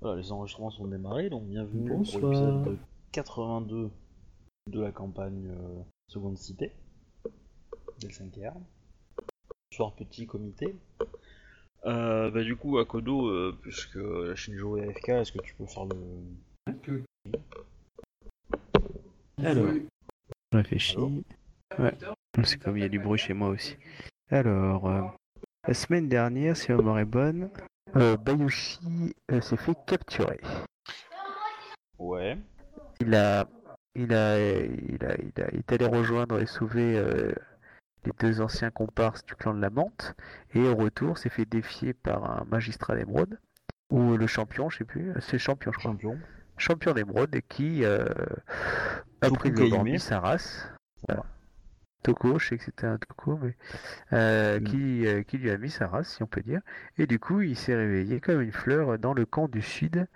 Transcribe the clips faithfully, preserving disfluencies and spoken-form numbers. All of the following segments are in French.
Voilà, les enregistrements sont démarrés, donc bienvenue pour l'épisode quatre-vingt-deux de la campagne euh, Second City, del cinq R. Bonsoir petit comité. Euh, bah du coup, Akodo, euh, puisque la Shinjo est A F K, est-ce que tu peux faire le... Alors, je réfléchis. Ouais, c'est comme il y a du bruit chez moi aussi. Alors, euh, la semaine dernière, si la mémoire est bonne, euh, Bayushi euh, s'est fait capturer. Ouais. Il a, il a, il a, il a, il est allé rejoindre et sauver euh, les deux anciens comparses du clan de la Mante, et au retour, s'est fait défier par un magistrat d'émeraude ou le champion, je sais plus, c'est champion, je crois. Champion. Champion d'émeraude et qui euh, a pris le sa race. Voilà. Toko, je sais que c'était un Toko, mais euh, mm. qui, euh, qui lui a mis sa race, si on peut dire. Et du coup, il s'est réveillé comme une fleur dans le camp du sud.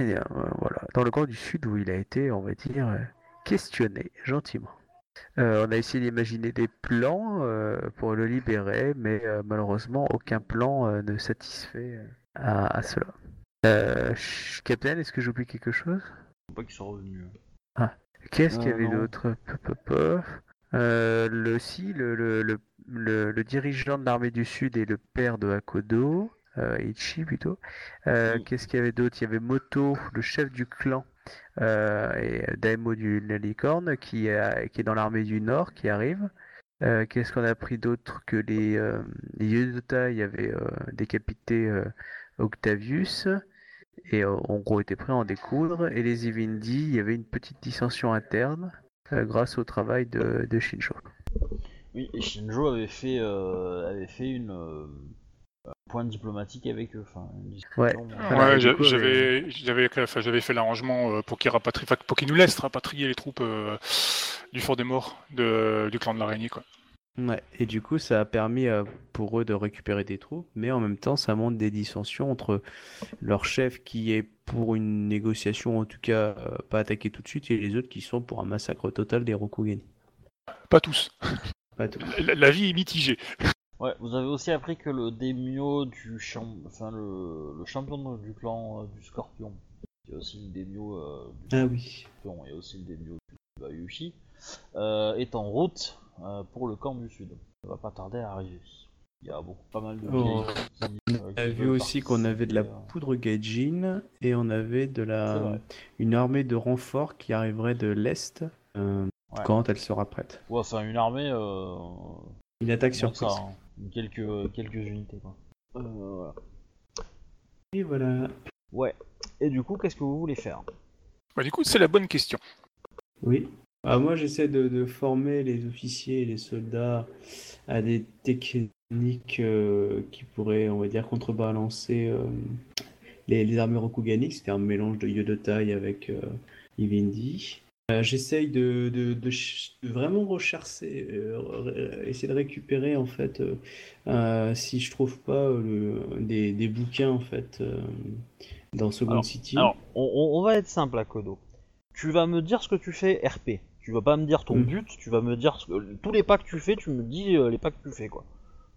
Et, euh, voilà, dans le camp du sud où il a été, on va dire, euh, questionné gentiment. Euh, on a essayé d'imaginer des plans euh, pour le libérer, mais euh, malheureusement, aucun plan euh, ne satisfait à, à cela. Euh, Captain, est-ce que j'oublie quelque chose ? Je ne sais pas qu'ils sont revenus. Ah, qu'est-ce euh, qu'il y avait d'autre ? Euh, le, si, le, le, le, le, le dirigeant de l'armée du Sud et le père de Akodo, euh, Ichi plutôt. Euh, oui. Qu'est-ce qu'il y avait d'autre ? Il y avait Moto, le chef du clan, euh, et Daimo du la Licorne, qui, a, qui est dans l'armée du Nord, qui arrive. Euh, qu'est-ce qu'on a appris d'autre que les, euh, les Yodotai, il y avait euh, décapité euh, Octavius, et euh, en gros était prêt à en découdre, et les Ivindi, il y avait une petite dissension interne euh, grâce au travail de, de Shinjo. Oui, et Shinjo avait fait, euh, avait fait une euh, point diplomatique avec eux. Une ouais, ouais, ouais du coup, j'avais, euh... j'avais, enfin, j'avais fait l'arrangement pour qu'ils rapatrie, pour qu'ils nous laissent rapatrier les troupes euh, du Fort des Morts, de, du clan de l'Araignée, quoi. Ouais, et du coup, ça a permis euh, pour eux de récupérer des troupes, mais en même temps, ça montre des dissensions entre leur chef qui est pour une négociation, en tout cas, euh, pas attaquer tout de suite, et les autres qui sont pour un massacre total des Rokugan. Pas tous. Pas tous. La, la vie est mitigée. Ouais, vous avez aussi appris que le daimyo du champ... enfin, le, le champion du clan euh, du Scorpion, il y a aussi le daimyo euh, du... Ah oui. Scorpion, il y a aussi le daimyo du Bayushi, euh, est en route... Euh, pour le camp du sud. Ça va pas tarder à arriver. Il y a beaucoup, pas mal de oh. qui, euh, On a vu aussi qu'on avait de la poudre gaijin et on avait de la une armée de renforts qui arriverait de l'est euh, ouais. quand elle sera prête. Ouais, enfin une armée. Euh... Une attaque surprise. Ça, hein. Quelques quelques unités quoi. Euh, voilà. Et voilà. Ouais. Et du coup, qu'est-ce que vous voulez faire ? Bah du coup, c'est la bonne question. Oui. Ah, moi, j'essaie de, de former les officiers et les soldats à des techniques euh, qui pourraient, on va dire, contrebalancer euh, les, les armées Rokugani. C'était un mélange de Yodotai avec euh, Ivindi. Euh, j'essaie de, de, de, ch- de vraiment rechercher, euh, ré- essayer de récupérer, en fait, euh, euh, si je trouve pas euh, le, des, des bouquins, en fait, euh, dans Second alors, City. Alors, on, on va être simple à Kodo. Tu vas me dire ce que tu fais R P, tu vas pas me dire ton mmh. but, tu vas me dire ce que... tous les pas que tu fais, tu me dis euh, les pas que tu fais quoi.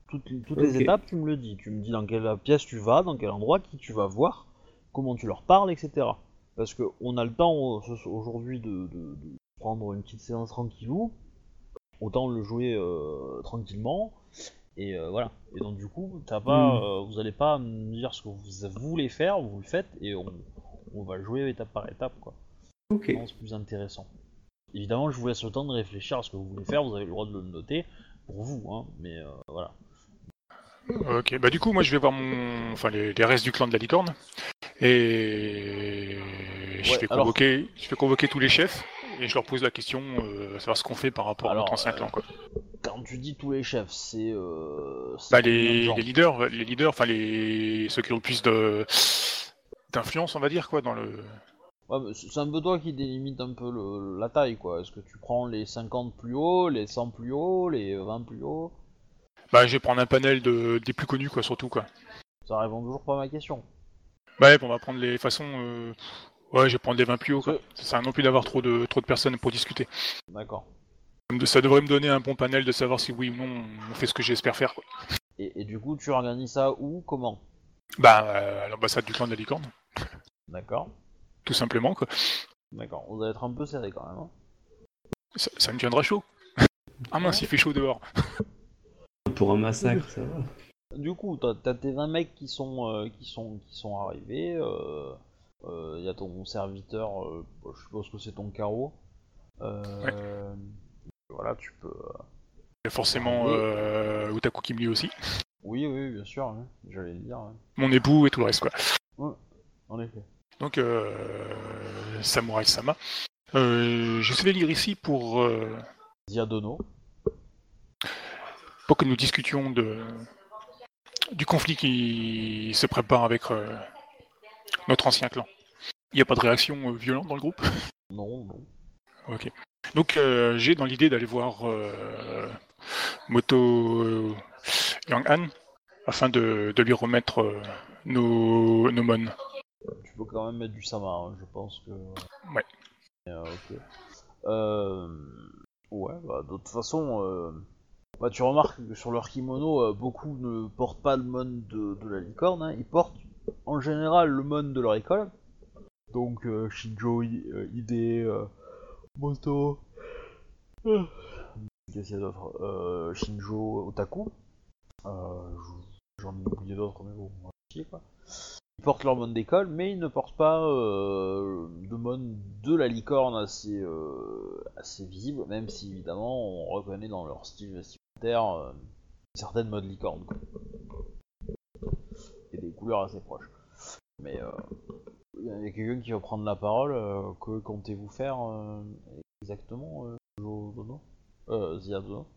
Toutes, toutes okay. les étapes, tu me le dis, tu me dis dans quelle pièce tu vas, dans quel endroit, qui tu vas voir, comment tu leur parles, et cetera. Parce que on a le temps aujourd'hui de, de, de prendre une petite séance tranquillou, autant le jouer euh, tranquillement, et euh, voilà. Et donc du coup, t'as pas, mmh. euh, vous allez pas me dire ce que vous voulez faire, vous le faites, et on, on va le jouer étape par étape quoi. Okay. C'est plus intéressant. Évidemment, je vous laisse le temps de réfléchir à ce que vous voulez faire, vous avez le droit de le noter pour vous, hein, mais euh, voilà. Ok, bah du coup, moi je vais voir mon... enfin, les, les restes du clan de la Licorne, et ouais, je, vais convoquer... alors... je vais convoquer tous les chefs, et je leur pose la question, euh, à savoir ce qu'on fait par rapport alors, à notre ancien euh, clan, quoi. Quand tu dis tous les chefs, c'est... Euh, c'est bah les, les leaders, les leaders, enfin les... ceux qui ont le plus de... d'influence, on va dire, quoi, dans le... Ouais, mais c'est un peu toi qui délimite un peu le, la taille, quoi. Est-ce que tu prends les cinquante plus haut, les cent plus haut, les vingt plus haut ? Bah, je vais prendre un panel de, des plus connus, quoi, surtout, quoi. Ça répond toujours pas à ma question. Bah, ouais, on va prendre les façons... Euh... Ouais, je vais prendre les vingt plus haut, quoi. C'est... Ça sert non plus d'avoir trop de, trop de personnes pour discuter. D'accord. Ça devrait me donner un bon panel de savoir si oui ou non on fait ce que j'espère faire, quoi. Et, et du coup, tu organises ça où ? Comment ? Bah, euh, à l'ambassade du clan de la Licorne. D'accord. Tout simplement, quoi. D'accord, on doit être un peu serré quand même. Hein. Ça, ça me tiendra chaud. Ah mince, il fait chaud dehors. Pour un massacre, ça va. Du coup, t'as, t'as tes vingt mecs qui sont, euh, qui sont, qui sont arrivés. Euh, euh, y a ton serviteur, euh, je suppose que c'est ton carreau. Euh, ouais. Voilà, tu peux... Euh... Il y a forcément euh, Otaku Kimli aussi. Oui, oui, bien sûr, hein. J'allais le dire. Hein. Mon époux et tout le reste, quoi. Ouais, en effet. Donc, euh, Samurai Sama. Euh, je vais lire ici pour... Euh... Diadono. Pour que nous discutions de... du conflit qui se prépare avec euh, notre ancien clan. Il n'y a pas de réaction euh, violente dans le groupe ? Non, non. Ok. Donc euh, j'ai dans l'idée d'aller voir euh, Moto euh, Yang-Han afin de, de lui remettre euh, nos, nos mônes. Tu peux quand même mettre du sama, hein, je pense que... Ouais. Euh, ok. Euh... Ouais, bah de toute façon... Euh... Bah, tu remarques que sur leur kimono, euh, beaucoup ne portent pas le mon de, de la licorne, hein. Ils portent en général le mon de leur école. Donc euh, Shinjo, I, euh, Ide, euh, Moto, euh, qu'est-ce qu'il y a d'autre euh, Shinjo, Otaku, euh, j'en ai oublié d'autres, mais bon, chier quoi. Ils portent leur mon d'école, mais ils ne portent pas euh, de mon de la licorne assez, euh, assez visible, même si évidemment on reconnaît dans leur style vestimentaire Euh, certaines modes licorne quoi. Et des couleurs assez proches. Mais il euh, y a quelqu'un qui va prendre la parole. Euh, que comptez-vous faire euh, exactement, euh, Jodono euh, Ziadono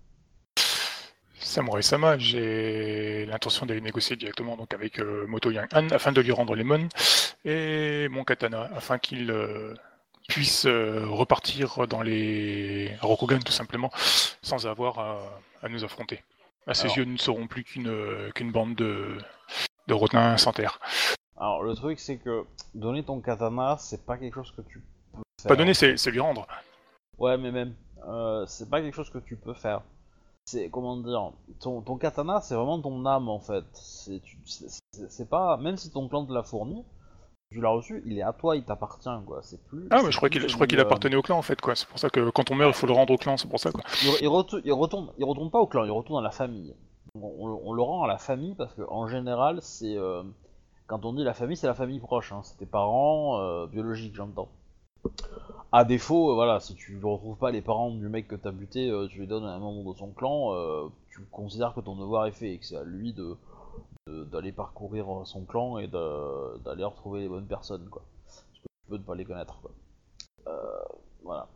Samurai Sama, j'ai l'intention d'aller négocier directement donc avec euh, Moto Yang-Han afin de lui rendre les mônes et mon katana afin qu'il euh, puisse euh, repartir dans les Rokugan tout simplement sans avoir à. Euh, à nous affronter. À ses alors, yeux, nous ne serons plus qu'une, euh, qu'une bande de, de rotins sans terre. Alors, le truc, c'est que donner ton katana, c'est pas quelque chose que tu peux faire. Pas donner, c'est, c'est lui rendre. Ouais, mais même, euh, c'est pas quelque chose que tu peux faire. C'est, comment dire, ton, ton katana, c'est vraiment ton âme, en fait. C'est, tu, c'est, c'est, c'est pas, même si ton clan te l'a fourni, tu l'as reçu, il est à toi, il t'appartient, quoi. C'est plus... Ah, mais je crois qu'il, je crois qu'il appartenait au clan, en fait, quoi. C'est pour ça que quand on meurt, il faut le rendre au clan, c'est pour ça, quoi. Il, il, retourne, il, retourne, il retourne pas au clan, il retourne à la famille. On, on, on le rend à la famille, parce que en général, c'est... Euh, quand on dit la famille, c'est la famille proche, hein. C'est tes parents euh, biologiques, j'entends. À défaut, euh, voilà, si tu ne retrouves pas les parents du mec que t'as buté, euh, tu les donnes à un membre de son clan, euh, tu considères que ton devoir est fait, et que c'est à lui de... d'aller parcourir son clan et de, d'aller retrouver les bonnes personnes, quoi. Parce que tu peux ne pas les connaître, quoi. Euh, voilà.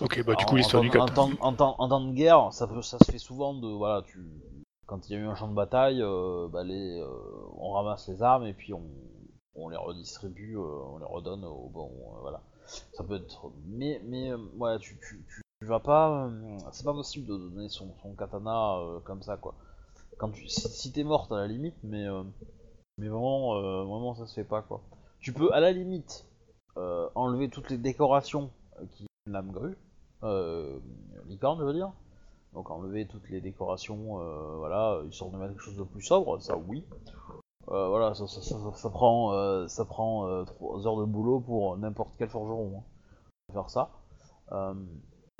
Ok, bah du coup, l'histoire du cap. En temps de guerre, ça, peut, ça se fait souvent de, voilà, tu... Quand il y a eu un champ de bataille, euh, bah, les, euh, on ramasse les armes et puis on, on les redistribue, euh, on les redonne au bon, euh, voilà. Ça peut être... Mais, mais, euh, ouais, tu, tu, tu, tu vas pas... Euh, c'est pas possible de donner son, son katana euh, comme ça, quoi. Quand tu, si t'es morte à la limite, mais, euh, mais vraiment, euh, vraiment ça se fait pas quoi. Tu peux à la limite euh, enlever toutes les décorations qui l'âme grue, euh, licorne je veux dire. Donc enlever toutes les décorations, euh, voilà, histoire de mettre quelque chose de plus sobre, ça oui. Euh, voilà, ça, ça, ça, ça, ça prend, euh, ça prend euh, trois heures de boulot pour n'importe quel forgeron, hein, faire ça. Euh,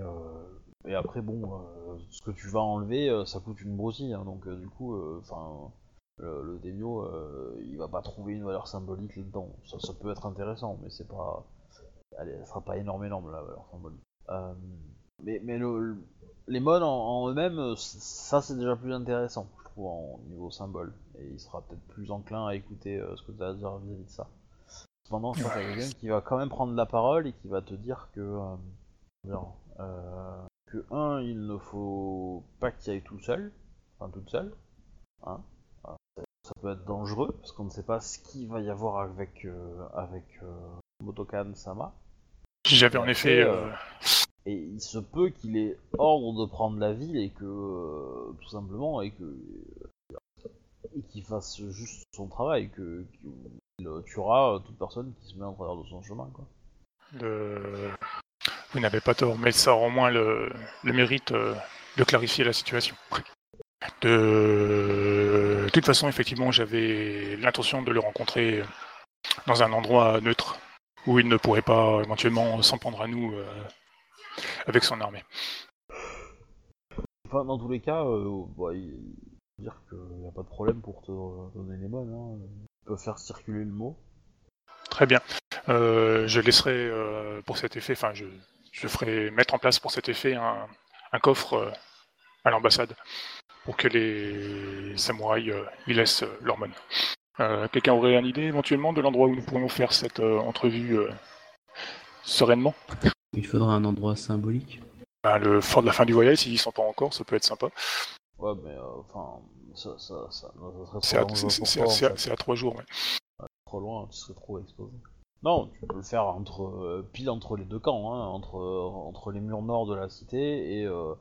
euh, Et après, bon, euh, ce que tu vas enlever, euh, ça coûte une brossille, hein, donc euh, du coup, enfin, euh, le, le démio, euh, il va pas trouver une valeur symbolique là-dedans. Ça, ça peut être intéressant, mais c'est pas... Allez, ça sera pas énorme, énorme, la valeur symbolique. Euh, mais mais le, le, les modes en, en eux-mêmes, ça c'est déjà plus intéressant, je trouve, en niveau symbole. Et il sera peut-être plus enclin à écouter euh, ce que tu as à dire vis-à-vis de ça. Cependant, je pense qu'il y a quelqu'un qui va quand même prendre la parole et qui va te dire que... Euh, genre, euh, que un, il ne faut pas qu'il y aille tout seul, enfin toute seule, hein. Ça peut être dangereux, parce qu'on ne sait pas ce qu'il va y avoir avec, euh, avec euh, Motokan-sama. J'avais en effet... Euh... Euh, et il se peut qu'il ait ordre de prendre la ville, et que, euh, tout simplement, et que euh, et qu'il fasse juste son travail, et que, qu'il tuera toute personne qui se met en travers de son chemin, quoi. Le... Vous n'avez pas tort, mais ça a au moins le, le mérite euh, de clarifier la situation. De... de toute façon, effectivement, j'avais l'intention de le rencontrer dans un endroit neutre, où il ne pourrait pas éventuellement s'en prendre à nous euh, avec son armée. Enfin, dans tous les cas, euh, bah, il... dire qu'il n'y a pas de problème pour te donner les bonnes. Hein. Tu peux faire circuler le mot. Très bien. Euh, je laisserai euh, pour cet effet, enfin, je, je ferai mettre en place pour cet effet un, un coffre euh, à l'ambassade pour que les samouraïs euh, y laissent euh, leurs bonnes. Euh, quelqu'un aurait une idée éventuellement de l'endroit où nous pourrions faire cette euh, entrevue euh, sereinement? Il faudra un endroit symbolique. Ben, le fort de la fin du voyage, s'ils ne sont pas encore, ça peut être sympa. Ouais, mais enfin, euh, ça, ça, ça, ça serait trop loin. C'est à trois jours, ouais. Ah, trop loin, tu serais trop exposé. Non, tu peux le faire entre, euh, pile entre les deux camps, hein, entre, euh, entre les murs nord de la cité et, euh,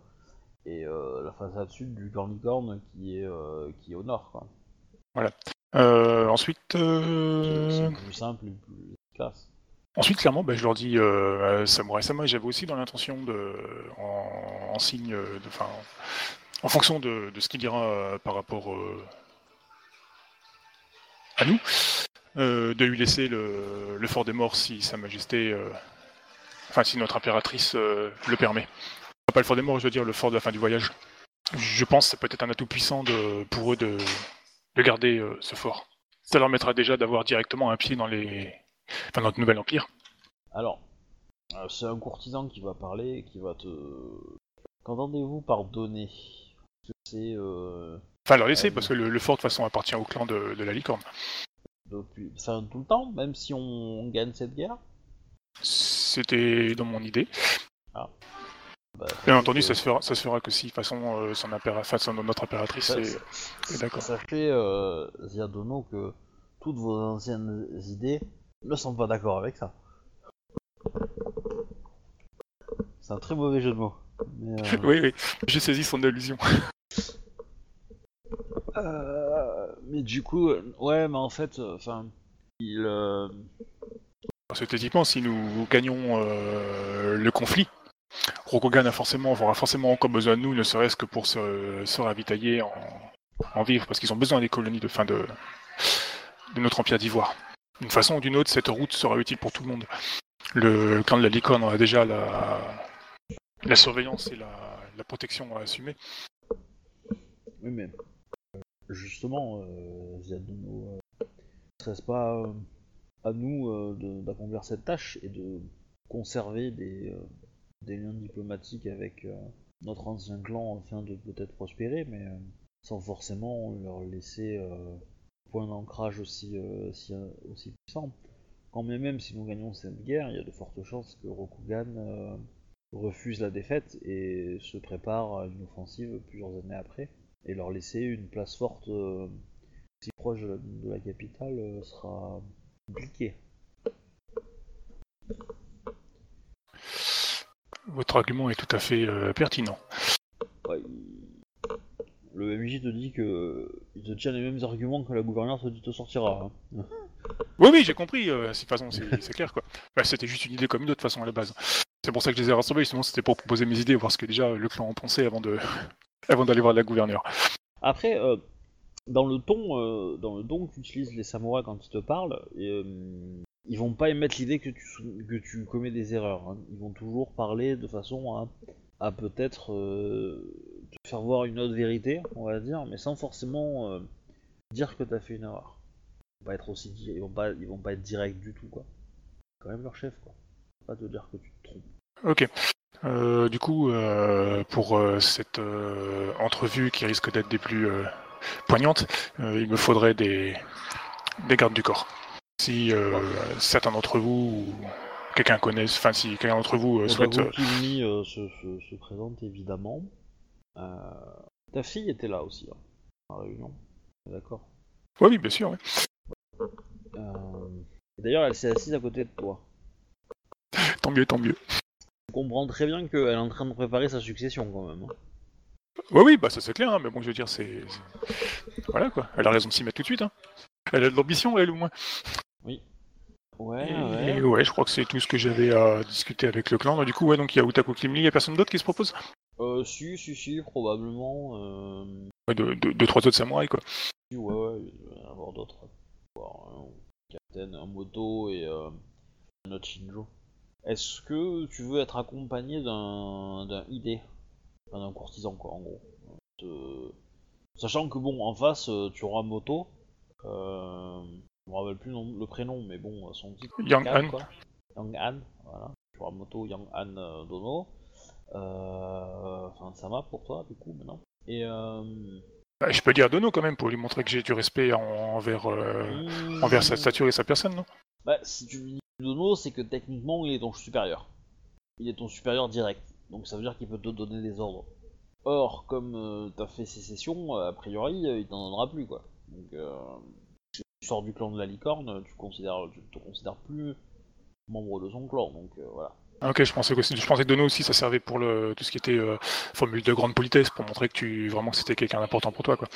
et euh, la façade sud du Cornicorne qui est, euh, qui est au nord, quoi. Voilà. Euh, ensuite, euh... c'est plus simple et plus efficace. Ensuite, clairement, bah, je leur dis, euh, Samurai Sama, j'avais aussi dans l'intention de, en, en signe, de, enfin, en, en fonction de, de ce qu'il dira euh, par rapport euh, à nous, euh, de lui laisser le, le fort des morts si Sa Majesté, euh, enfin, si notre impératrice euh, le permet. Pas le fort des morts, je veux dire le fort de la fin du voyage. Je pense que c'est peut-être un atout puissant de, pour eux de. de garder euh, ce fort. Ça leur mettra déjà d'avoir directement un pied dans les... Enfin, notre nouvel empire. Alors, euh, c'est un courtisan qui va parler, qui va te... Qu'entendez-vous par donner? Parce que c'est... Euh... Enfin, leur laisser, euh... parce que le, le fort, de toute façon, appartient au clan de, de la Licorne. Depuis... Enfin, tout le temps, même si on, on gagne cette guerre? C'était dans mon idée. Ah. Bah, bien entendu, que... ça, se fera, ça se fera que si, de toute façon, euh, son impéra... enfin, son, notre impératrice ça, est... C'est... est d'accord. Sachez, euh, Zia Dono, que toutes vos anciennes idées ne sont pas d'accord avec ça. C'est un très mauvais jeu de mots. Mais, euh... oui, oui, j'ai saisi son allusion. euh... Mais du coup, ouais, mais en fait, enfin, il... Euh... Parce que techniquement, si nous gagnons euh, le conflit, Rokugan a forcément, aura forcément encore besoin de nous, ne serait-ce que pour se, se ravitailler en, en vivre, parce qu'ils ont besoin des colonies de, fin de, de notre empire d'Ivoire. D'une façon ou d'une autre, cette route sera utile pour tout le monde. Le, le clan de la Licorne a déjà la, la surveillance et la, la protection à assumer. Oui, mais justement, euh, Ziadono, euh, ça se passe pas euh, à nous euh, de, d'accomplir cette tâche et de conserver des... Euh, des liens diplomatiques avec euh, notre ancien clan afin de peut-être prospérer, mais euh, sans forcément leur laisser un euh, point d'ancrage aussi, euh, si, aussi puissant. Quand même, si nous gagnons cette guerre, il y a de fortes chances que Rokugan euh, refuse la défaite et se prépare à une offensive plusieurs années après, et leur laisser une place forte euh, si proche de, de la capitale euh, sera compliqué. Votre argument est tout à fait euh, pertinent. Ouais, il... Le M J te dit que il te tient les mêmes arguments que la gouverneure te, te sortira. Hein. Oui, oui, j'ai compris. Euh, de toute façon, c'est, c'est clair quoi. Bah, c'était juste une idée comme une autre de toute façon à la base. C'est pour ça que je les ai rassemblés. Justement, c'était pour proposer mes idées, voir ce que déjà le clan en pensait avant de, avant d'aller voir la gouverneure. Après, euh, dans le ton, euh, dans le don qu'utilisent les samouraïs quand ils te parlent. Et, euh... Ils vont pas émettre l'idée que tu, que tu commets des erreurs. Hein. Ils vont toujours parler de façon à, à peut-être euh, te faire voir une autre vérité, on va dire, mais sans forcément euh, dire que t'as fait une erreur. Ils vont pas être aussi, ils vont pas, ils vont pas être directs du tout, quoi. C'est quand même leur chef, quoi. Pas te dire que tu te trompes. Ok. Euh, du coup, euh, pour euh, cette euh, entrevue qui risque d'être des plus euh, poignantes, euh, il me faudrait des, des gardes du corps. Si euh, certains d'entre vous, quelqu'un connaît, enfin si quelqu'un d'entre vous euh, souhaite... Otaku Kimli euh, se, se, se présente évidemment. Euh, ta fille était là aussi, hein, à la réunion, d'accord? Oui, bien sûr, oui. Euh, d'ailleurs, elle s'est assise à côté de toi. Tant mieux, tant mieux. On comprend très bien qu'elle est en train de préparer sa succession, quand même. Hein. Oui, oui, bah ça c'est clair, hein, mais bon, je veux dire, c'est... c'est... Voilà, quoi. Elle a raison de s'y mettre tout de suite, hein. Elle a de l'ambition, elle, au moins. Oui. Ouais, ouais. Et ouais, je crois que c'est tout ce que j'avais à discuter avec le clan. Donc, du coup, ouais, donc il y a Otaku Kimli, il y a personne d'autre qui se propose? Euh, si, si, si, probablement. Euh... Ouais, deux, deux, deux, trois autres samouraïs, quoi. Ouais, ouais, il va y en avoir d'autres. Bon, un capitaine, un moto et euh, notre Shinjo. Est-ce que tu veux être accompagné d'un, d'un I D, enfin, d'un courtisan quoi, en gros. De... Sachant que bon, en face, tu auras Moto. Euh... Je me rappelle plus le prénom, mais bon, son titre. Yang-Han. Yang-Han, voilà. Tu auras Moto Yang-Han euh, Dono. Euh... Enfin, ça va pour toi, du coup, maintenant. Et euh... bah, je peux dire Dono quand même pour lui montrer que j'ai du respect en... envers, euh... mmh... envers sa stature et sa personne, non? Bah, si tu me dis Dono, c'est que techniquement, il est ton supérieur. Il est ton supérieur direct. Donc ça veut dire qu'il peut te donner des ordres. Or, comme euh, t'as fait sécession, euh, a priori, euh, il t'en donnera plus, quoi. Donc, euh, si tu sors du clan de la Licorne, tu, considères, tu te considères plus membre de son clan, donc euh, voilà. Ok, je pensais que, je pensais que Dono aussi, ça servait pour le, tout ce qui était euh, formule de grande politesse, pour montrer que tu vraiment que c'était quelqu'un d'important pour toi, quoi.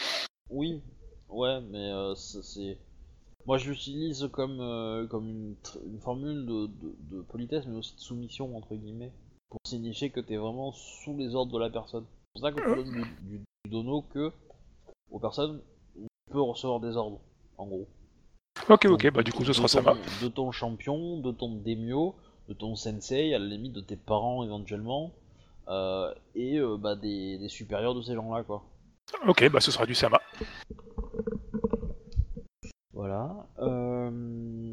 Oui, ouais, mais euh, c'est... c'est... Moi, je l'utilise comme, euh, comme une, une formule de, de, de politesse, mais aussi de soumission, entre guillemets, pour signifier que t'es vraiment sous les ordres de la personne. C'est pour ça qu'on donne du, du, du dono que aux personnes peut recevoir des ordres, en gros. Ok, ok, donc, bah du coup ce sera ça va. De ton champion, de ton daimyo, de ton sensei, à la limite de tes parents éventuellement, euh, et euh, bah, des, des supérieurs de ces gens-là, quoi. Ok, bah ce sera du sama. Voilà. Euh...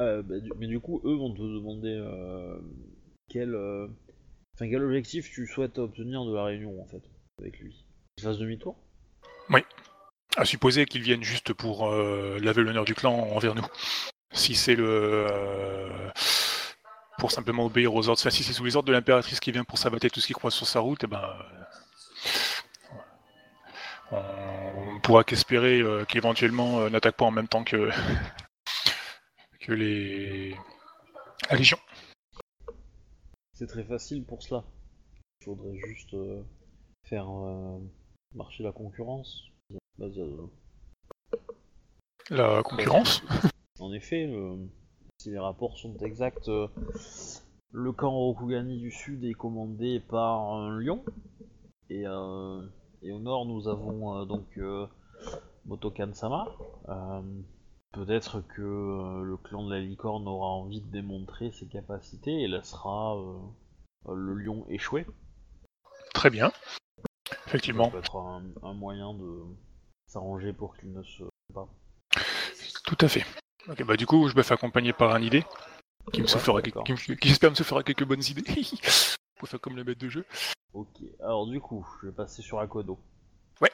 Euh, bah, du... Mais du coup, eux vont te demander euh, quel... Euh... Enfin, quel objectif tu souhaites obtenir de la réunion, en fait, avec lui? Qu'il fasse demi-tour? Oui. À supposer qu'ils viennent juste pour euh, laver l'honneur du clan envers nous. Si c'est le... Euh, pour simplement obéir aux ordres... Enfin, si c'est sous les ordres de l'impératrice qui vient pour saboter tout ce qui croise sur sa route, eh ben... Euh, on pourra qu'espérer euh, qu'éventuellement euh, n'attaque pas en même temps que... que les... la Légion. C'est très facile pour cela. Il faudrait juste euh, faire euh, marcher la concurrence. La concurrence ? En effet, euh, si les rapports sont exacts, euh, le camp Rokugani du Sud est commandé par un lion. Et, euh, et au nord, nous avons euh, donc euh, Motokan-sama. Euh, Peut-être que euh, le clan de la Licorne aura envie de démontrer ses capacités et laissera euh, le lion échouer. Très bien. Effectivement. Ça peut être un, un moyen de s'arranger pour qu'il ne se... pas. Tout à fait. Ok, bah du coup, je me fais accompagner par un I D, qui, me ouais, soufflera, qui, qui, qui j'espère me soufflera quelques bonnes idées, pour faire comme le maître de jeu. Ok, alors du coup, je vais passer sur Akodo. Ouais.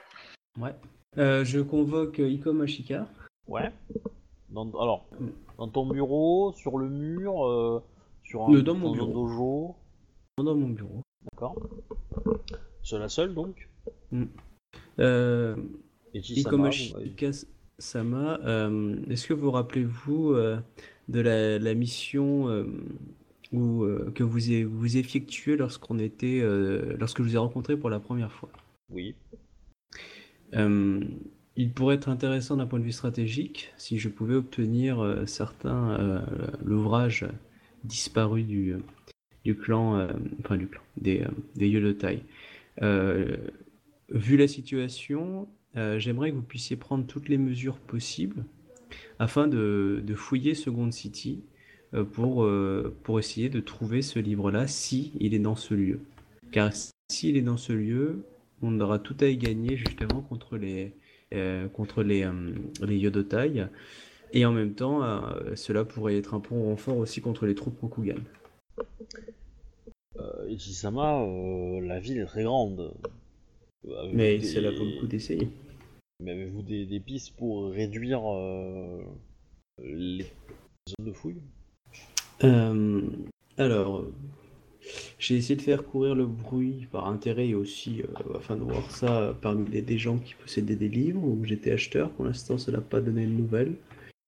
Ouais. Euh, je convoque Ikoma Shika. Ouais. Dans, alors, dans ton bureau, sur le mur, euh, sur un dans mon bureau. dojo. Dans mon bureau. D'accord. C'est la seule donc. Mm. Euh, Ikoma Shika-sama, euh, est-ce que vous rappelez-vous euh, de la, la mission euh, où, euh, que vous, est, vous effectuez lorsqu'on était, euh, lorsque je vous ai rencontré pour la première fois? Oui. Euh, Il pourrait être intéressant d'un point de vue stratégique si je pouvais obtenir euh, certains euh, l'ouvrage disparu du, du clan, euh, enfin du clan, des, euh, des Yodotai. Euh, vu la situation, euh, j'aimerais que vous puissiez prendre toutes les mesures possibles afin de, de fouiller Second City euh, pour, euh, pour essayer de trouver ce livre-là si il est dans ce lieu. Car s'il est dans ce lieu, on aura tout à y gagner justement contre les... Euh, contre les, euh, les Yodotai, et en même temps, euh, cela pourrait être un bon renfort aussi contre les troupes Rokugan. Euh, Ichisama, euh, la ville est très grande. Avez-vous Mais des... c'est là pour le coup d'essayer. Mais avez-vous des, des pistes pour réduire euh, les zones de fouille ? euh, Alors, j'ai essayé de faire courir le bruit par intérêt et aussi euh, afin de voir ça euh, parmi les, des gens qui possédaient des livres ou que j'étais acheteur. Pour l'instant, ça n'a pas donné de nouvelles.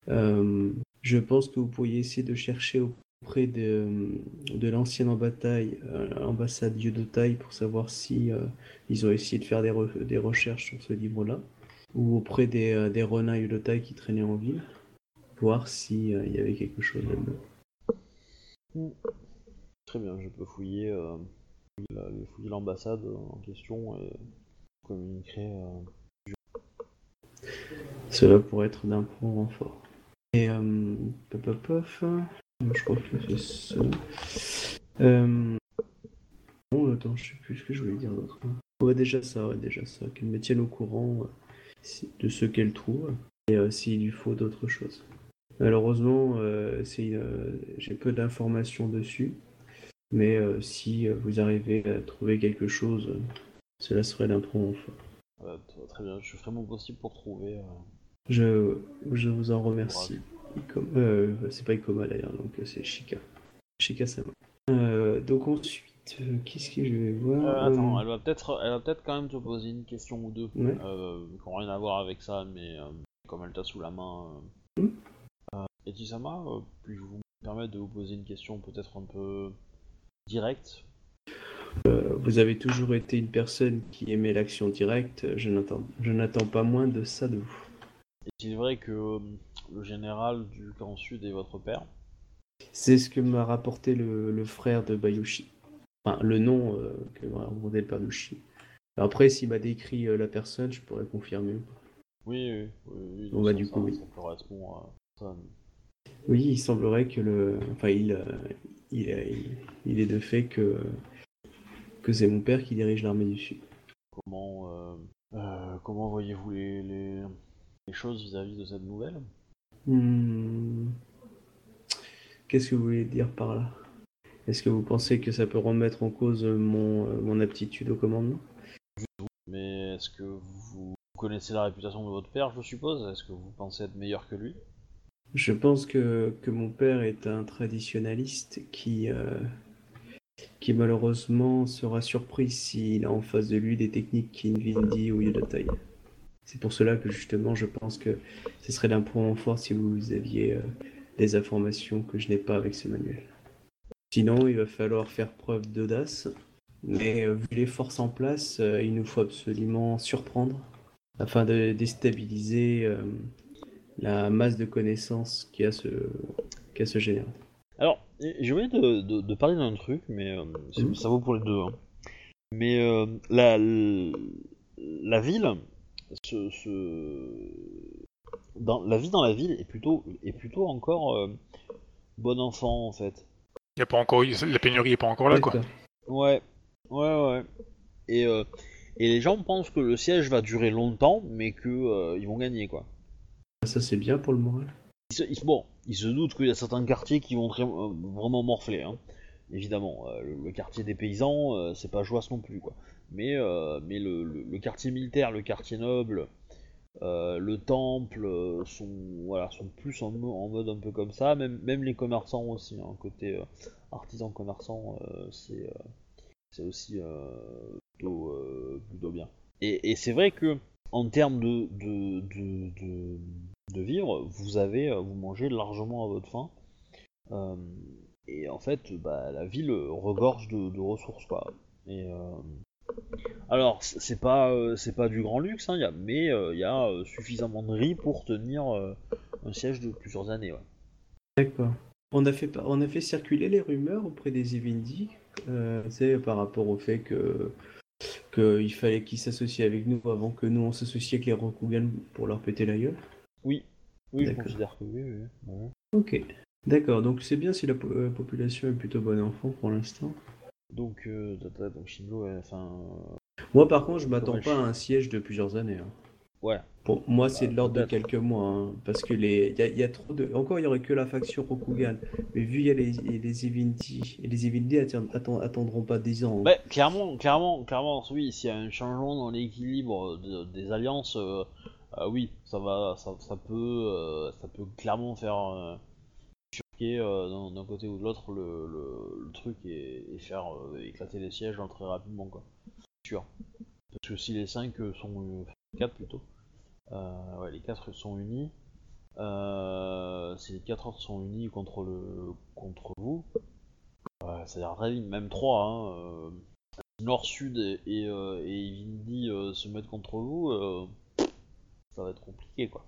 Euh, je pense que vous pourriez essayer de chercher auprès de, de l'ancienne en bataille, euh, ambassade Yodotai pour savoir si euh, ils ont essayé de faire des, re, des recherches sur ce livre-là ou auprès des, euh, des renins Yodotai qui traînaient en ville, voir si euh, y avait quelque chose là-dedans. Mm. Très bien, je peux fouiller, euh, fouiller l'ambassade en question et communiquer. Euh... Cela pourrait être d'un bon renfort. Et euh, pop, pop, je crois que c'est ça. Euh... Bon, attends, je sais plus ce que je voulais dire d'autre. Ouais, déjà ça, ouais, déjà ça. Qu'elle me tienne au courant euh, de ce qu'elle trouve et euh, s'il lui faut d'autres choses. Malheureusement, euh, c'est, euh, j'ai peu d'informations dessus, mais euh, si euh, vous arrivez à trouver quelque chose, euh, cela serait d'un triomphe. Voilà, très bien, je ferai mon possible pour trouver. Euh... Je, je vous en remercie. Ikoma, euh, c'est pas Ikoma d'ailleurs, donc c'est Shika. Shika-sama. Euh, donc ensuite, euh, qu'est-ce que je vais voir euh, Attends, euh... elle va peut-être, elle va peut-être quand même te poser une question ou deux, ouais. euh, qui n'ont rien à voir avec ça, mais euh, comme elle t'a sous la main. Euh... Mmh. Euh, Etisama, euh, puis-je vous permettre de vous poser une question peut-être un peu directe? Euh, vous avez toujours été une personne qui aimait l'action directe, je n'attends, je n'attends pas moins de ça de vous. Est-il vrai que euh, le général du camp sud est votre père? C'est ce que m'a rapporté le, le frère de Bayushi. Enfin, le nom euh, que m'a demandé le père de Bayushi. Après, s'il m'a décrit euh, la personne, je pourrais confirmer. Oui, oui, oui. Bon, bah, du coup, oui. Ça. Oui, il semblerait que le... Enfin, il, euh, il, il, il est de fait que... que c'est mon père qui dirige l'armée du Sud. Comment, euh, euh, comment voyez-vous les, les, les choses vis-à-vis de cette nouvelle? hmm. Qu'est-ce que vous voulez dire par là? Est-ce que vous pensez que ça peut remettre en cause mon, euh, mon aptitude au commandement? Mais est-ce que vous connaissez la réputation de votre père, je suppose? Est-ce que vous pensez être meilleur que lui? Je pense que, que mon père est un traditionnaliste qui... Euh, qui malheureusement sera surpris s'il a en face de lui des techniques qu'Ivindi ou Yodotai. C'est pour cela que justement je pense que ce serait d'un point en fort si vous aviez euh, des informations que je n'ai pas avec ce manuel. Sinon il va falloir faire preuve d'audace, mais euh, vu les forces en place, euh, il nous faut absolument surprendre afin de déstabiliser euh, la masse de connaissances qu'a ce, qu'a ce général. Alors, j'ai oublié de, de, de parler d'un truc, mais euh, mmh. ça vaut pour les deux. Hein. Mais euh, la, la, la ville, ce, ce... Dans, la vie dans la ville est plutôt, est plutôt encore euh, bon enfant en fait. Y a pas encore, la pénurie est pas encore là, quoi. Ouais, ouais, ouais. Et, euh, et les gens pensent que le siège va durer longtemps, mais que euh, ils vont gagner, quoi. Ça c'est bien pour le moral. Bon, ils se doutent qu'il y a certains quartiers qui vont très, euh, vraiment morfler, hein. Évidemment. Euh, le, le quartier des paysans, euh, c'est pas jouasse non plus, quoi. Mais, euh, mais le, le, le quartier militaire, le quartier noble, euh, le temple, euh, sont, voilà, sont plus en, en mode un peu comme ça. Même, même les commerçants aussi, hein, côté euh, artisan-commerçant, euh, c'est, euh, c'est aussi euh, plutôt, euh, plutôt bien. Et, et c'est vrai que, en termes de... de, de, de de vivre, vous avez, vous mangez largement à votre faim, euh, et en fait, bah, la ville regorge de, de ressources, quoi. Et euh, alors, c'est pas, euh, c'est pas du grand luxe, hein, y a, mais il euh, y a euh, suffisamment de riz pour tenir euh, un siège de plusieurs années, ouais. D'accord. On a fait, on a fait circuler les rumeurs auprès des Ivindi, euh, c'est par rapport au fait que qu'il fallait qu'ils s'associent avec nous avant que nous on s'associe avec les Rokugan pour leur péter la gueule. Oui, oui, d'accord. Je considère que oui, oui. Ouais. Ok, d'accord, donc c'est bien si la po- euh, population est plutôt bonne enfant pour l'instant. Donc, euh, donc Shinjo, enfin... Euh... Moi par contre, je m'attends pas à un siège de plusieurs années. Hein. Ouais. Pour moi, c'est bah, de l'ordre peut-être. de quelques mois, hein, parce que les... y a, y a trop de... Encore, il n'y aurait que la faction Rokugan, mais vu qu'il y a les, les Ivindi, et les Ivindi attend... Attend... attendront pas dix ans. Hein. Bah, clairement, clairement, clairement, oui, s'il y a un changement dans l'équilibre de, des alliances... Euh... Ah euh, oui, ça va, ça, ça peut, euh, ça peut clairement faire euh, choquer euh, d'un, d'un côté ou de l'autre le, le, le truc et, et faire euh, éclater les sièges hein, très rapidement, quoi. Sûr. Parce que si les cinq sont euh, quatre plutôt, euh, ouais, les quatre sont unis. Euh, si les quatre autres sont unis contre le, contre vous, euh, ça ira très vite. Même trois, hein. Euh, Nord-Sud et et, euh, et Ivindi euh, se mettent contre vous. Euh, Ça va être compliqué, quoi.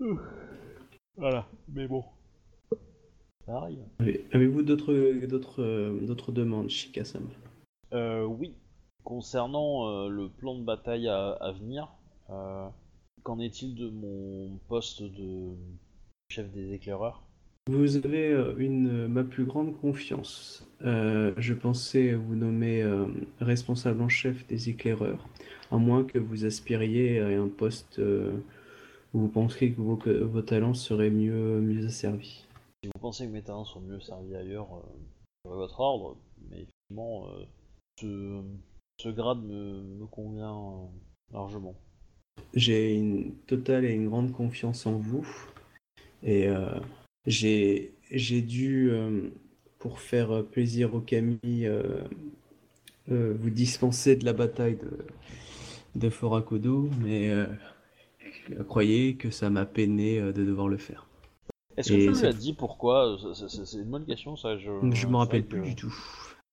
Ouh. Voilà, mais bon. Ça arrive. Avez, avez-vous d'autres, d'autres, d'autres demandes, Shika-sama? Euh, oui. Concernant euh, le plan de bataille à, à venir, euh, qu'en est-il de mon poste de, chef des éclaireurs. Vous avez une, ma plus grande confiance. Euh, je pensais vous nommer euh, responsable en chef des éclaireurs, à moins que vous aspiriez à un poste euh, où vous pensiez que vos, que vos talents seraient mieux, mieux asservis. Si vous pensez que mes talents sont mieux servis ailleurs, j'aurai euh, votre ordre, mais effectivement, euh, ce, ce grade me, me convient euh, largement. J'ai une totale et une grande confiance en vous, et... Euh, J'ai, j'ai dû, euh, pour faire plaisir au Camille, euh, euh, vous dispenser de la bataille de, de Forakodo, mais euh, croyez que ça m'a peiné euh, de devoir le faire. Est-ce que Et tu ça... lui as dit pourquoi ? c'est, c'est, c'est une bonne question, ça. Je ne me rappelle plus que... du tout.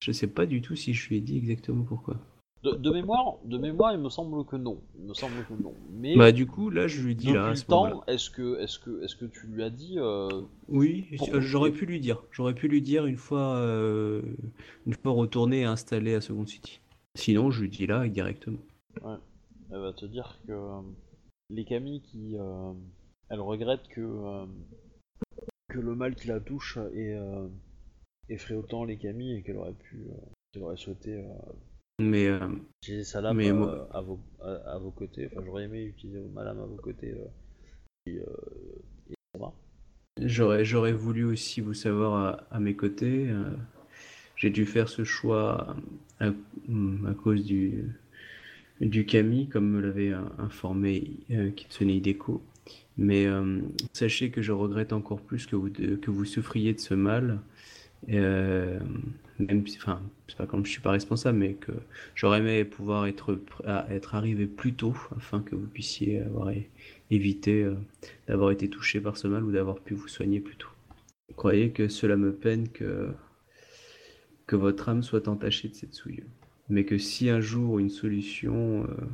Je ne sais pas du tout si je lui ai dit exactement pourquoi. De, de, mémoire, de mémoire, il me semble que non. Il me semble que non. Mais bah du coup, là, je lui dis là. Depuis le temps, est-ce que, est-ce que, est-ce que tu lui as dit euh, Oui, pour... j'aurais pu lui dire. J'aurais pu lui dire une fois, euh, une fois retourné et installé à Second City. Sinon, je lui dis là directement. Ouais. Elle va te dire que euh, les Camille qui, euh, elle regrette que euh, que le mal qui la touche est euh, effraie autant les Camille et qu'elle aurait pu, euh, qu'elle aurait souhaité. Euh, Mais euh, j'ai Salam mais moi... euh, à, vos, à, à vos côtés, enfin j'aurais aimé utiliser Madame à vos côtés euh, et, euh, et Soma. J'aurais, j'aurais voulu aussi vous savoir à, à mes côtés. Euh, j'ai dû faire ce choix à, à cause du, du Kami, comme me l'avait informé euh, Kitsunai Deko. Mais euh, sachez que je regrette encore plus que vous, de, que vous souffriez de ce mal. Euh, même enfin c'est pas comme je suis pas responsable, mais que j'aurais aimé pouvoir être être arrivé plus tôt afin que vous puissiez avoir é- évité euh, d'avoir été touché par ce mal ou d'avoir pu vous soigner plus tôt. Vous croyez que cela me peine que que votre âme soit entachée de cette souille, mais que si un jour une solution euh,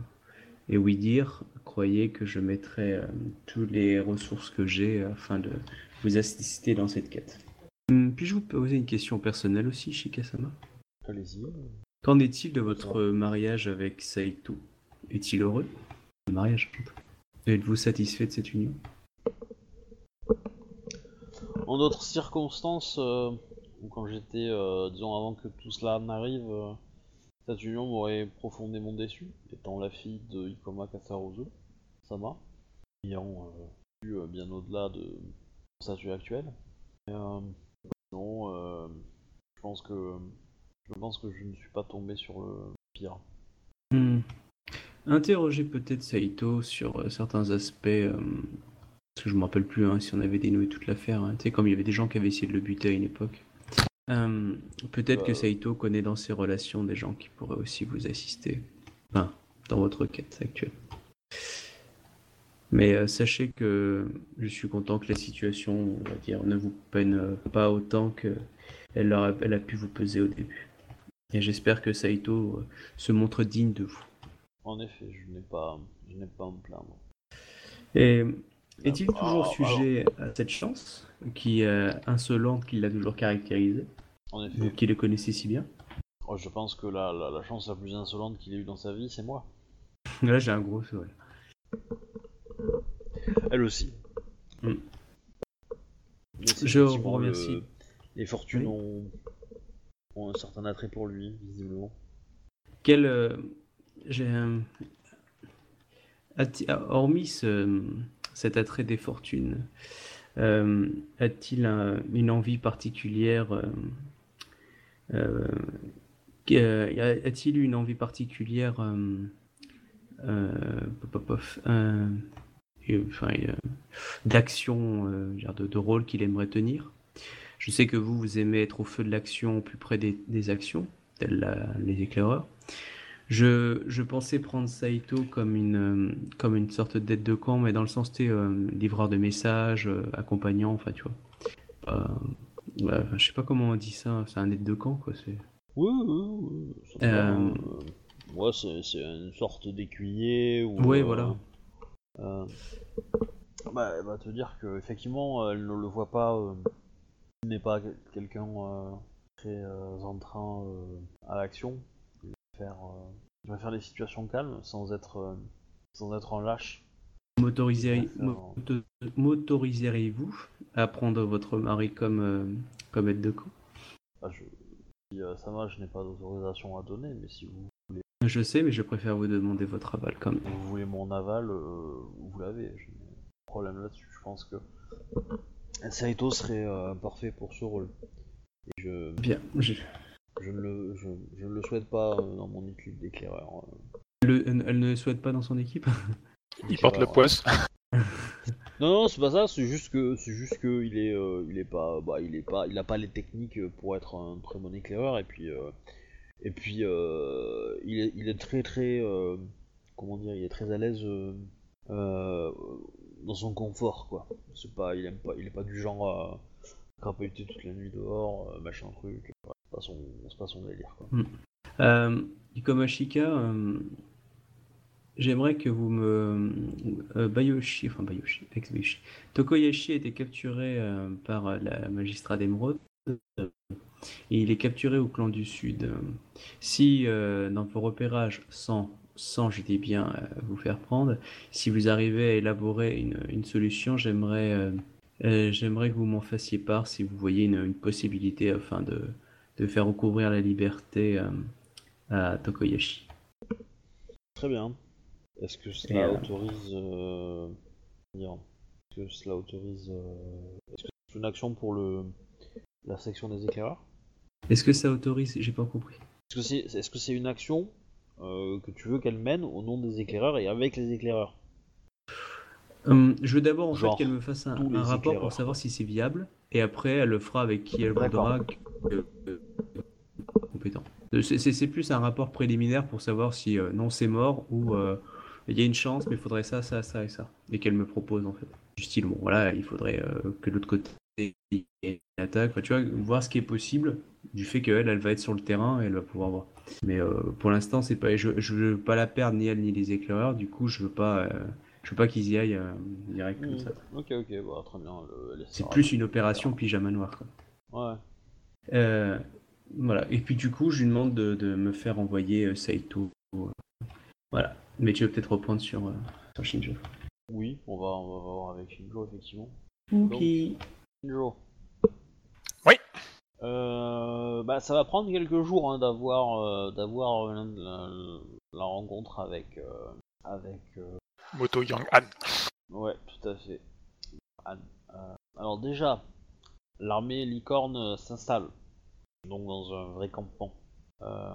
est oui dire, croyez que je mettrai euh, toutes les ressources que j'ai afin de vous assister dans cette quête. Puis-je vous poser une question personnelle aussi, Shika-sama ? Allez-y. Qu'en est-il de votre mariage avec Saito ? Est-il heureux ? Le mariage, êtes-vous satisfait de cette union ? En d'autres circonstances, euh, quand j'étais, euh, disons avant que tout cela n'arrive, euh, cette union m'aurait profondément déçu, étant la fille de Ikoma Kasarozo, Sama, ayant euh, eu euh, bien au-delà de sa statut actuel. Et, euh, Non, euh, je pense que je pense que je ne suis pas tombé sur le pire. Hmm. Interrogez peut-être Saito sur euh, certains aspects, euh, parce que je me rappelle plus hein, si on avait dénoué toute l'affaire. Hein, tu sais, comme il y avait des gens qui avaient essayé de le buter à une époque. Euh, peut-être euh... que Saito connaît dans ses relations des gens qui pourraient aussi vous assister, enfin, dans votre quête actuelle. Mais euh, sachez que je suis content que la situation, on va dire, ne vous peine euh, pas autant qu'elle a, elle a pu vous peser au début. Et j'espère que Saito euh, se montre digne de vous. En effet, je n'ai pas, je n'ai pas à me plaindre. Et est-il ah, toujours ah, sujet ah, à cette chance, qui est insolente, qui l'a toujours caractérisé, en effet. Vous qui le connaissez si bien ? Oh, je pense que la, la, la chance la plus insolente qu'il ait eue dans sa vie, c'est moi. Là, j'ai un gros sourire. Elle aussi. Mm. Je vous remercie. Le... Les fortunes oui. ont... ont un certain attrait pour lui, visiblement. Quel. Euh... J'ai. Euh... Atti... Hormis ce... cet attrait des fortunes, euh... a-t-il un... une envie particulière euh... Euh... A-t-il une envie particulière euh... Euh... Popopov euh... Et, enfin, euh, d'action, euh, de, de rôle qu'il aimerait tenir. Je sais que vous, vous aimez être au feu de l'action, au plus près des, des actions, tels la, les éclaireurs. Je, je pensais prendre Saito comme une, comme une sorte d'aide de camp, mais dans le sens, t'es euh, livreur de messages, euh, accompagnant, enfin, tu vois. Euh, bah, je sais pas comment on dit ça, c'est un aide de camp, quoi. C'est... Oui, oui, oui. C'est euh... ouais, c'est, c'est une sorte d'écuyer. Ou... Oui, voilà. Euh, bah, elle va te dire qu'effectivement elle ne le voit pas, euh, il n'est pas quelqu'un euh, très euh, en train euh, à l'action. Il va faire, euh, il va faire des situations calmes sans être, euh, sans être en lâche. M'autoriseriez-vous à prendre votre mari comme, euh, comme aide de camp? Ah, je... si, euh, ça va, je n'ai pas d'autorisation à donner, mais si vous voulez... Je sais, mais je préfère vous demander votre aval quand même. Si vous voulez mon aval, euh, vous l'avez. J'ai un problème là-dessus, je pense que... Saito serait euh, parfait pour ce rôle. Et je... Bien, je... Je ne, le, je, je ne le souhaite pas dans mon équipe d'éclaireur. Le, elle ne le souhaite pas dans son équipe. Il porte le poisse. Non, non, c'est pas ça. C'est juste que, c'est juste que il est, euh, il est pas, bah, il est pas, il a pas les techniques pour être un très bon éclaireur. Et puis, euh, et puis, euh, il est, il est très, très, euh, comment dire, il est très à l'aise euh, euh, dans son confort, quoi. C'est pas, il aime pas, il est pas du genre à crapahuter toute la nuit dehors, machin truc. Ouais. Pas son, c'est pas son délire, quoi. Mmh. Euh, Ikoma Shika, euh, j'aimerais que vous me... Euh, Bayushi, enfin Bayushi, ex-Bayushi. Tokoyashi a été capturé euh, par la magistrat d'Emeraude. Et il est capturé au clan du Sud. Si, euh, dans vos repérages, sans, sans, je dis bien, euh, vous faire prendre, si vous arrivez à élaborer une, une solution, j'aimerais, euh, euh, j'aimerais que vous m'en fassiez part si vous voyez une, une possibilité afin de... de faire recouvrir la liberté euh, à Tokoyashi. Très bien. Est-ce que cela euh... autorise... Euh... Est-ce que cela autorise... Euh... Est-ce que c'est une action pour le... la section des éclaireurs ? Est-ce que ça autorise ? J'ai pas compris. Est-ce que c'est, Est-ce que c'est une action euh, que tu veux qu'elle mène au nom des éclaireurs et avec les éclaireurs ? Hum, je veux d'abord en Genre, fait qu'elle me fasse un, un rapport éclaireurs. Pour savoir si c'est viable, et après elle le fera avec qui elle voudra euh, euh, compétent. C'est, c'est, c'est plus un rapport préliminaire pour savoir si euh, non c'est mort ou euh, il y a une chance mais il faudrait ça, ça, ça et ça, et qu'elle me propose en fait. Du style bon voilà il faudrait euh, que de l'autre côté il y ait une attaque, enfin, tu vois, voir ce qui est possible du fait qu'elle elle va être sur le terrain et elle va pouvoir voir. Mais euh, pour l'instant c'est pas, je, je veux pas la perdre ni elle ni les éclaireurs, du coup je veux pas... Euh, Je veux pas qu'ils y aillent euh, direct mmh. comme ça. Ok, ok, bah, très bien. Le, c'est plus une opération bien. Pyjama noir, quoi. Ouais. Euh, voilà. Et puis du coup, je lui demande de, de me faire envoyer euh, Saito. Euh, voilà. Mais tu veux peut-être reprendre sur, euh, sur Shinjo. Oui, on va, on va voir avec Shinjo, effectivement. Ok. Donc, Shinjo. Oui. Euh, bah, ça va prendre quelques jours hein, d'avoir, euh, d'avoir euh, la, la rencontre avec, euh, avec. Euh, Moto Yang-Han. Ouais, tout à fait. Euh, alors déjà, l'armée Licorne s'installe, donc dans un vrai campement. Il euh,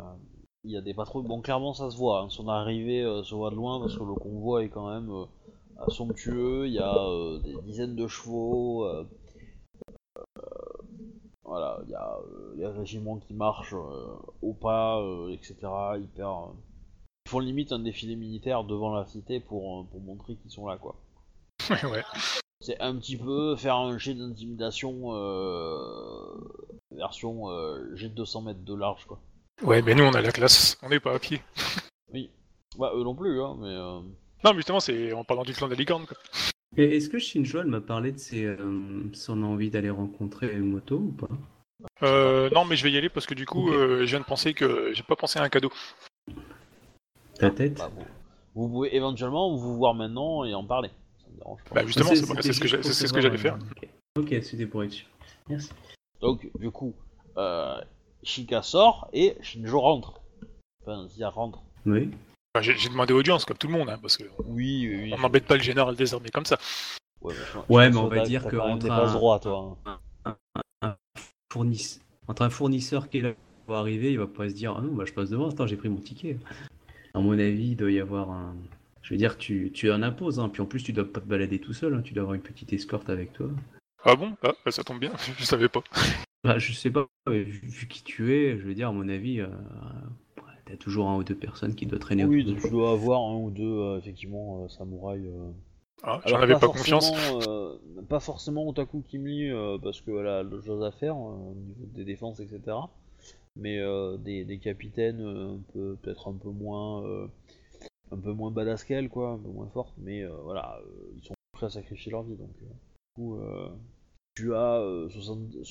y a des patrouilles, bon clairement ça se voit, hein. Son arrivée euh, se voit de loin parce que le convoi est quand même euh, somptueux, il y a euh, des dizaines de chevaux, euh, euh, voilà, il y a euh, les régiments qui marchent euh, au pas, euh, et cetera, hyper... Euh, Ils font limite un défilé militaire devant la cité pour, pour montrer qu'ils sont là, quoi. Ouais, ouais. C'est un petit peu faire un jet d'intimidation euh, version euh, jet de deux cents mètres de large, quoi. Ouais, mais nous on a la classe, on n'est pas à pied. Oui. Bah, eux non plus, hein, mais... Euh... Non, mais justement, c'est en parlant du clan des licornes, quoi. Et est-ce que Shinjo, elle m'a parlé de ses, euh, son envie d'aller rencontrer Moto ou pas ? Euh, non, mais je vais y aller parce que du coup, okay. euh, je viens de penser que j'ai pas pensé à un cadeau. Ta tête. Bah, vous, vous pouvez éventuellement vous voir maintenant et en parler. Ça me dérange pas. Bah justement, c'est, c'est, c'est, c'est ce que, j'ai, c'est ce que voir, j'allais ouais. faire. Ok, okay c'était pour être sûr. Merci. Donc, du coup, euh, Shika sort et Shinjo rentre. Enfin, Zia rentre. Oui. Bah, j'ai, j'ai demandé audience, comme tout le monde, hein, parce que oui, oui, on oui. n'embête pas le général désarmé comme ça. Ouais, bah, je, ouais je mais on va dire que entre un, droit, toi, hein. un, un, un, un fournisseur, entre un fournisseur qui est là pour arriver, il va pas se dire ah non, bah je passe devant. Attends, j'ai pris mon ticket. À mon avis, il doit y avoir un... Je veux dire, tu, tu en imposes, hein. Puis en plus, tu dois pas te balader tout seul, hein. Tu dois avoir une petite escorte avec toi. Ah bon ? Ah, ça tombe bien, je savais pas. Bah, je sais pas, mais vu qui tu es, je veux dire, à mon avis, euh, t'as toujours un ou deux personnes qui doivent traîner. Oui, tu dois avoir un ou deux, euh, effectivement, euh, samouraïs. Euh... Ah, j'en Alors, avais pas, pas confiance. Euh, pas forcément Otaku Kimli, euh, parce que voilà, le chose à faire, au euh, niveau des défenses, et cetera. Mais euh, des, des capitaines euh, un peu, peut-être un peu moins euh, un peu moins badass qu'elle, quoi, un peu moins fortes, mais euh, voilà, euh, ils sont prêts à sacrifier leur vie, donc euh, du coup euh, tu as euh, soixante,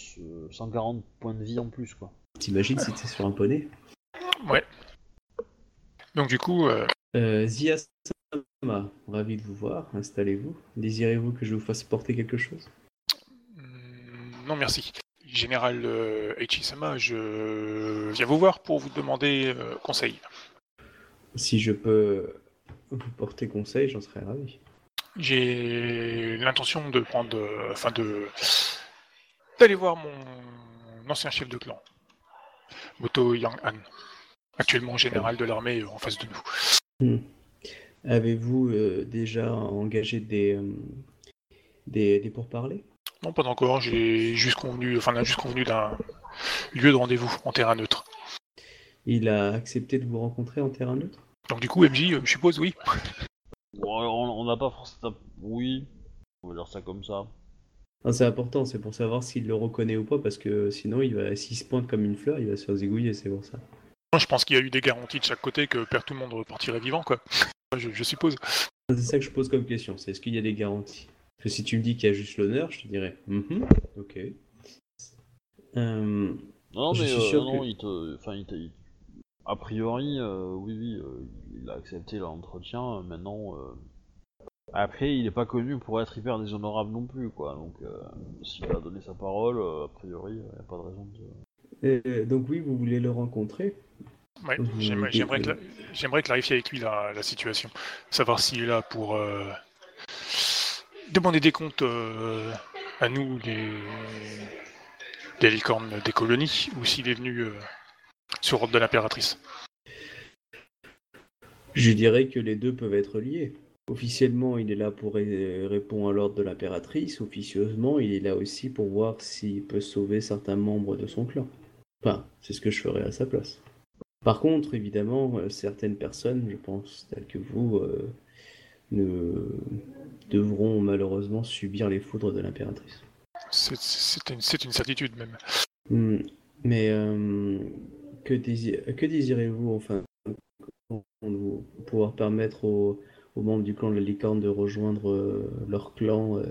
cent quarante points de vie en plus, quoi. T'imagines si t'es sur un poney ? Ouais. Donc du coup euh... Euh, Zia Thomas, ravi de vous voir, installez-vous. Désirez-vous que je vous fasse porter quelque chose ? Non, merci. Général euh, Ichisama, je viens vous voir pour vous demander euh, conseil. Si je peux vous porter conseil, j'en serais ravi. J'ai l'intention de prendre, euh, enfin de d'aller voir mon ancien chef de clan, Moto Yang-Han, actuellement général de l'armée en face de nous. Hmm. Avez-vous euh, déjà engagé des, euh, des, des pourparlers ? Non, pas encore. J'ai juste convenu, enfin, on a juste convenu d'un lieu de rendez-vous en terrain neutre. Il a accepté de vous rencontrer en terrain neutre ? Donc du coup, M J, je suppose, oui. On n'a pas forcément... Oui, on va dire ça comme ça. Non, c'est important, c'est pour savoir s'il le reconnaît ou pas, parce que sinon, il va... s'il se pointe comme une fleur, il va se faire zigouiller, c'est pour ça. Je pense qu'il y a eu des garanties de chaque côté que tout le monde repartirait vivant, quoi. Je, je suppose. C'est ça que je pose comme question, c'est est-ce qu'il y a des garanties ? Parce que si tu me dis qu'il y a juste l'honneur, je te dirais mm-hmm, « ok euh, ». Non, mais euh, non, que... il te... Enfin, il te... a priori, euh, oui, oui, euh, il a accepté l'entretien, maintenant... Euh... Après, il n'est pas connu pour être hyper déshonorable non plus, quoi, donc euh, s'il a donné sa parole, euh, a priori, il n'y a pas de raison de... Et, donc oui, vous voulez le rencontrer ? Ouais, vous... j'aimerais, j'aimerais, cla... j'aimerais clarifier avec lui la, la situation, savoir s'il est là pour... Euh... demander des comptes euh, à nous, les, les licornes des colonies, ou s'il est venu euh, sur ordre de l'impératrice. Je dirais que les deux peuvent être liés. Officiellement, il est là pour ré- répondre à l'ordre de l'impératrice. Officieusement, il est là aussi pour voir s'il peut sauver certains membres de son clan. Enfin, c'est ce que je ferais à sa place. Par contre, évidemment, euh, certaines personnes, je pense, telles que vous... Euh, ne devront malheureusement subir les foudres de l'impératrice. C'est, c'est, une, c'est une certitude même. Mmh, mais euh, que, désir, que désirez-vous enfin pour pouvoir permettre aux, aux membres du clan de la Licorne de rejoindre euh, leur clan euh,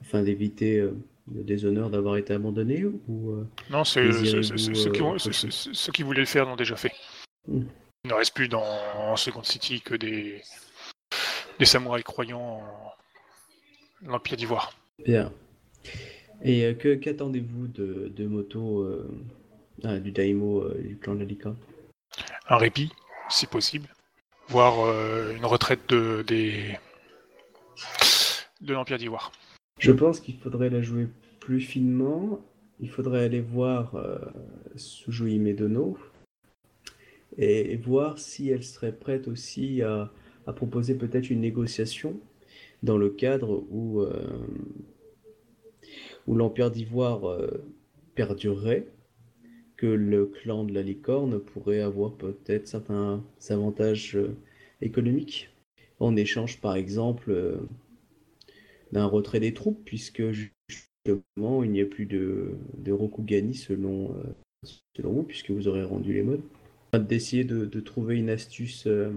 afin d'éviter euh, le déshonneur d'avoir été abandonné ou euh, non, c'est, c'est, c'est, c'est, ceux, qui vont, c'est, c'est, ceux qui voulaient le faire l'ont déjà fait. Mmh. Il ne reste plus dans en Second City que des des samouraïs croyants en l'Empire d'Ivoire. Bien. Et euh, que, qu'attendez-vous de, de Moto, euh, ah, du Daimo, euh, du clan de la Licorne ? Un répit, si possible, voire euh, une retraite de, des... de l'Empire d'Ivoire. Je pense qu'il faudrait la jouer plus finement. Il faudrait aller voir euh, Sujui Medono et, et voir si elle serait prête aussi à à proposer peut-être une négociation dans le cadre où, euh, où l'Empire d'Ivoire euh, perdurerait, que le clan de la Licorne pourrait avoir peut-être certains avantages euh, économiques, en échange par exemple euh, d'un retrait des troupes, puisque justement il n'y a plus de, de Rokugani selon, euh, selon vous, puisque vous aurez rendu les modes. D'essayer de, de trouver une astuce... Euh,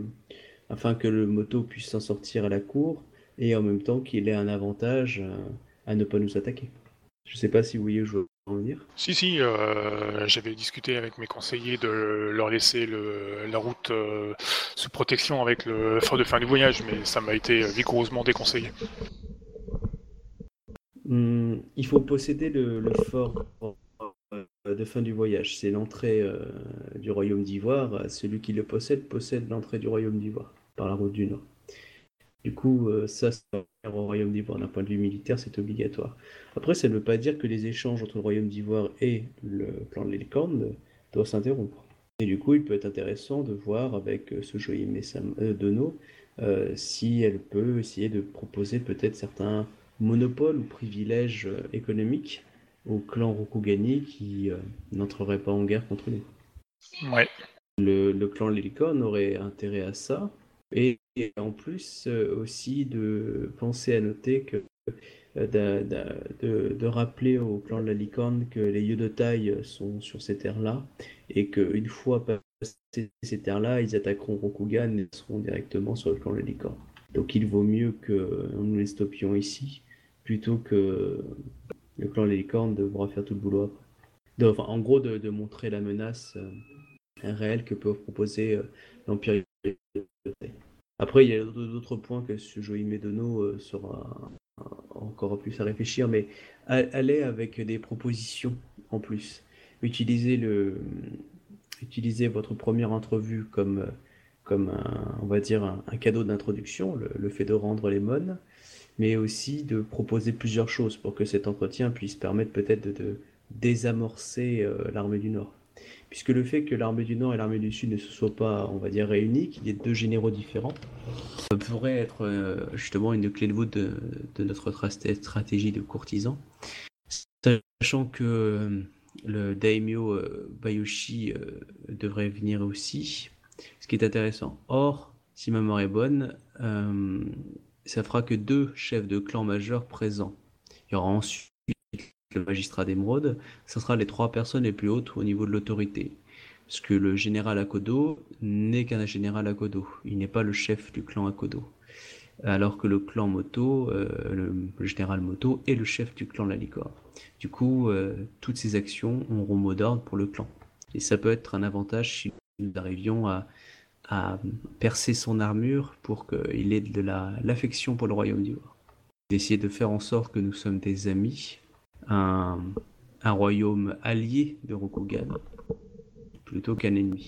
afin que le Moto puisse s'en sortir à la cour, et en même temps qu'il ait un avantage à ne pas nous attaquer. Je ne sais pas si vous voyez où je veux en venir. Si, si, euh, j'avais discuté avec mes conseillers de leur laisser le, la route euh, sous protection avec le fort de la fin du voyage, mais ça m'a été vigoureusement déconseillé. Mmh, il faut posséder le, le fort de fin du voyage. C'est l'entrée euh, du Royaume d'Ivoire. Celui qui le possède, possède l'entrée du Royaume d'Ivoire, par la route du Nord. Du coup, euh, ça, c'est au Royaume d'Ivoire. D'un point de vue militaire, c'est obligatoire. Après, ça ne veut pas dire que les échanges entre le Royaume d'Ivoire et le clan de la Licorne doivent s'interrompre. Et du coup, il peut être intéressant de voir avec euh, ce joyeux Messam euh, Dono euh, si elle peut essayer de proposer peut-être certains monopoles ou privilèges euh, économiques au clan Rokugani qui euh, n'entrerait pas en guerre contre nous. Ouais. Le, le clan Licorne aurait intérêt à ça, et, et en plus euh, aussi de penser à noter que euh, d'a, d'a, de, de rappeler au clan de la Licorne que les Yodotai sont sur ces terres-là, et qu'une fois passées ces terres-là, ils attaqueront Rokugan et seront directement sur le clan de la Licorne. Donc il vaut mieux que euh, nous les stoppions ici, plutôt que... Le clan des Licornes devra faire tout le boulot après. De, enfin, en gros, de, de montrer la menace euh, réelle que peut proposer euh, l'Empire. Après, il y a d'autres points que Sujoime Dono sera encore plus à réfléchir, mais aller avec des propositions en plus. Utilisez, le, utilisez votre première entrevue comme, comme un, on va dire un, un cadeau d'introduction, le, le fait de rendre les mônes, mais aussi de proposer plusieurs choses pour que cet entretien puisse permettre peut-être de, de désamorcer l'armée du Nord. Puisque le fait que l'armée du Nord et l'armée du Sud ne se soient pas, on va dire, réunies, qu'il y ait deux généraux différents, ça pourrait être euh, justement une clé de voûte de, de notre tra- stratégie de courtisan. Sachant que euh, le daimyo euh, Bayushi euh, devrait venir aussi, ce qui est intéressant. Or, si ma mémoire est bonne, euh, ça fera que deux chefs de clan majeurs présents. Il y aura ensuite le magistrat d'émeraude, ce sera les trois personnes les plus hautes au niveau de l'autorité. Parce que le général Akodo n'est qu'un général Akodo, il n'est pas le chef du clan Akodo. Alors que le clan Moto, euh, le général Moto, est le chef du clan la Licorne. Du coup, euh, toutes ces actions auront mot d'ordre pour le clan. Et ça peut être un avantage si nous arrivions à, à percer son armure pour qu'il ait de la, l'affection pour le royaume d'Ivoire. D'essayer de faire en sorte que nous sommes des amis, Un, un royaume allié de Rokugan plutôt qu'un ennemi,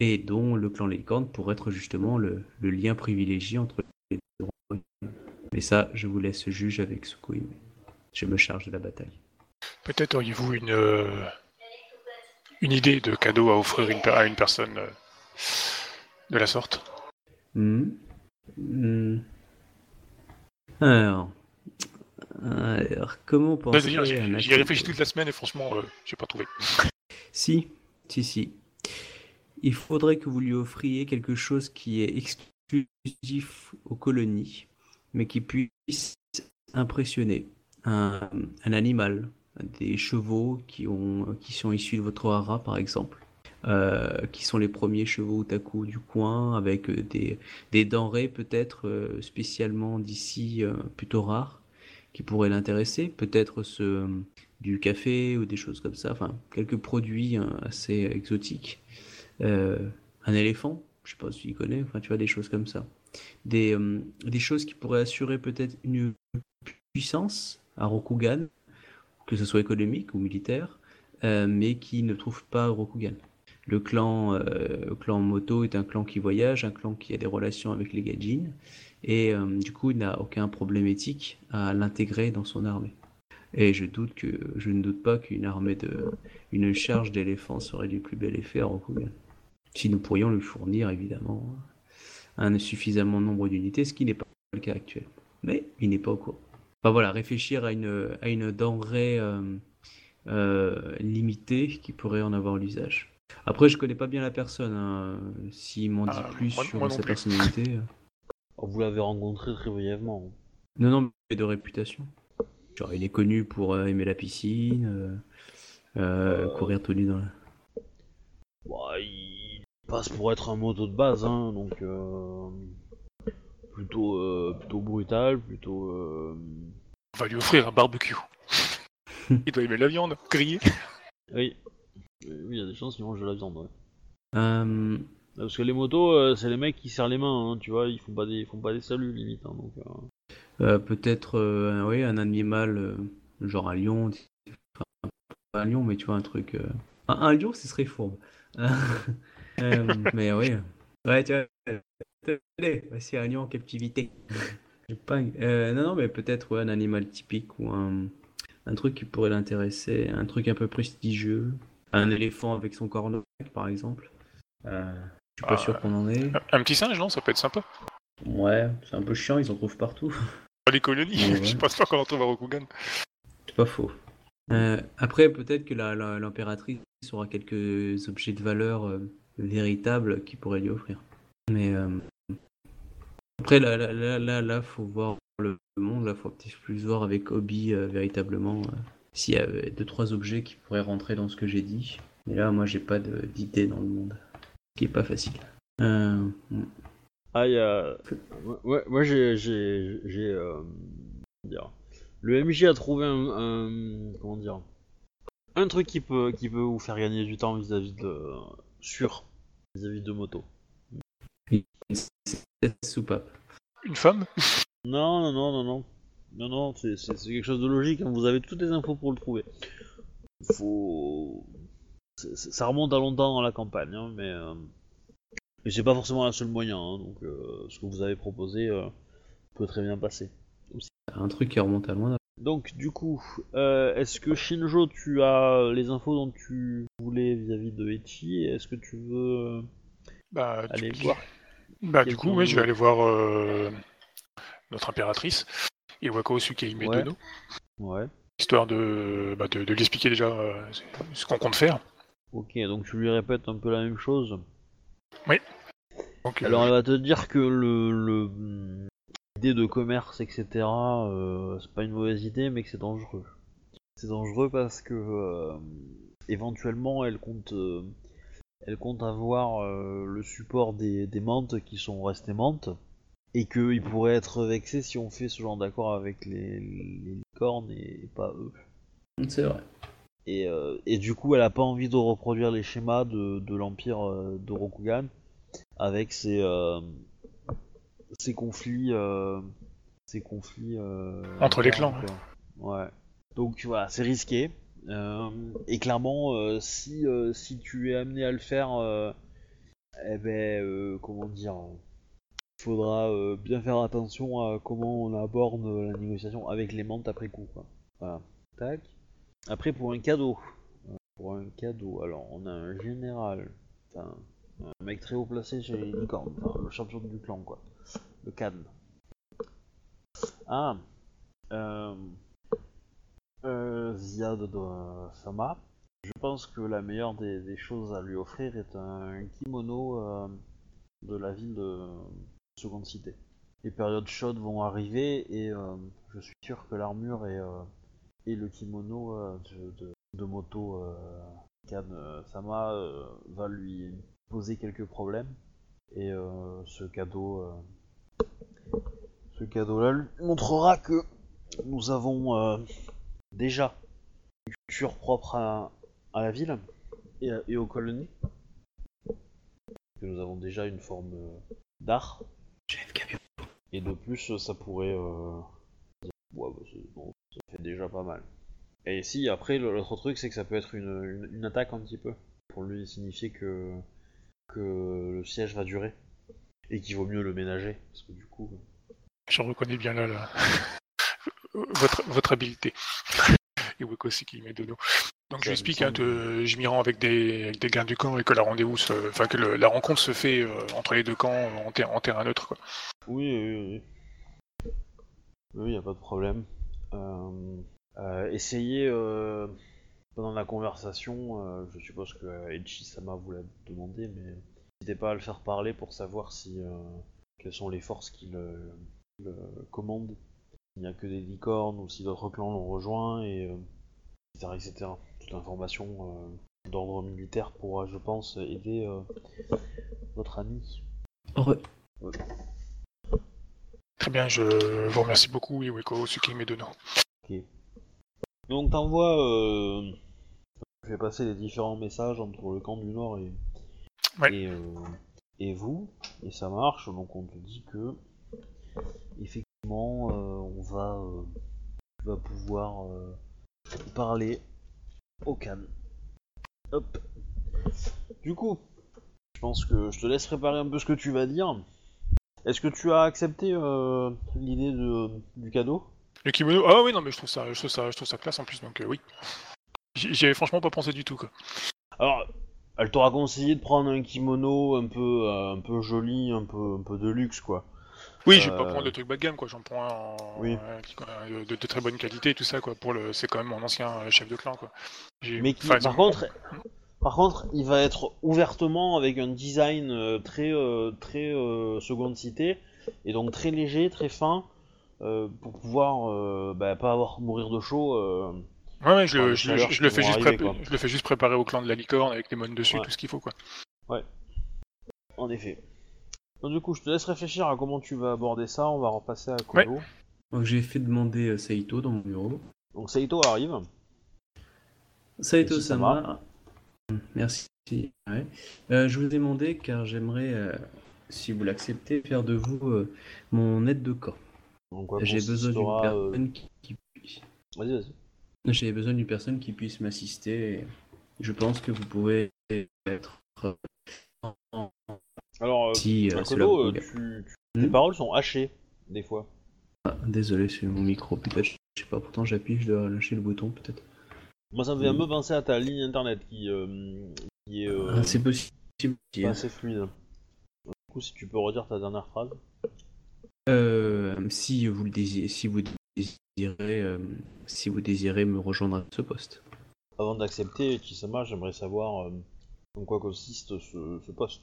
et dont le clan Licorne pourrait être justement le, le lien privilégié entre les deux royaumes. Mais ça, je vous laisse juge avec Sukeime. Je me charge de la bataille. Peut-être auriez-vous une, euh, une idée de cadeau à offrir une, à une personne euh, de la sorte? mmh. Mmh. Alors... Alors, comment penser non, j'ai, à J'y ai réfléchi toute la semaine et franchement, euh, j'ai pas trouvé. Si, si, si. Il faudrait que vous lui offriez quelque chose qui est exclusif aux colonies, mais qui puisse impressionner un, un animal, des chevaux qui, ont, qui sont issus de votre hara, par exemple, euh, qui sont les premiers chevaux otaku du coin, avec des, des denrées peut-être euh, spécialement d'ici euh, plutôt rares, qui pourrait l'intéresser, peut-être ce, du café ou des choses comme ça, enfin quelques produits assez exotiques, euh, un éléphant, je sais pas si il connaît, enfin tu vois des choses comme ça, des, euh, des choses qui pourraient assurer peut-être une puissance à Rokugan, que ce soit économique ou militaire, euh, mais qui ne trouve pas Rokugan. Le clan, euh, le clan Moto est un clan qui voyage, un clan qui a des relations avec les Gaijin, et euh, du coup il n'a aucun problème éthique à l'intégrer dans son armée. Et je, doute que, je ne doute pas qu'une armée de, une charge d'éléphants serait du plus bel effet à Rokugan. Si nous pourrions lui fournir évidemment un suffisamment nombre d'unités, ce qui n'est pas le cas actuel. Mais il n'est pas au courant. Enfin voilà, réfléchir à une, à une denrée euh, euh, limitée qui pourrait en avoir l'usage. Après, je connais pas bien la personne, hein. S'il m'en dit ah, plus moi, sur moi sa plus. personnalité... Vous l'avez rencontré très brièvement. Non, non, mais de réputation. Genre, il est connu pour euh, aimer la piscine, euh, euh, euh... courir tout nu dans la... Bah, il passe pour être un moto de base, hein, donc... Euh... Plutôt, euh, plutôt brutal, plutôt... Euh... On va lui offrir un barbecue. Il doit aimer la viande, grillée. Oui. Oui, il y a des chances qu'ils mangent de la viande, ouais. Euh... Parce que les motos, euh, c'est les mecs qui serrent les mains, hein, tu vois, ils font pas des, ils font pas des saluts, limite. Hein, donc, euh... Euh, peut-être, euh, oui, un animal, euh, genre un lion, enfin, pas un lion, mais tu vois, un truc... Euh... Un, un lion, ce serait fourbe. euh, mais oui, ouais, tu vois, voici un lion en captivité. pas... euh, non, non, mais peut-être, ouais, un animal typique, ou un, un truc qui pourrait l'intéresser, un truc un peu prestigieux. Un éléphant avec son corneau, par exemple. Euh, je suis pas ah, sûr qu'on en ait. Un petit singe, non? Ça peut être sympa. Ouais, c'est un peu chiant, ils en trouvent partout. Dans les colonies, ouais, ouais. Je pense pas qu'on en trouve à Rokugan. C'est pas faux. Euh, après, peut-être que la, la, l'impératrice aura quelques objets de valeur euh, véritables qu'il pourrait lui offrir. Mais euh, après, là, là, là, là, là, faut voir le monde. Là, faut peut-être plus voir avec Obi euh, véritablement. Euh. S'il y avait deux trois objets qui pourraient rentrer dans ce que j'ai dit, mais là moi j'ai pas de, d'idée dans le monde, ce qui est pas facile. Euh... Ah il y a, ouais, moi j'ai j'ai j'ai euh... dire, le M J a trouvé un, un comment dire, un truc qui peut qui peut vous faire gagner du temps vis-à-vis de sur vis-à-vis de moto. cette soupape. Une femme ? Non, non, non, non, non. Non, non, c'est, c'est, c'est quelque chose de logique. Hein. Vous avez toutes les infos pour le trouver. Faut... C'est, c'est, ça remonte à longtemps dans la campagne, hein, mais, euh... mais c'est pas forcément le seul moyen. Hein, donc, euh, ce que vous avez proposé euh, peut très bien passer. Aussi. Un truc qui remonte à loin. Donc, du coup, euh, est-ce que Shinjo, tu as les infos dont tu voulais vis-à-vis de Echi ? Est-ce que tu veux bah, aller tu... voir ? Bah, du coup, oui, je vais aller voir euh, notre impératrice. Iweko Sukeime ouais. Dono, ouais. Histoire de, bah de, de lui expliquer déjà euh, ce qu'on compte faire. Ok, donc tu lui répètes un peu la même chose. Oui. Donc, alors euh... elle va te dire que le, le l'idée de commerce, et cetera, euh, c'est pas une mauvaise idée, mais que c'est dangereux. C'est dangereux parce que euh, éventuellement elle compte, euh, elle compte avoir euh, le support des, des mantes qui sont restées mantes. Et qu'ils pourraient être vexés si on fait ce genre d'accord avec les, les licornes et pas eux. C'est vrai. Et, euh, et du coup, elle a pas envie de reproduire les schémas de, de l'Empire de Rokugan avec ses, euh, ses conflits... Euh, ses conflits... Euh, Entre les clans. Ouais. Donc voilà, c'est risqué. Euh, et clairement, euh, si, euh, si tu es amené à le faire, euh, eh ben, euh, comment dire... Il faudra euh, bien faire attention à comment on aborde euh, la négociation avec les mantes après coup. Quoi. Voilà. Tac. Après pour un cadeau. Euh, pour un cadeau. Alors on a un général. Enfin, un mec très haut placé chez les licornes. Enfin, le champion du clan quoi. Le Khan. Ah. Euh... Euh, Zia de Sama. Je pense que la meilleure des, des choses à lui offrir est un kimono euh, de la ville de... Seconde Cité. Les périodes chaudes vont arriver et euh, je suis sûr que l'armure et, euh, et le kimono euh, de, de, de Moto euh, Kan euh, Sama euh, va lui poser quelques problèmes et euh, ce cadeau euh, ce cadeau là lui montrera que nous avons euh, déjà une culture propre à, à la ville et, et aux colonies, que nous avons déjà une forme euh, d'art. Et de plus, ça pourrait... Euh... Ouais, bah c'est... Bon, ça fait déjà pas mal. Et si, après, l'autre truc, c'est que ça peut être une, une, une attaque un petit peu. Pour lui signifier que, que le siège va durer. Et qu'il vaut mieux le ménager. Parce que du coup... Je reconnais bien là, là. votre, votre habileté. Et Weko Sukeime Dono. Donc ça, je j'explique, hein, de... je m'y rends avec des, avec des gains du camp et que la, rendez-vous se... enfin, que le... la rencontre se fait euh, entre les deux camps euh, en, ter... en terrain neutre. Quoi. Oui, oui, oui. Oui, y a pas de problème. Euh... Euh, essayez, euh... pendant la conversation, euh, je suppose que Echi-sama vous l'a demandé, mais n'hésitez pas à le faire parler pour savoir si euh... quelles sont les forces qui le, le commandent. Il n'y a que des licornes ou si d'autres clans l'ont rejoint, et euh... et cetera, et cetera. Toute information euh, d'ordre militaire pourra, je pense, aider euh, votre ami. Heureux. Ouais. Très bien, je vous remercie beaucoup, Iweko Sukeime Dono. Ok. Donc t'envoies... Euh... Je vais passer les différents messages entre le camp du Nord et... Ouais. Et, euh... et vous, et ça marche, donc on te dit que... Effectivement, euh, on va... Euh... Tu vas pouvoir... Euh... parler au calme. Hop. Du coup, je pense que je te laisse préparer un peu ce que tu vas dire. Est-ce que tu as accepté euh, l'idée de, du cadeau ? Le kimono ? Ah oui, non mais je trouve ça, je trouve ça, je trouve ça classe en plus, donc euh, oui. J'y avais franchement pas pensé du tout quoi. Alors, elle t'aura conseillé de prendre un kimono un peu, euh, un peu joli, un peu, un peu de luxe quoi. Oui, je vais euh... pas prendre le truc bas de gamme, quoi. J'en prends un, oui. un de, de, de très bonne qualité et tout ça, quoi. Pour le, c'est quand même mon ancien chef de clan, quoi. J'ai... Mais qui, enfin, par contre, par contre, il va être ouvertement avec un design très, très euh, Seconde Cité, et donc très léger, très fin, euh, pour pouvoir, euh, bah, pas avoir mourir de chaud. Euh, ouais, ouais, je le, je, je, je le fais juste, arriver, pré- je le fais juste préparer au clan de la licorne avec les mônes dessus, ouais. Et tout ce qu'il faut, quoi. Ouais. En effet. Donc, du coup, je te laisse réfléchir à comment tu vas aborder ça, on va repasser à Akodo. Ouais. Donc j'ai fait demander euh, Saito dans mon bureau. Donc Saito arrive. Saito Sama. Merci. Ouais. Euh, je vous ai demandé car j'aimerais euh, si vous l'acceptez, faire de vous euh, mon aide de camp. Donc, quoi, J'ai besoin d'une personne euh... qui puisse. Vas-y, vas-y. J'ai besoin d'une personne qui puisse m'assister. Et je pense que vous pouvez être. Alors, euh, si, euh, Akodo, tu, tu... Hmm? tes paroles sont hachées des fois. Ah, désolé, c'est mon micro. Peut-être, je sais pas. Pourtant, j'appuie, je dois lâcher le bouton, peut-être. Moi, ça me fait un peu penser à ta ligne internet qui, euh, qui est. Euh, ah, c'est possible. Pas assez fluide. Du coup, si tu peux redire ta dernière phrase. Euh, si vous le désirez, si vous désirez, euh, si vous désirez me rejoindre à ce poste. Avant d'accepter, Kisama, j'aimerais savoir euh, en quoi consiste ce, ce poste.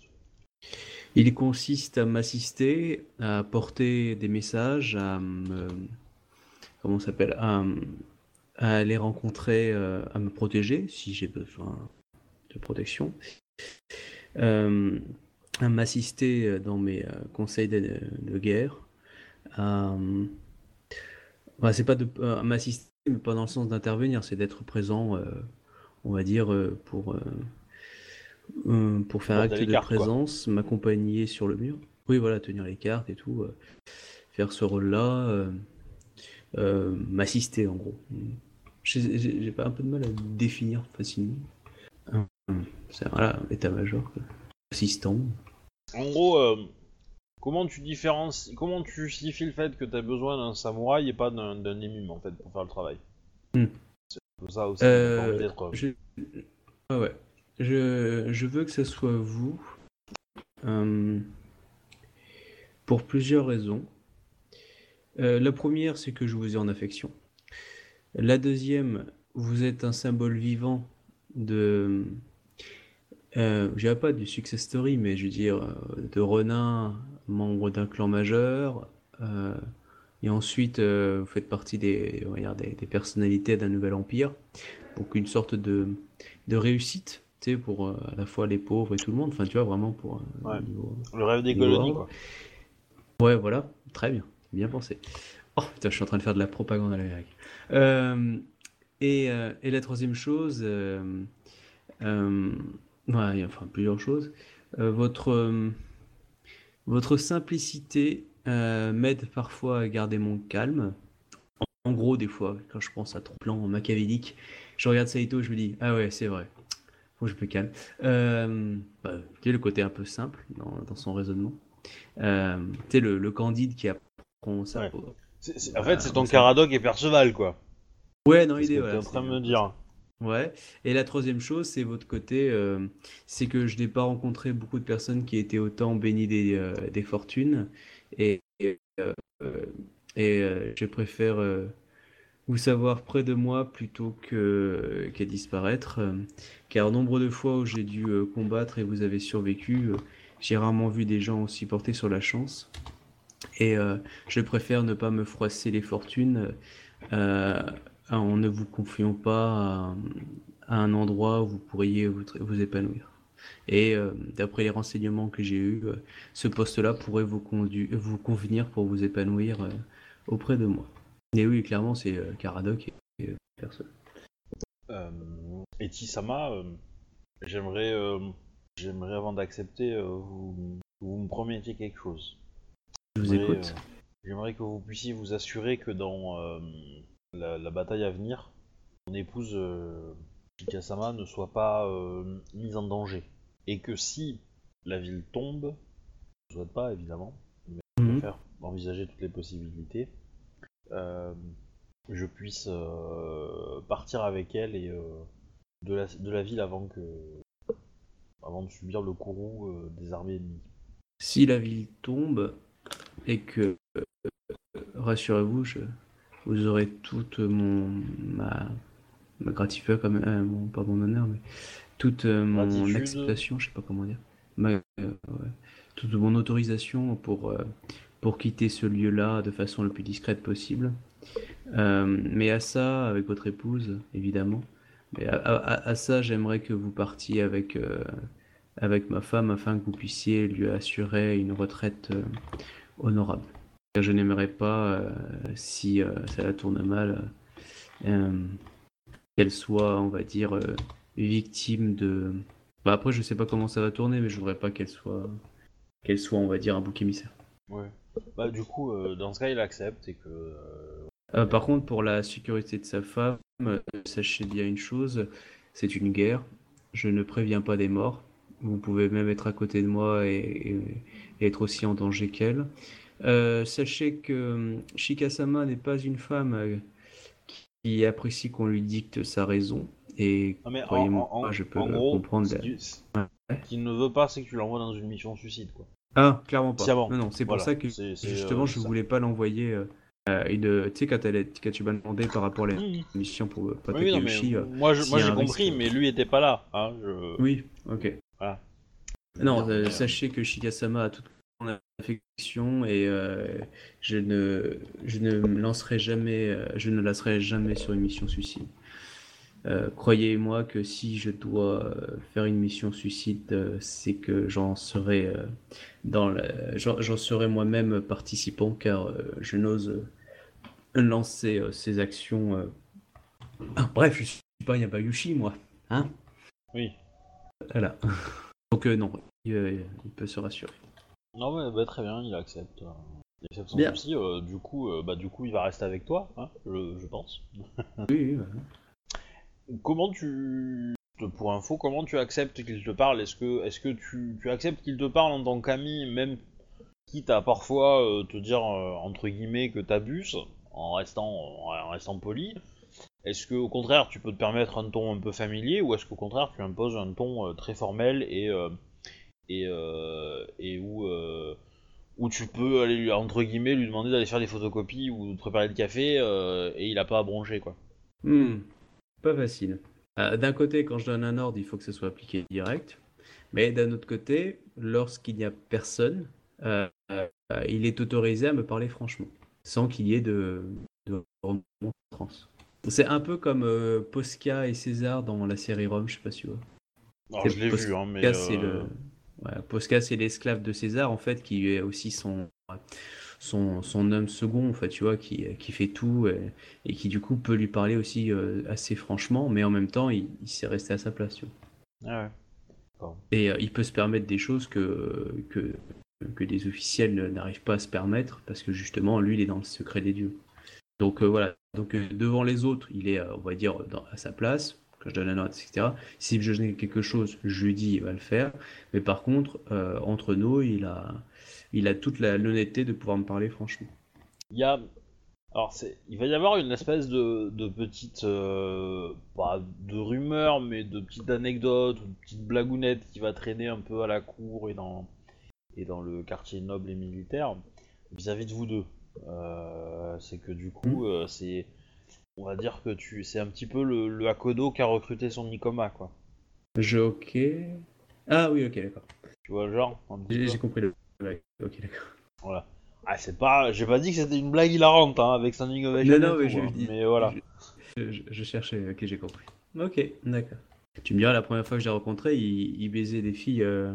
Il consiste à m'assister, à porter des messages, à me... comment ça s'appelle, à, à aller rencontrer, euh, à me protéger si j'ai besoin de protection, euh, à m'assister dans mes euh, conseils de, de guerre, à... Enfin, c'est pas de à m'assister, mais pas dans le sens d'intervenir, c'est d'être présent, euh, on va dire, euh, pour... Euh... Euh, pour faire acte de cartes, présence, quoi. M'accompagner sur le mur. Oui, voilà, tenir les cartes et tout. Euh, faire ce rôle-là, euh, euh, m'assister en gros. J'ai, j'ai, j'ai pas un peu de mal à définir facilement. Euh, c'est voilà, état-major, quoi. Assistant. En gros, euh, comment tu différencies, comment tu justifies le fait que t'as besoin d'un samouraï et pas d'un, d'un émume en fait pour faire le travail. Mm. C'est comme ça aussi. Euh, d'être... Je... Ah ouais. Je, je veux que ce soit vous, euh, pour plusieurs raisons. Euh, la première, c'est que je vous ai en affection. La deuxième, vous êtes un symbole vivant de... Euh, je dirais pas du success story, mais je veux dire euh, de Ronin, membre d'un clan majeur. Euh, et ensuite, euh, vous faites partie des, on va dire, des, des personnalités d'un nouvel empire. Donc une sorte de, de réussite. Pour euh, à la fois les pauvres et tout le monde, enfin tu vois, vraiment pour euh, ouais. niveau, le rêve des colonies quoi. Ouais, voilà, très bien, bien pensé. Oh putain, je suis en train de faire de la propagande à l'Amérique. Euh, et, euh, et la troisième chose, euh, euh, ouais, enfin plusieurs choses, euh, votre, euh, votre simplicité euh, m'aide parfois à garder mon calme. En, en gros, des fois, quand je pense à trop plan machiavélique, je regarde Saito, je me dis, ah ouais, c'est vrai. Je me calme. Euh, bah, tu sais, le côté un peu simple dans, dans son raisonnement. Euh, tu sais, le, le candide qui apprend ça. Ouais. C'est, c'est, en fait, euh, c'est ton Caradoc et Perceval, quoi. Ouais, non, l'idée, voilà. Tu es en train de me dire. Ouais. Et la troisième chose, c'est votre côté. Euh, c'est que je n'ai pas rencontré beaucoup de personnes qui étaient autant bénies des, euh, des fortunes. Et, et, euh, et euh, je préfère euh, vous savoir près de moi plutôt que, qu'à disparaître. Car nombre de fois où j'ai dû euh, combattre et vous avez survécu, euh, j'ai rarement vu des gens aussi portés sur la chance. Et euh, je préfère ne pas me froisser les fortunes euh, en ne vous confiant pas à, à un endroit où vous pourriez vous, vous épanouir. Et euh, d'après les renseignements que j'ai eus, euh, ce poste-là pourrait vous, condu- vous convenir pour vous épanouir euh, auprès de moi. Et oui, clairement, c'est euh, Caradoc et euh, personne. Euh... Et Tisama, euh, j'aimerais, euh, j'aimerais avant d'accepter, euh, vous, vous me promettiez quelque chose. Je vous écoute. Euh, j'aimerais que vous puissiez vous assurer que dans euh, la, la bataille à venir, mon épouse euh, Shikasama ne soit pas euh, mise en danger. Et que si la ville tombe, je ne souhaite pas évidemment, mais je mm-hmm. préfère envisager toutes les possibilités, euh, je puisse euh, partir avec elle et... Euh, De la, de la ville avant que avant de subir le courroux euh, des armées ennemies. Si la ville tombe et que euh, rassurez-vous, je, vous aurez toute mon ma ma gratitude quand même, euh, mon, pas mon honneur mais toute euh, mon Gratitude. acceptation, je sais pas comment dire, ma, euh, ouais, toute mon autorisation pour euh, pour quitter ce lieu-là de façon le plus discrète possible. Euh, mais à ça, avec votre épouse, évidemment. Mais à, à, à ça, j'aimerais que vous partiez avec, euh, avec ma femme afin que vous puissiez lui assurer une retraite euh, honorable. Car je n'aimerais pas, euh, si euh, ça la tourne mal, euh, qu'elle soit, on va dire, euh, victime de... Bah après, je sais pas comment ça va tourner, mais je voudrais pas qu'elle soit qu'elle soit, on va dire, un bouc émissaire. Ouais. Bah du coup, euh, dans ce cas, il accepte et que... Euh... Euh, par contre, pour la sécurité de sa femme, euh, sachez bien une chose, c'est une guerre. Je ne préviens pas des morts. Vous pouvez même être à côté de moi et, et, et être aussi en danger qu'elle. Euh, sachez que Shika-sama n'est pas une femme euh, qui apprécie qu'on lui dicte sa raison. Et croyez-moi, je peux en gros, comprendre... Ce qu'il la... ouais. ne veut pas, c'est que tu l'envoies dans une mission suicide, quoi. Ah, clairement pas. C'est avant. Non, non, c'est pour voilà. ça que c'est, c'est, justement, euh, je ça. voulais pas l'envoyer... Euh... Euh, tu sais, quand, quand tu m'as demandé par rapport à la mmh. mission pour Takayoshi... Oui, moi, je, si moi j'ai compris, risque. mais lui était pas là. Hein, je... Oui, ok. Voilà. Non, euh, sachez que Shika-sama a toute mon affection et euh, je, ne, je ne me lancerai jamais, je ne lasserai jamais sur une mission suicide. Euh, croyez-moi que si je dois faire une mission suicide, c'est que j'en serai euh, dans la... j'en, j'en serai moi-même participant, car euh, je n'ose euh, lancer euh, ces actions. Euh... Ah, bref, je suis pas un Bayushi, moi, hein ? Oui. Voilà. Donc euh, non, il, euh, il peut se rassurer. Non mais bah, très bien, il accepte. Il accepte son souci. Euh, du coup, euh, bah du coup, il va rester avec toi, hein, je, je pense. oui. oui bah. Comment tu... Pour info, comment tu acceptes qu'il te parle ? Est-ce que, est-ce que tu, tu acceptes qu'il te parle en tant qu'ami, même quitte à parfois euh, te dire, euh, entre guillemets, que t'abuses, en restant, en restant poli ? Est-ce que, au contraire, tu peux te permettre un ton un peu familier, ou est-ce qu'au contraire, tu imposes un ton euh, très formel et, euh, et, euh, et où, euh, où tu peux aller, entre guillemets, lui demander d'aller faire des photocopies ou de préparer le café, euh, et il a pas à broncher, quoi. Hmm. Pas facile. Euh, d'un côté, quand je donne un ordre, il faut que ce soit appliqué direct. Mais d'un autre côté, lorsqu'il n'y a personne, euh, euh, il est autorisé à me parler franchement, sans qu'il y ait de, de remontrance. C'est un peu comme euh, Posca et César dans la série Rome, je sais pas si vous voyez. Je l'ai Posca, vu, hein, mais... Euh... C'est le... ouais, Posca, c'est l'esclave de César, en fait, qui est aussi son... Son, son homme second, en fait, tu vois, qui, qui fait tout et, et qui, du coup, peut lui parler aussi euh, assez franchement, mais en même temps, il, il s'est resté à sa place. Tu vois. Ah ouais. Bon. Et euh, il peut se permettre des choses que, que, que des officiels n'arrivent pas à se permettre, parce que, justement, lui, il est dans le secret des dieux. Donc, euh, voilà. Donc, euh, devant les autres, il est, euh, on va dire, dans, à sa place, quand je donne un ordre, et cetera. Si je donne quelque chose, je lui dis, il va le faire. Mais par contre, euh, entre nous, il a... Il a toute la, l'honnêteté de pouvoir me parler franchement. Il y a, alors c'est, il va y avoir une espèce de, de petite, euh, pas de rumeur, mais de petite anecdote, ou de petite blagounette qui va traîner un peu à la cour et dans et dans le quartier noble et militaire vis-à-vis de vous deux. Euh, c'est que du coup, mmh. euh, c'est, on va dire que tu, c'est un petit peu le, le Akodo qui a recruté son Ikoma, quoi. Je ok. Ah oui, ok, d'accord. Tu vois le genre. J'ai, j'ai compris le. Ok, d'accord. Voilà. Ah, c'est pas... J'ai pas dit que c'était une blague hilarante, hein, avec Standing Ovation. Non, non, mais, tout, je, hein. je, mais voilà. Je, je, je cherchais... Ok, j'ai compris. Ok, d'accord. Tu me diras, la première fois que je l'ai rencontré, il, il baisait des filles euh,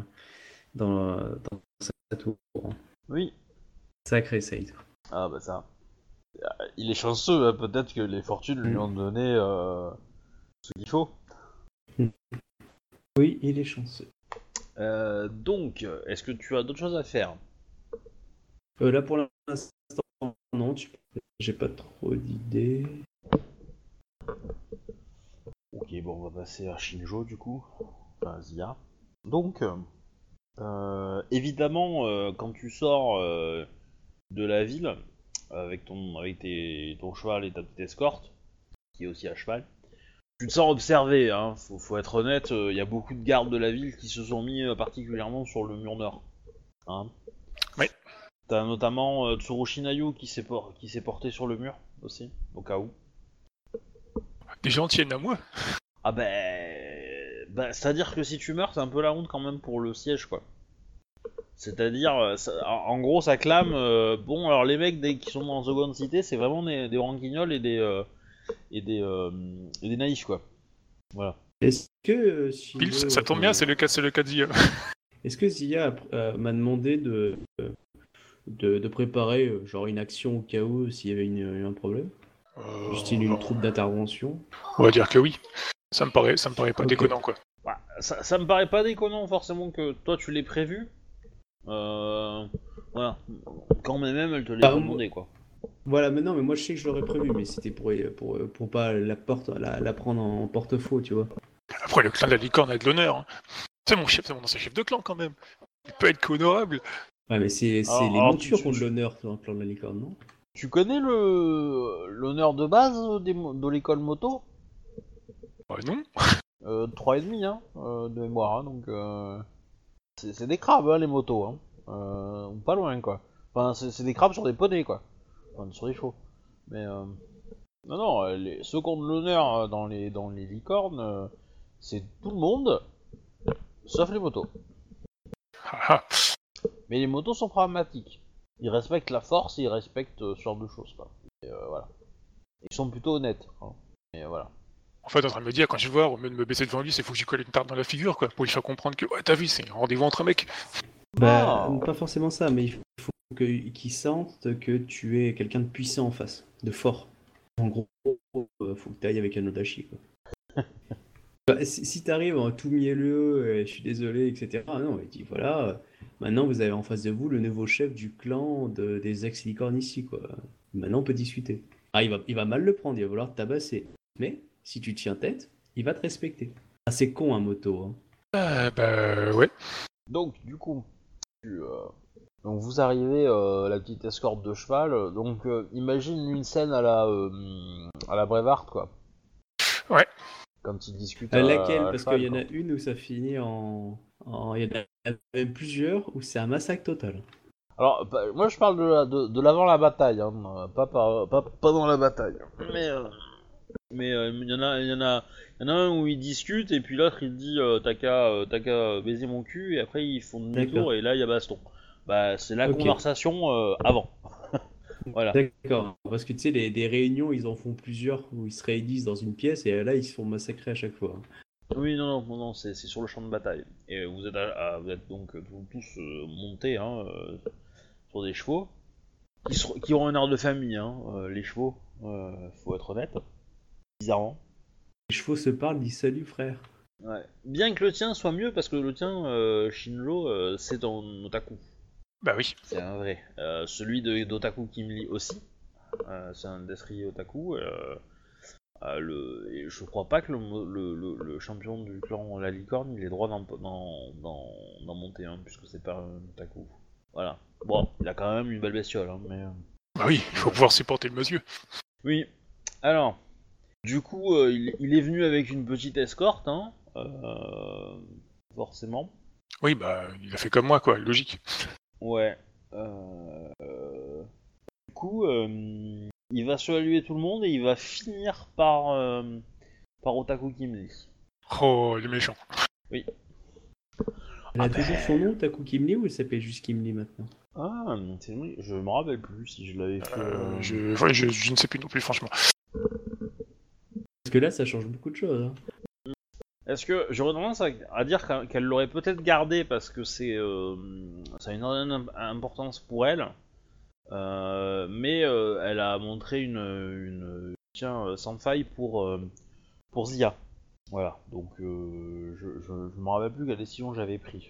dans, dans sa tour. Oui. Sacré Saito. Ah, bah ça. Il est chanceux, hein, peut-être que les fortunes lui ont donné euh, ce qu'il faut. Oui, il est chanceux. Euh, donc, est-ce que tu as d'autres choses à faire ? euh, Là pour l'instant, non, tu... j'ai pas trop d'idées. Ok, bon, on va passer à Shinjo du coup, enfin Zia. Donc, euh, évidemment, euh, quand tu sors euh, de la ville avec ton, avec tes, ton cheval et ta petite escorte, qui est aussi à cheval. Tu te sens observé, hein. Faut, faut être honnête, il euh, y a beaucoup de gardes de la ville qui se sont mis euh, particulièrement sur le mur nord. Hein. Oui. T'as notamment euh, Tsurushinayu qui s'est, por- qui s'est porté sur le mur aussi, au cas où. Des gens tiennent à moi. Ah ben... Bah... bah, c'est-à-dire que si tu meurs, c'est un peu la honte quand même pour le siège, quoi. C'est-à-dire, ça... en gros, ça clame... Euh... Bon, alors les mecs des... qui sont dans Second City, c'est vraiment des, des ranquignoles et des... Euh... Et des, euh, et des naïfs, quoi. Voilà. Est-ce que euh, si Pils, je... ça tombe bien, c'est le cas, c'est le cas de Zia. Est-ce que Zia euh, m'a demandé de, de de préparer genre une action au cas où s'il y avait une, un problème, euh... style une troupe d'intervention ? On va dire que oui. Ça me paraît, ça me paraît pas okay. déconnant, quoi. Bah, ça, ça me paraît pas déconnant forcément que toi tu l'aies prévu. Euh, voilà, quand même elle te l'a demandé quoi. Voilà, mais non, mais moi je sais que je l'aurais prévu, mais c'était pour, pour, pour pas la, porte, la, la prendre en porte-faux, tu vois. Après, le clan de la licorne a de l'honneur. Hein. C'est mon chef, c'est mon ancien chef de clan quand même. Il peut être qu'honorable. Ouais, mais c'est, c'est alors, les alors, montures qui ont de l'honneur dans le clan de la licorne, non? Tu connais le l'honneur de base des, de l'école moto? Ouais, non. Euh, trois virgule cinq hein, euh, de mémoire, hein, donc euh, c'est, c'est des crabes hein, les motos, hein. Euh, pas loin quoi. Enfin, c'est, c'est des crabes sur des poneys quoi. Enfin, sur des chevaux. Mais euh, non, non, les, ceux qui ont de l'honneur dans les, dans les licornes, euh, c'est tout le monde, sauf les motos. Mais les motos sont pragmatiques. Ils respectent la force et ils respectent ce genre de choses, quoi. Et euh, voilà. Ils sont plutôt honnêtes, hein. Et voilà. En fait, en train de me dire, quand je vois, au lieu de me baisser devant lui, c'est faut que j'y colle une tarte dans la figure, quoi, pour lui faire comprendre que, ouais, t'as vu, c'est un rendez-vous entre mecs. Bah, oh. Pas forcément ça, mais il faut que, qu'ils sentent que tu es quelqu'un de puissant en face, de fort. En gros, faut que t'ailles avec un Odachi, quoi. Bah, si, si t'arrives en tout mielleux, et je suis désolé, et cetera. Ah non, il dit, voilà, maintenant vous avez en face de vous le nouveau chef du clan de, des ex-licornes ici, quoi. Maintenant on peut discuter. Ah, il va, il va mal le prendre, il va vouloir te tabasser. Mais... si tu tiens tête, il va te respecter. Ah, c'est con, un moto. Hein. Euh, bah, ouais. Donc, du coup, tu, euh, donc vous arrivez, euh, la petite escorte de cheval. Donc, euh, imagine une scène à la, euh, à la Brevard, quoi. Ouais. Comme tu discutes. À laquelle à, à Parce cheval, qu'il y en a une où ça finit en, en, il y en a même plusieurs où c'est un massacre total. Alors, bah, moi, je parle de, la, de, de l'avant la bataille, hein, pas par, pas pas dans la bataille, mais. Euh... Mais il euh, y en a, il y en a, y en a un où ils discutent et puis l'autre il dit euh, t'as qu'à, euh, t'as qu'à baiser mon cul et après ils font demi-tour et là il y a baston. Bah c'est la okay. Conversation euh, avant. Voilà. D'accord. Parce que tu sais les des réunions ils en font plusieurs où ils se réunissent dans une pièce et là ils se font massacrer à chaque fois. Oui non non non c'est, c'est sur le champ de bataille et vous êtes à, à, vous êtes donc tous euh, montés hein euh, sur des chevaux qui, sont, qui ont un air de famille hein euh, les chevaux euh, faut être honnête. Bizarrement. Les chevaux se parlent, disent salut frère. Ouais. Bien que le tien soit mieux, parce que le tien, euh, Shinjo, euh, c'est dans Otaku. Bah oui. C'est un vrai. Euh, celui de, d'Otaku Kimli aussi. Euh, c'est un destrier Otaku. Euh, euh, le, et je crois pas que le, le, le, le champion du clan La Licorne, il ait droit d'en, d'en, d'en, d'en monter, hein, puisque c'est pas un Otaku. Voilà. Bon, il a quand même une belle bestiole, hein, mais... Bah oui, il faut pouvoir supporter le monsieur. Oui. Alors... Du coup, euh, il, il est venu avec une petite escorte, hein, euh, forcément. Oui, bah, il a fait comme moi, quoi, logique. Ouais. Euh, euh, du coup, euh, il va saluer tout le monde et il va finir par, euh, par Otaku Kimli. Oh, il est méchant. Oui. Elle a ah toujours ben... son nom, Otaku Kimli, ou elle s'appelle juste Kimli maintenant ? Ah, c'est... je me rappelle plus si je l'avais fait. Euh, je... Ouais, je, je ne sais plus non plus, franchement. Parce que là, ça change beaucoup de choses. Hein. Est-ce que j'aurais tendance à, à dire qu'elle l'aurait peut-être gardé parce que c'est, euh, ça a une certaine importance pour elle, euh, mais euh, elle a montré une, une tiens sans faille pour euh, pour Zia. Voilà. Donc euh, je, je, je me rappelle plus quelle décision j'avais prise.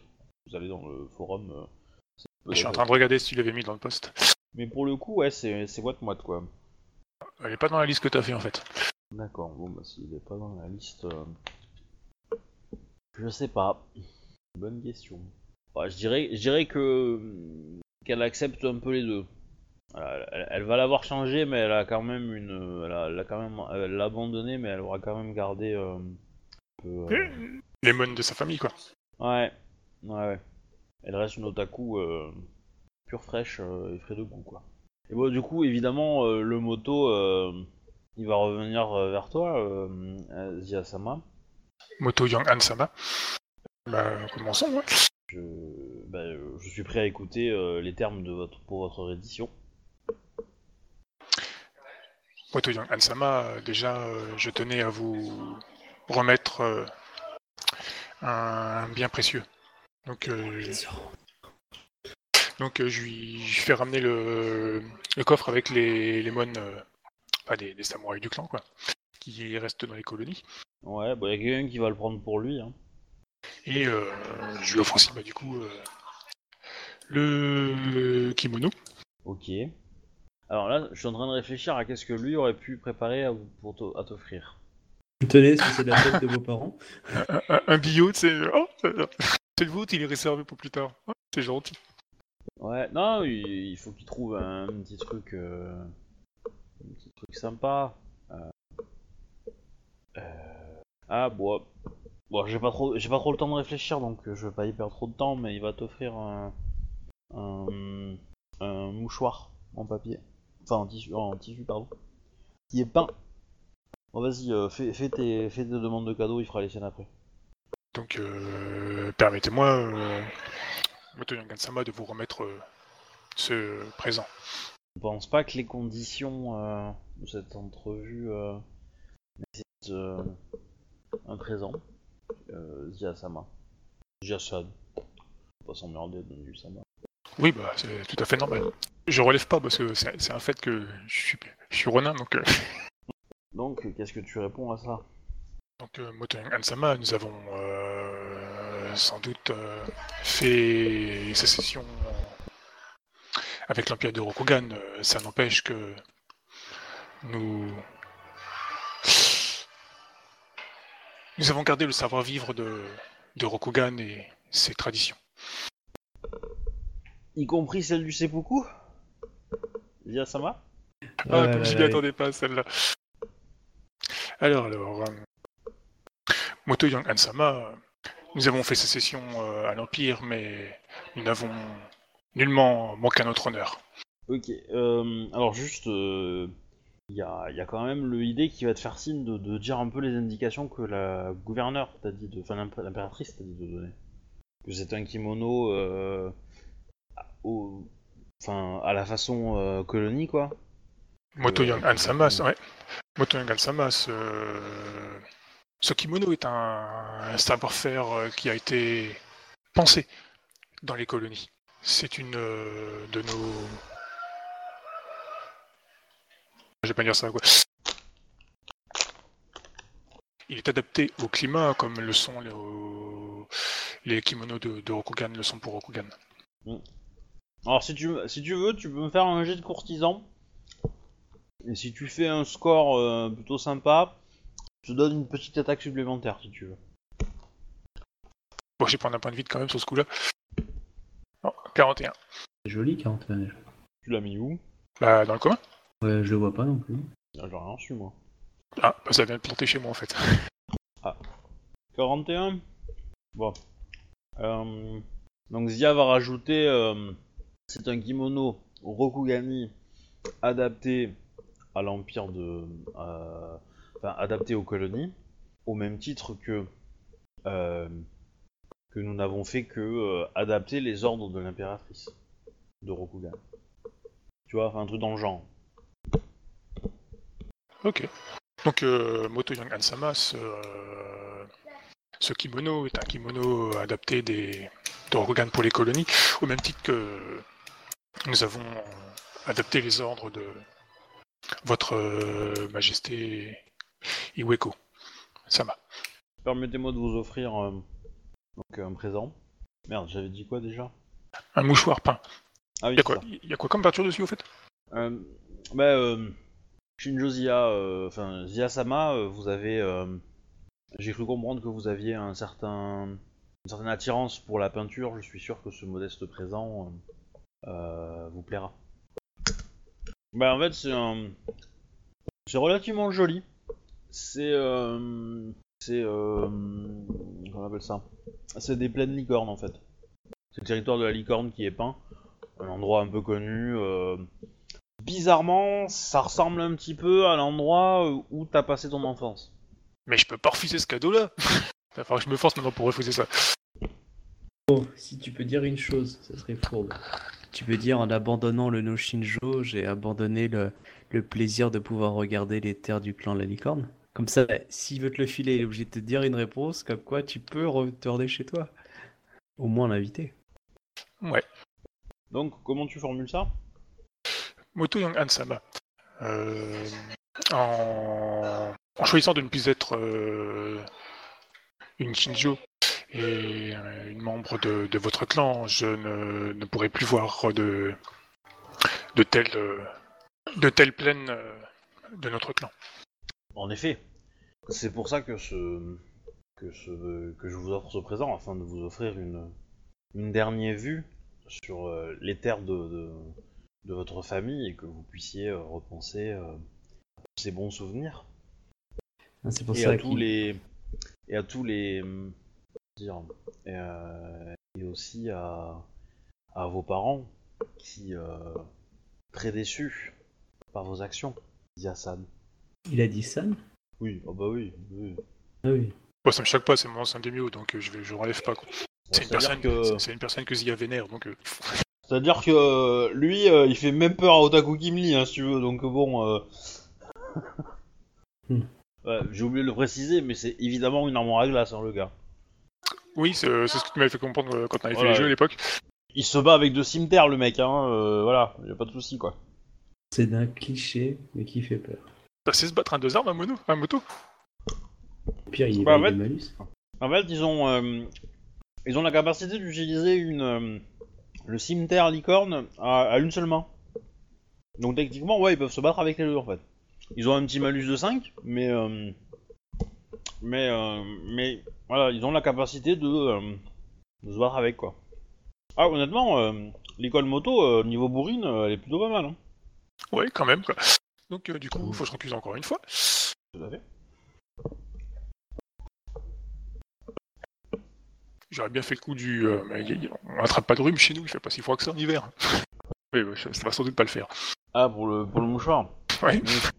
Vous allez dans le forum. Euh, je suis euh, en train de regarder si tu l'avais mis dans le post. Mais pour le coup, ouais, c'est c'est what what quoi. Elle est pas dans la liste que t'as fait en fait. D'accord, bon bah s'il est pas dans la liste, euh... je sais pas. Bonne question. Bah, je dirais, je dirais que qu'elle accepte un peu les deux. Elle, elle, elle va l'avoir changé, mais elle a quand même une, elle, a, elle a quand même, elle l'a abandonné, mais elle aura quand même gardé euh, un peu, euh... les mônes de sa famille quoi. Ouais, ouais, ouais. Elle reste une otaku euh, pure fraîche euh, et frais de goût quoi. Et bon du coup évidemment euh, le moto. Euh... Il va revenir vers toi, euh, Zia-sama. Moto Yang-Han-sama. Bah, commençons, ouais. Je, bah, je suis prêt à écouter euh, les termes de votre, pour votre réédition. Moto Yang-Han-sama, déjà, euh, je tenais à vous remettre euh, un bien précieux. Donc, euh, donc euh, je lui fais ramener le, le coffre avec les, les moines... Euh, Enfin, des, des samouraïs du clan, quoi, qui restent dans les colonies. Ouais, bah y'a quelqu'un qui va le prendre pour lui, hein. Et euh, je lui offre aussi, bah du coup, euh, le kimono. Ok. Alors là, je suis en train de réfléchir à qu'est-ce que lui aurait pu préparer à, pour t- à t'offrir. Tenez, si c'est de la fête de vos parents. Un, un, un billot, c'est... Oh, c'est le vôtre, il est réservé pour plus tard. Oh, c'est gentil. Ouais, non, il, il faut qu'il trouve un petit truc... Euh, un petit truc sympa. Euh, euh, ah, bon... Bon, j'ai pas trop, j'ai pas trop le temps de réfléchir, donc je vais pas y perdre trop de temps, mais il va t'offrir un... Un, un mouchoir en papier. Enfin, en tissu, en tissu pardon. Qui est peint. Bon, vas-y, euh, fais, fais, tes, fais tes demandes de cadeaux, il fera les siennes après. Donc, euh, permettez-moi, euh, Moto Yang-sama, de vous remettre euh, ce présent. Je ne pense pas que les conditions euh, de cette entrevue euh, nécessitent euh, un présent. Euh, Zia-sama. Zia-san. On va s'emmerder de donner du sama. Oui, bah, c'est tout à fait normal. Je relève pas parce que c'est, c'est un fait que je suis, je suis ronin, donc... Euh... Donc, qu'est-ce que tu réponds à ça? Donc, euh, Moto Yang-sama, nous avons euh, sans doute euh, fait sécession avec l'Empire de Rokugan. Ça n'empêche que nous... Nous avons gardé le savoir-vivre de, de Rokugan et ses traditions. Y compris celle du seppuku? Zia-sama? Ah, ouais, comme je n'y attendais pas, celle-là. Alors, alors... Euh, Moto Yang-Han-sama, nous avons fait sécession euh, à l'Empire, mais nous n'avons nullement manqué à notre honneur. Ok, euh, alors juste... Il euh, y, a, y a quand même l'idée qui va te faire signe de, de dire un peu les indications que la gouverneure t'a dit de... Enfin, l'impératrice t'a dit de donner. Que c'est un kimono... Euh, Au... Enfin, à la façon euh, colonie, quoi. Moto Yang-Han-sama, euh... ouais. Moto Yang-Han-sama, ce... ce kimono est un, un savoir-faire qui a été pensé dans les colonies. C'est une euh, de nos... Je vais pas dire ça, quoi. Il est adapté au climat comme le sont les, au... les kimonos de, de Rokugan, le sont pour Rokugan. Mm. Alors si tu, si tu veux, tu peux me faire un jet de courtisan. Et si tu fais un score euh, plutôt sympa, je te donne une petite attaque supplémentaire si tu veux. Bon, je vais prendre un point de vide quand même sur ce coup-là. Oh, quarante et un. C'est joli, quarante et un. Tu l'as mis où? Bah, dans le commun. Ouais, je le vois pas non plus. Ah, j'aurais rien su, moi. Ah, bah ça vient de planter chez moi en fait. Ah. quarante et un. Bon. Euh... Donc Zia va rajouter... Euh... C'est un kimono Rokugani adapté à l'empire de, euh, enfin adapté aux colonies, au même titre que euh, que nous n'avons fait que euh, adapter les ordres de l'impératrice de Rokugan. Tu vois, un truc dans le genre. Ok. Donc euh, Moto Yang-Han-sama, ce, euh, ce kimono est un kimono adapté des de Rokugan pour les colonies, au même titre que nous avons adapté les ordres de votre euh, majesté Iweko. Sama. Permettez-moi de vous offrir euh, donc, un présent. Merde, j'avais dit quoi déjà? Un mouchoir peint. Ah oui, il y a quoi comme peinture dessus au fait? euh, bah, euh, Shinjo Zia, enfin euh, Zia-sama, euh, vous avez... Euh, j'ai cru comprendre que vous aviez un certain... une certaine attirance pour la peinture. Je suis sûr que ce modeste présent... Euh, Euh, vous plaira. Bah en fait c'est un... C'est relativement joli. C'est euh... C'est euh... Comment on appelle ça? C'est des plaines licornes en fait. C'est le territoire de la licorne qui est peint. Un endroit un peu connu. Euh... Bizarrement, ça ressemble un petit peu à l'endroit où t'as passé ton enfance. Mais je peux pas refuser ce cadeau là. Il va falloir que je me force maintenant pour refuser ça. Oh, si tu peux dire une chose, ça serait fourbe. Tu peux dire, en abandonnant le no Shinjo, j'ai abandonné le, le plaisir de pouvoir regarder les terres du clan de la licorne. Comme ça, s'il veut te le filer, il est obligé de te dire une réponse, comme quoi tu peux retourner chez toi. Au moins l'inviter. Ouais. Donc, comment tu formules ça? Moto Yang-Han-sama. Euh, en... en choisissant de ne plus être euh, une Shinjo, et une membre de, de votre clan, je ne, ne pourrai plus voir de, de telles de telles plaines de notre clan. En effet, c'est pour ça que ce que, ce, que je vous offre ce présent, afin de vous offrir une, une dernière vue sur les terres de, de, de votre famille et que vous puissiez repenser ces bons souvenirs. C'est pour et, ça à tous les, et à tous les... Dire, et, euh, et aussi à, à vos parents, qui euh, très déçus par vos actions, dit Hassan. Il a dit San ? Oui, oh bah oui, oui. Ah oui. Bon, ça me choque pas, c'est mon ancien demi-haut, donc je, je relève pas. Quoi. C'est, bon, une personne, que... c'est, c'est une personne que Zia vénère, donc... Euh... C'est-à-dire que lui, euh, il fait même peur à Otaku Kimli, hein, si tu veux, donc bon... Euh... hmm. Ouais, j'ai oublié de le préciser, mais c'est évidemment une armoire à glace, hein, le gars. Oui, c'est, c'est ce que tu m'avais fait comprendre quand on avait voilà. fait les jeux à l'époque. Il se bat avec deux cimetières, le mec, hein, euh, voilà, y'a pas de soucis, quoi. C'est d'un cliché, mais qui fait peur. Bah, c'est se battre à deux armes, à mono, à moto. Au pire, il y bah, a des malus. En fait, ils ont, euh, ils ont la capacité d'utiliser une, euh, le cimetière licorne à, à une seule main. Donc, techniquement, ouais, ils peuvent se battre avec les deux, en fait. Ils ont un petit malus de cinq, mais... Euh, mais... Euh, mais... Voilà, ils ont la capacité de, euh, de se battre avec, quoi. Ah, honnêtement, euh, l'école moto, euh, niveau bourrine, euh, elle est plutôt pas mal, hein. Ouais, quand même, quoi. Donc, euh, du coup, faut que je recuse encore une fois. Tout à fait. J'aurais bien fait le coup du... Euh, on attrape pas de rhume chez nous, il fait pas si froid que ça en hiver. Mais ouais, ça va sans doute pas le faire. Ah, pour le, pour le mouchoir. Ouais. Mmh.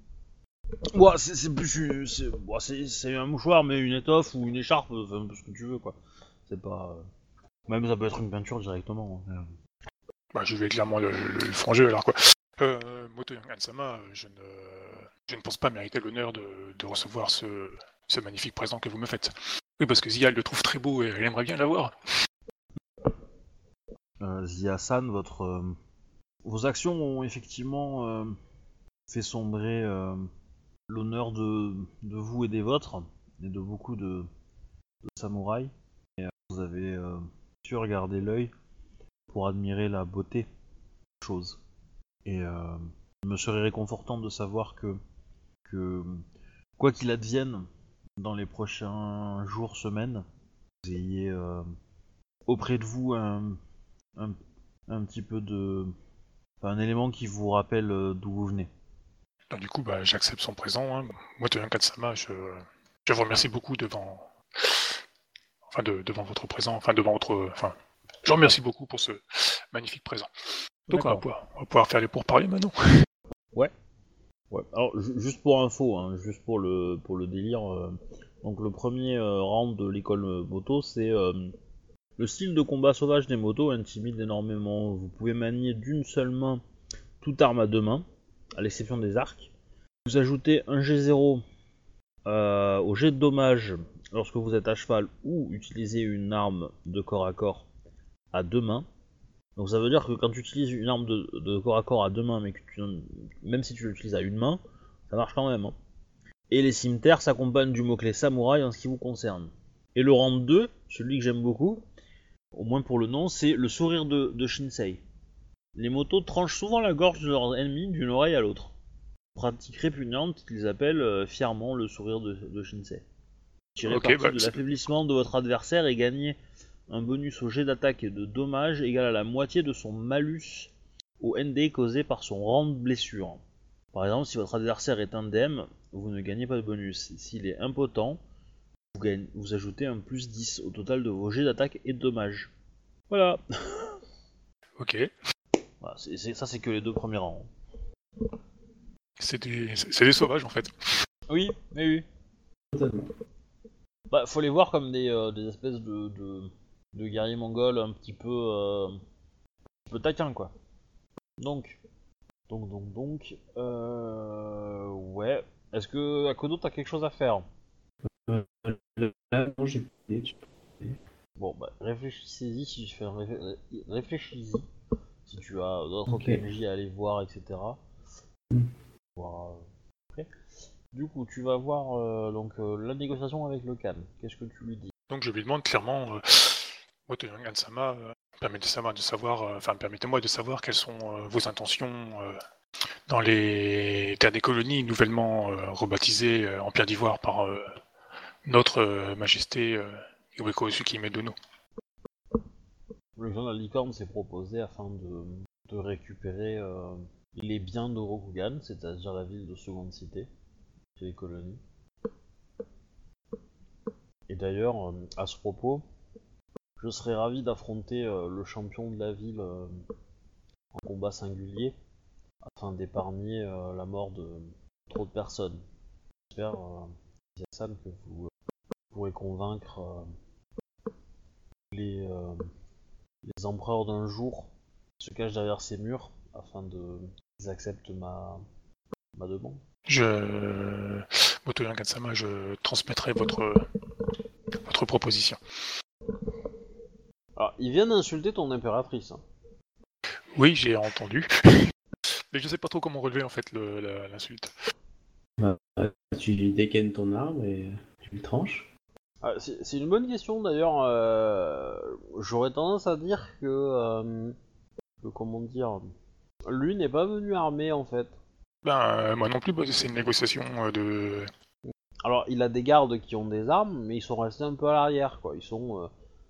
Ouais, c'est, c'est plus c'est, c'est, c'est un mouchoir, mais une étoffe ou une écharpe, enfin, un peu ce que tu veux, quoi. C'est pas... Même ça peut être une peinture directement. Hein. Bah, je vais clairement le, le, le franger, alors, quoi. Euh, Moto Yang-Han-sama, je ne, je ne pense pas mériter l'honneur de, de recevoir ce, ce magnifique présent que vous me faites. Oui, parce que Zia, elle le trouve très beau et elle aimerait bien l'avoir. Euh, Zia-san, votre... Euh, vos actions ont effectivement euh, fait sombrer... Euh, l'honneur de, de vous et des vôtres, et de beaucoup de, de samouraïs. Et vous avez euh, su regarder l'œil pour admirer la beauté des choses. Et euh, il me serait réconfortant de savoir que, que, quoi qu'il advienne, dans les prochains jours, semaines, vous ayez euh, auprès de vous un, un, un petit peu de... un élément qui vous rappelle d'où vous venez. Donc, du coup, bah, j'accepte son présent. Hein. Moi, Toyan Katsama, je, je vous remercie beaucoup devant, enfin, de, devant votre présent, enfin, devant votre, enfin, je vous remercie beaucoup pour ce magnifique présent. Donc, on va, pouvoir, on va pouvoir faire les pourparlers maintenant. Ouais. Ouais. Alors, j- juste pour info, hein, juste pour le, pour le délire. Euh, donc, le premier euh, round de l'école moto, c'est euh, le style de combat sauvage des motos intimide énormément. Vous pouvez manier d'une seule main toute arme à deux mains, à l'exception des arcs. Vous ajoutez un G zéro euh, au jet de dommage lorsque vous êtes à cheval ou utilisez une arme de corps à corps à deux mains. Donc ça veut dire que quand tu utilises une arme de, de corps à corps à deux mains, mais que tu, même si tu l'utilises à une main, ça marche quand même. Hein. Et les cimetières s'accompagnent du mot-clé samouraï en ce qui vous concerne. Et le round deux, celui que j'aime beaucoup, au moins pour le nom, c'est le sourire de, de Shinsei. Les motos tranchent souvent la gorge de leurs ennemis d'une oreille à l'autre. Pratique répugnante qu'ils appellent euh, fièrement le sourire de, de Shinsei. Tirez okay, parti bah, de c'est... l'affaiblissement de votre adversaire et gagnez un bonus au jet d'attaque et de dommage égal à la moitié de son malus au N D causé par son rang de blessure. Par exemple, si votre adversaire est indemne, vous ne gagnez pas de bonus. S'il est impotent, vous, gagnez, vous ajoutez un plus dix au total de vos jets d'attaque et de dommage. Voilà. Ok. Voilà, c'est, c'est, ça c'est que les deux premiers rangs. C'est des, c'est des sauvages en fait. Oui, mais oui. Totalement. Bah faut les voir comme des, euh, des espèces de, de, de guerriers mongols un petit peu, euh, un peu taquins quoi. Donc, donc, donc, donc, euh, ouais. Est-ce que Akodo t'as quelque chose à faire ? euh, Là non j'ai pas. Bon bah réfléchissez-y si je fais un réfl... réfléchis-y. Si tu as d'autres okay. P N J à aller voir, et cetera. Mm. Voilà. Okay. Du coup, tu vas voir euh, donc, euh, la négociation avec le Khan. Qu'est-ce que tu lui dis ? Donc je lui demande clairement, Moto Yang-Han-sama, euh, permettez-moi de savoir, euh, enfin, permettez-moi de savoir quelles sont euh, vos intentions euh, dans les terres des colonies nouvellement euh, rebaptisées euh, en pierre d'ivoire par euh, notre euh, majesté euh, Iweko Sukeime de nous. Le clan de la Licorne s'est proposé afin de, de récupérer euh, les biens de Rokugan, c'est-à-dire la ville de Second City, qui est les colonies. Et d'ailleurs, euh, à ce propos, je serais ravi d'affronter euh, le champion de la ville euh, en combat singulier, afin d'épargner euh, la mort de trop de personnes. J'espère, euh, Sam, que vous euh, pourrez convaincre euh, les, euh, les empereurs d'un jour qui se cachent derrière ces murs, afin de qu'ils acceptent ma, ma demande. Je... Moto Yang-Han-sama, je transmettrai votre, votre proposition. Alors, ils viennent insulter ton impératrice. Hein. Oui, j'ai entendu. Mais je sais pas trop comment relever en fait le, la, l'insulte. Bah, tu lui dégaines ton arme et tu lui tranches. Ah, c'est, c'est une bonne question d'ailleurs. Euh, j'aurais tendance à dire que, euh, que. Comment dire. Lui n'est pas venu armé en fait. Ben, euh, moi non plus, c'est une négociation euh, de. Alors, il a des gardes qui ont des armes, mais ils sont restés un peu à l'arrière quoi. Ils sont. Euh...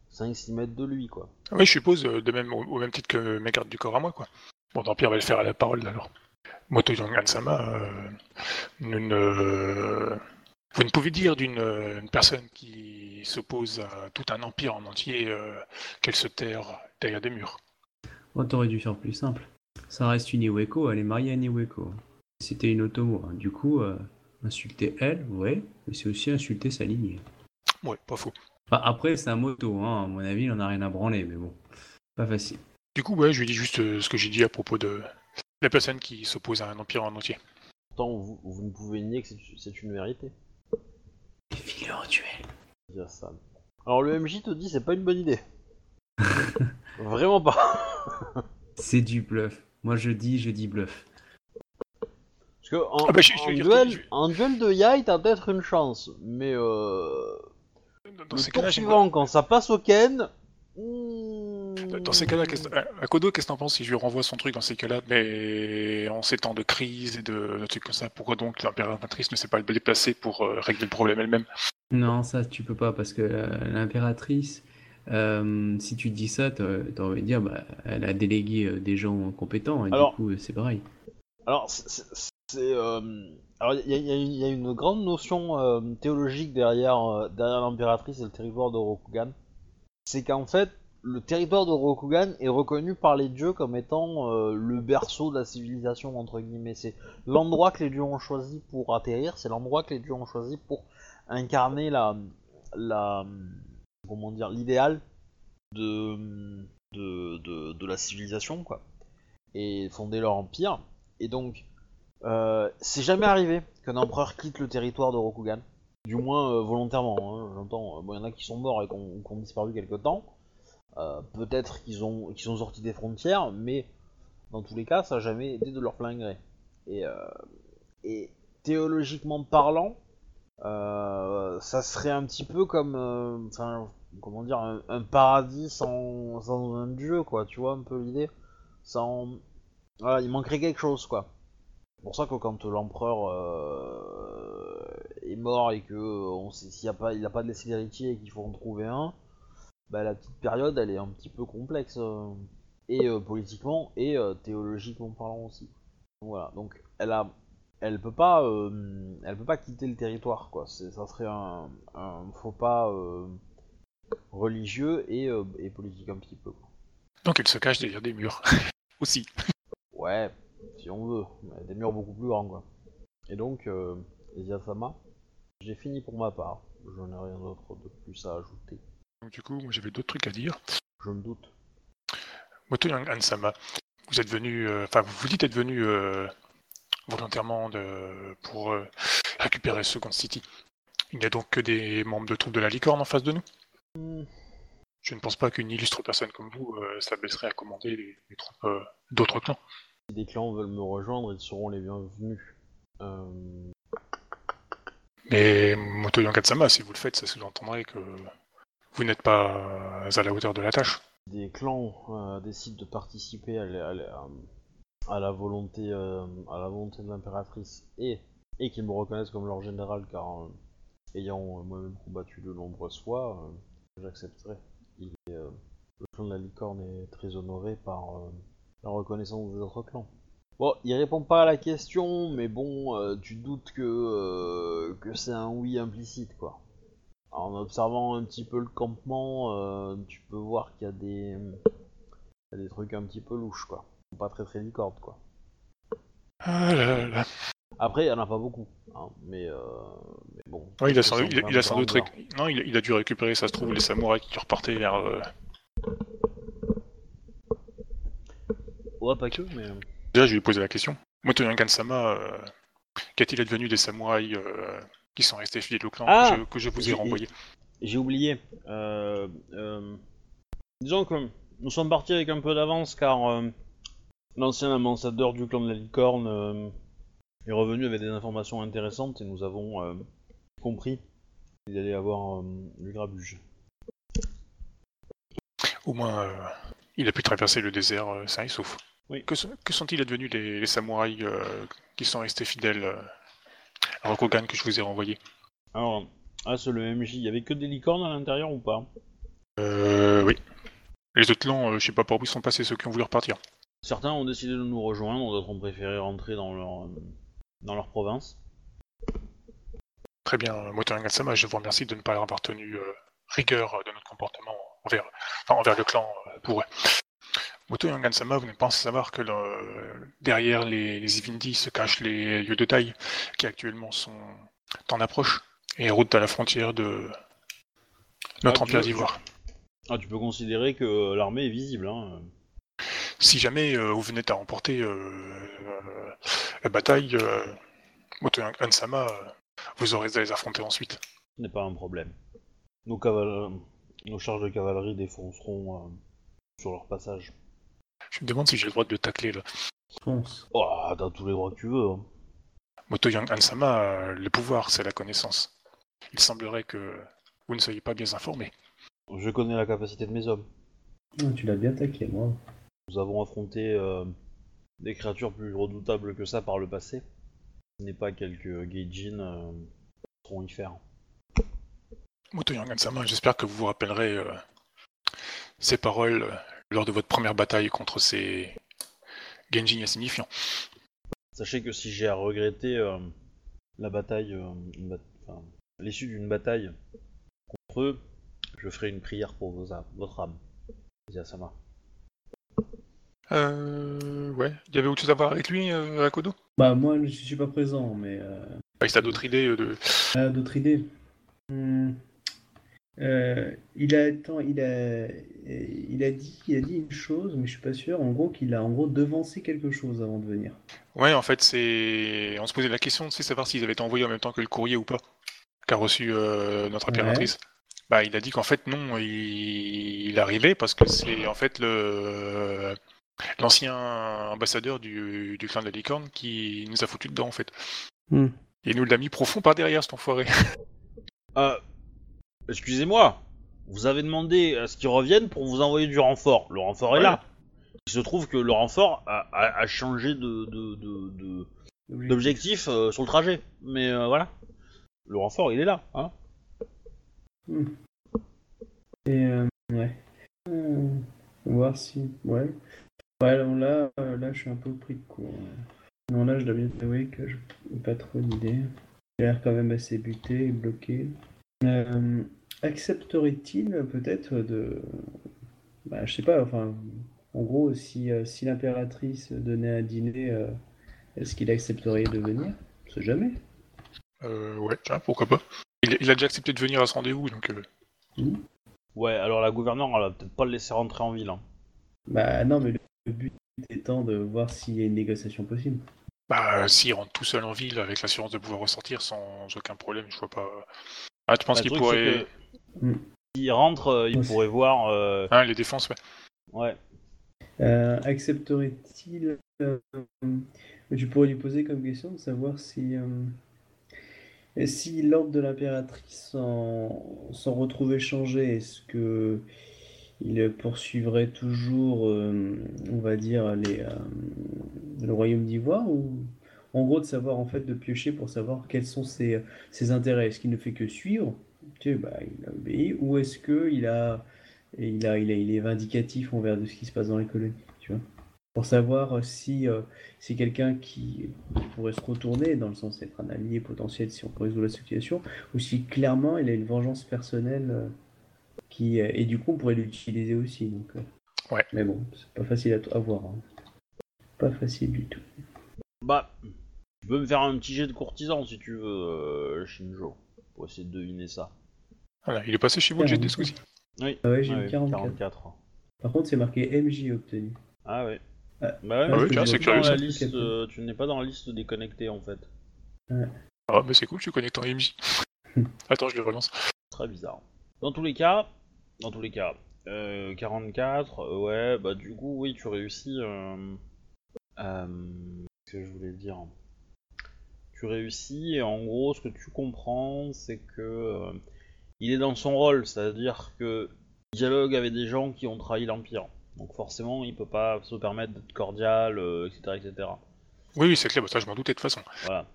cinq six mètres de lui, quoi. Oui, je suppose, de même, au, au même titre que mes cartes du corps à moi, quoi. Bon, tant pis, on va le faire à la parole, alors. Moto Yang-Han-sama, euh, euh, vous ne pouvez dire d'une une personne qui s'oppose à tout un empire en entier euh, qu'elle se terre derrière des murs. Oh, t'aurais dû faire plus simple. Ça reste une Iweko, elle est mariée à une Iweko. C'était une Otomo, hein. Du coup, euh, insulter elle, ouais, mais c'est aussi insulter sa lignée. Ouais, pas faux. Enfin, après, c'est un moto, hein. À mon avis, il en a rien à branler, mais bon, pas facile. Du coup, ouais, je lui dis juste euh, ce que j'ai dit à propos de la personne qui s'oppose à un empire en entier. Pourtant, vous, vous ne pouvez nier que c'est, c'est une vérité. Les fileurs au duel. Ça. Alors, le M J te dit, c'est pas une bonne idée. Vraiment pas. C'est du bluff. Moi, je dis, je dis bluff. Parce que, en, ah bah, je, en, je, je, duel, je... en duel de Yai, t'as peut-être une chance, mais euh... Dans le tour suivant, quand ça passe au Ken... Dans ces cas-là, qu'est-ce... Akodo, qu'est-ce que t'en penses si je lui renvoie son truc dans ces cas-là, mais en ces temps de crise et de, de trucs comme ça, pourquoi donc l'impératrice ne sait pas le déplacer pour euh, régler le problème elle-même? Non, ça tu peux pas, parce que euh, l'impératrice, euh, si tu dis ça, t'as envie de dire, bah, elle a délégué euh, des gens compétents, et alors, du coup, euh, c'est pareil. Alors, c'est... c'est... C'est, euh... alors il y, y, y a une grande notion euh, théologique derrière, euh, derrière l'impératrice et le territoire de Rokugan. C'est qu'en fait, le territoire de Rokugan est reconnu par les dieux comme étant euh, le berceau de la civilisation, entre guillemets. C'est l'endroit que les dieux ont choisi pour atterrir, c'est l'endroit que les dieux ont choisi pour incarner la, la comment dire, l'idéal de, de, de, de la civilisation, quoi, et fonder leur empire. Et donc, Euh, c'est jamais arrivé qu'un empereur quitte le territoire de Rokugan, du moins euh, volontairement, hein, j'entends, bon, y en a qui sont morts et qui ont, qui ont disparu quelque temps, euh, peut-être qu'ils ont, qu'ils sont sortis des frontières, mais dans tous les cas ça n'a jamais été de leur plein gré. Et, euh, et théologiquement parlant, euh, ça serait un petit peu comme euh, enfin, comment dire, un, un paradis sans, sans un dieu, quoi, tu vois un peu l'idée, sans... voilà, il manquerait quelque chose, quoi. C'est pour ça que quand l'empereur euh, est mort et que on sait, s'il y a pas, il n'a pas de laissé d'héritier et qu'il faut en trouver un, bah, la petite période elle est un petit peu complexe, euh, et euh, politiquement et euh, théologiquement parlant aussi. Voilà, donc elle a, elle peut pas, euh, elle peut pas quitter le territoire, quoi. C'est, ça serait un, un faux pas euh, religieux et, euh, et politique un petit peu. Donc elle se cache derrière des murs aussi. Ouais. Si on veut, des murs beaucoup plus grands, quoi. Et donc, euh, Zia-sama, j'ai fini pour ma part. Je n'ai rien d'autre de plus à ajouter. Donc, du coup, moi j'avais d'autres trucs à dire. Je me doute. Moto Yang-Han-sama, vous êtes venu, enfin, euh, vous vous dites être venu euh, volontairement de, pour euh, récupérer Second City. Il n'y a donc que des membres de troupes de la Licorne en face de nous. Mm. Je ne pense pas qu'une illustre personne comme vous euh, s'abaisserait à commander les, les troupes euh, d'autres clans. Si des clans veulent me rejoindre, ils seront les bienvenus. Euh... Mais Moto Yang-Han-sama, si vous le faites, ça sous-entendrait que vous n'êtes pas à la hauteur de la tâche. Des clans euh, décident de participer à, à, à, à, la volonté, euh, à la volonté de l'impératrice et, et qu'ils me reconnaissent comme leur général, car euh, ayant euh, moi-même combattu de nombreuses fois, euh, j'accepterai. Il est, euh, le clan de la Licorne est très honoré par euh, la reconnaissance des autres clans. Bon, il répond pas à la question, mais bon, euh, tu doutes que, euh, que c'est un oui implicite, quoi. En observant un petit peu le campement, euh, tu peux voir qu'il y a des, y a des trucs un petit peu louches, quoi. Pas très très licorne, quoi. Ah là là là. Après, il y en a pas beaucoup, hein, mais, euh, mais bon. Ouais, il a sans, il, il a sans doute ré... non, il, il a dû récupérer, ça se trouve, les samouraïs qui repartaient vers. Euh... Ouais, pas que, mais. Déjà, je lui ai posé la question. Moto Yang-Han-sama, euh, qu'est-il advenu des samouraïs euh, qui sont restés fidèles au clan ah, que, je, que je vous ai renvoyé? J'ai oublié. Euh, euh, disons que nous sommes partis avec un peu d'avance car euh, l'ancien ambassadeur du clan de la Licorne euh, est revenu avec des informations intéressantes et nous avons euh, compris qu'il allait y avoir euh, du grabuge. Au moins, euh, il a pu traverser le désert euh, sain et sauf. Oui. Que, que sont-ils advenus les, les samouraïs euh, qui sont restés fidèles euh, à Rokugan que je vous ai renvoyé? Alors, ah, c'est le M J. Il y avait que des licornes à l'intérieur ou pas? Euh, oui. Les autres clans, euh, je sais pas par où ils sont passés, ceux qui ont voulu repartir. Certains ont décidé de nous rejoindre, d'autres ont préféré rentrer dans leur, euh, dans leur province. Très bien, Moto Yang-Han-sama, je vous remercie de ne pas leur avoir tenu euh, rigueur de notre comportement envers, enfin, envers le clan euh, pour eux. Moto Yang-Han-sama, vous ne pensez savoir que le, derrière les, les Ivindi se cachent les Yodotai, qui actuellement sont en approche et route à la frontière de notre ah, empire tu... d'Ivoire. Ah, tu peux considérer que l'armée est visible, hein. Si jamais euh, vous venez à remporter euh, euh, la bataille, euh, Moto Yang-Han-sama, vous aurez à les affronter ensuite. Ce n'est pas un problème. Nos, caval... Nos charges de cavalerie défonceront euh, sur leur passage. Je me demande si j'ai le droit de le tacler, là. Fonce. Oh, t'as tous les droits que tu veux. Hein. Moto Yang-Han-sama, euh, le pouvoir, c'est la connaissance. Il semblerait que vous ne soyez pas bien informés. Je connais la capacité de mes hommes. Oh, tu l'as bien taclé, moi. Nous avons affronté euh, des créatures plus redoutables que ça par le passé. Ce n'est pas quelques gaijin euh, qui seront y faire. Moto Yang-Han-sama, j'espère que vous vous rappellerez euh, ces paroles... Euh, lors de votre première bataille contre ces Genjin insignifiants. Sachez que si j'ai à regretter euh, la bataille, euh, bat... enfin, l'issue d'une bataille contre eux, je ferai une prière pour vos âmes, votre âme, Zia-sama. Euh... Ouais, il y avait autre chose à voir avec lui, euh, Akodo? Bah moi, je suis pas présent, mais... Euh... Bah, il a d'autres idées de... Ah, d'autres idées hmm. Euh, il a, attends, il a, il a dit, il a dit une chose, mais je suis pas sûr. En gros, qu'il a, en gros, devancé quelque chose avant de venir. Ouais, en fait, c'est, on se posait la question de savoir s'ils avaient été envoyés en même temps que le courrier ou pas, qu'a reçu euh, notre impératrice. Ouais. Bah, il a dit qu'en fait non, il, il arrivait parce que c'est en fait le l'ancien ambassadeur du, du clan de la Licorne qui nous a foutu dedans en fait. Mm. Et nous l'a mis profond par derrière cet enfoiré. Euh. Excusez-moi, vous avez demandé à ce qu'ils reviennent pour vous envoyer du renfort. Le renfort est ouais. là. Il se trouve que le renfort a, a, a changé de, de, de, de, oui. d'objectif euh, sur le trajet. Mais euh, voilà, le renfort il est là. Hein hmm. Et euh, ouais. Euh, on va voir si... Ouais. Ouais, non, là, euh, là je suis un peu pris de court. Ouais. Non, là je dois bien avouer que je n'ai pas trop d'idées. J'ai l'air quand même assez buté et bloqué. Euh, accepterait-il peut-être de, bah, je sais pas, enfin, en gros, si euh, si l'impératrice donnait un dîner, euh, est-ce qu'il accepterait de venir? On sait jamais. Euh, ouais, tiens, pourquoi pas. Il, il a déjà accepté de venir à ce rendez-vous, donc. Euh... Mmh. Ouais, alors la gouverneure, elle va peut-être pas le laisser rentrer en ville. Hein. Bah non, mais le, le but étant de voir s'il y a une négociation possible. Bah, s'il rentre tout seul en ville avec l'assurance de pouvoir ressortir sans aucun problème, je vois pas. Ah, tu penses bah, qu'il pourrait... Que... S'il rentre, euh, il ouais, pourrait c'est... voir... Euh... Ah, les défenses, ouais. Ouais. Euh, accepterait-il... Euh... Tu pourrais lui poser comme question de savoir si... Euh... Et si l'ordre de l'impératrice s'en, s'en retrouvait changé, est-ce que il poursuivrait toujours, euh, on va dire, les, euh, le Royaume d'Ivoire, ou en gros de savoir en fait de piocher pour savoir quels sont ses, ses intérêts. Est-ce qu'il ne fait que suivre, tu sais, bah, il a obéi, ou est-ce que il a, il a, il a, il est vindicatif envers de ce qui se passe dans les colonies, tu vois, pour savoir si euh, c'est quelqu'un qui pourrait se retourner dans le sens d'être un allié potentiel si on peut résoudre la situation, ou si clairement il a une vengeance personnelle. Euh, Qui, et du coup on pourrait l'utiliser aussi donc, euh. ouais. Mais bon, c'est pas facile à, t- à voir hein. Pas facile du tout. Bah, tu peux me faire un petit jet de courtisan si tu veux, euh, Shinjo, pour essayer de deviner ça. Voilà, il est passé chez vous le jet de soucis. Oui, ah ouais, j'ai ah eu oui, quarante-quatre. quarante-quatre. Par contre c'est marqué M J obtenu. Ah ouais. Ah, bah ouais, ah ouais tiens, c'est curieux ça. Liste, euh, tu n'es pas dans la liste déconnectée en fait. Ouais. Ah mais c'est cool, je suis connecté en M J. Attends, je le relance. Très bizarre. Dans tous les cas, dans tous les cas, euh, quarante-quatre, ouais, bah du coup, oui, tu réussis, euh, euh, ce que je voulais dire, tu réussis, et en gros, ce que tu comprends, c'est que euh, il est dans son rôle, c'est-à-dire que il dialogue avec des gens qui ont trahi l'Empire, donc forcément, il peut pas se permettre d'être cordial, euh, et cetera, et cetera. Oui, oui, c'est clair, ça je m'en doutais de toute façon. Voilà.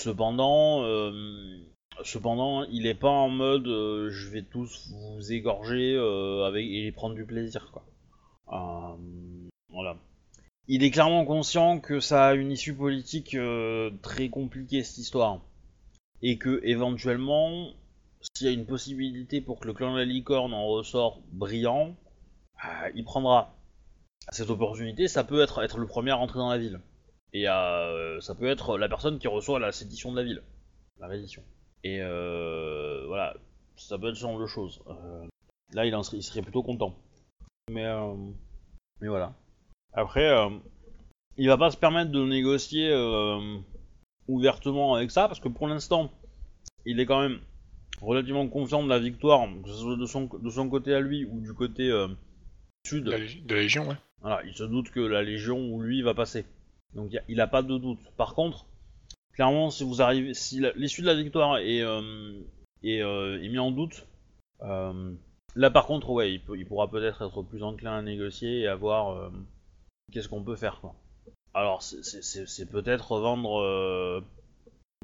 Cependant... Euh, Cependant, il est pas en mode euh, je vais tous vous égorger euh, avec, et prendre du plaisir, quoi. Euh, voilà. Il est clairement conscient que ça a une issue politique euh, très compliquée, cette histoire. Et que, éventuellement, s'il y a une possibilité pour que le clan de la Licorne en ressort brillant, euh, il prendra. Cette opportunité, ça peut être, être le premier à rentrer dans la ville. Et euh, ça peut être la personne qui reçoit la sédition de la ville. La reddition. Et euh, voilà, ça peut être ce genre de choses. Euh, là, il, en serait, il serait plutôt content. Mais, euh, mais voilà. Après, euh, il va pas se permettre de négocier euh, ouvertement avec ça, parce que pour l'instant, il est quand même relativement confiant de la victoire, que ce soit de son, de son côté à lui ou du côté euh, sud. De la, de la Légion, ouais. Voilà, il se doute que la Légion ou lui va passer. Donc y a, il a pas de doute. Par contre, clairement, si vous arrivez, si la, l'issue de la victoire est, euh, est, euh, est mise en doute, euh, là par contre, ouais, il, peut, il pourra peut-être être plus enclin à négocier et à voir euh, qu'est-ce qu'on peut faire, quoi. Alors, c'est, c'est, c'est, c'est peut-être vendre euh,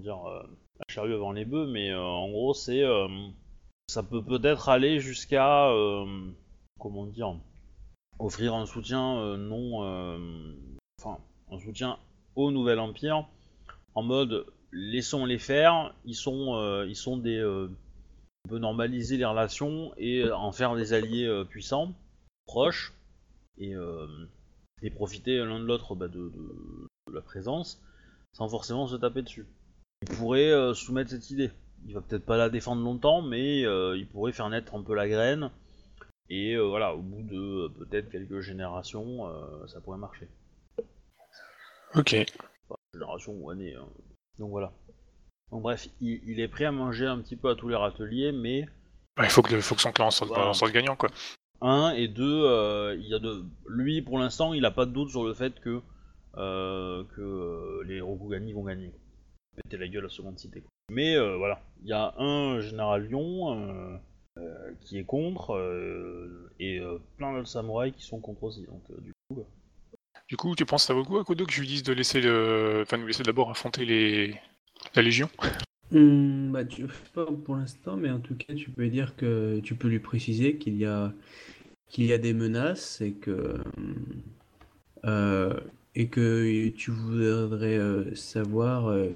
dire, euh, la charrue avant les bœufs, mais euh, en gros, c'est euh, ça peut peut-être aller jusqu'à euh, comment dire, offrir un soutien euh, non, euh, enfin, un soutien au Nouvel Empire. En mode, laissons les faire, ils sont, euh, ils sont des... Euh, on peut normaliser les relations et en faire des alliés euh, puissants, proches, et, euh, et profiter l'un de l'autre bah, de, de, de la présence, sans forcément se taper dessus. Il pourrait euh, soumettre cette idée. Il va peut-être pas la défendre longtemps, mais euh, il pourrait faire naître un peu la graine, et euh, voilà, au bout de euh, peut-être quelques générations, euh, ça pourrait marcher. Ok. Génération ou année, hein. Donc voilà. Donc bref, il, il est prêt à manger un petit peu à tous les râteliers, mais... Il faut que, faut que son clan sorte, voilà. sorte gagnant, quoi. Un, et deux, euh, il y a de... lui, pour l'instant, il n'a pas de doute sur le fait que, euh, que euh, les Rokugani vont gagner. Péter la gueule à Second City. Mais euh, voilà, il y a un général Lion euh, euh, qui est contre, euh, et euh, plein d'autres samouraïs qui sont contre aussi, donc euh, du coup... Du coup, tu penses ça vaut le coup, Akodo, que je lui dise de laisser le, enfin, nous laisser d'abord affronter les, la Légion? Mmh, bah, tu pas pour l'instant, mais en tout cas, tu peux dire que tu peux lui préciser qu'il y a, qu'il y a des menaces et que, euh, et que tu voudrais savoir euh,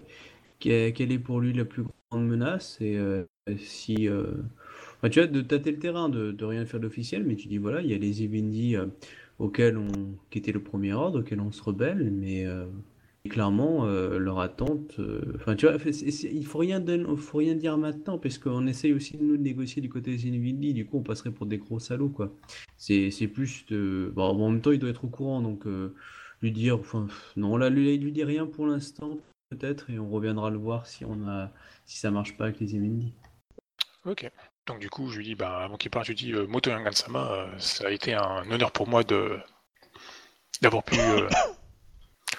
quelle est pour lui la plus grande menace et euh, si. Euh... Enfin, tu vois, de tâter le terrain, de, de rien faire d'officiel, mais tu dis voilà, il y a les Ivindi. Euh, auquel on qui était le premier ordre, auquel on se rebelle, mais euh, clairement euh, leur attente. Enfin, euh, tu vois, c'est, c'est, il faut rien donner, faut rien dire maintenant, parce qu'on essaye aussi de nous négocier du côté des Ivindi, du coup on passerait pour des gros salauds, quoi. C'est, c'est plus, de... bon, en même temps il doit être au courant, donc euh, lui dire, enfin, non, là lui, lui dit rien pour l'instant, peut-être, et on reviendra le voir si on a, si ça marche pas avec les Ivindi. Ok. Donc du coup, je lui dis, bah, avant qu'il parte, je lui dis, euh, Moto Yang-Han-sama, euh, ça a été un honneur pour moi de d'avoir pu euh,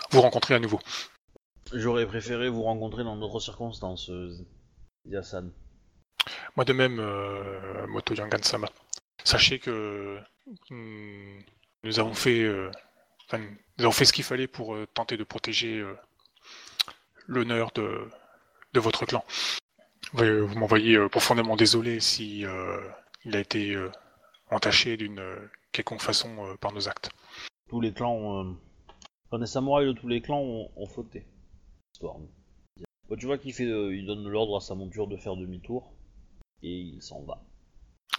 vous rencontrer à nouveau. J'aurais préféré vous rencontrer dans d'autres circonstances. Zia-san. Moi de même, euh, Moto Yang-Han-sama. Sachez que mm, nous avons fait, euh, enfin, nous avons fait ce qu'il fallait pour euh, tenter de protéger euh, l'honneur de, de votre clan. Vous, vous m'envoyez euh, profondément désolé si euh, il a été euh, entaché d'une euh, quelconque façon euh, par nos actes. Tous les clans, ont, euh... enfin, les samouraïs de tous les clans ont, ont fauté. Histoire. Bon, tu vois qu'il fait, euh, il donne l'ordre à sa monture de faire demi-tour et il s'en va.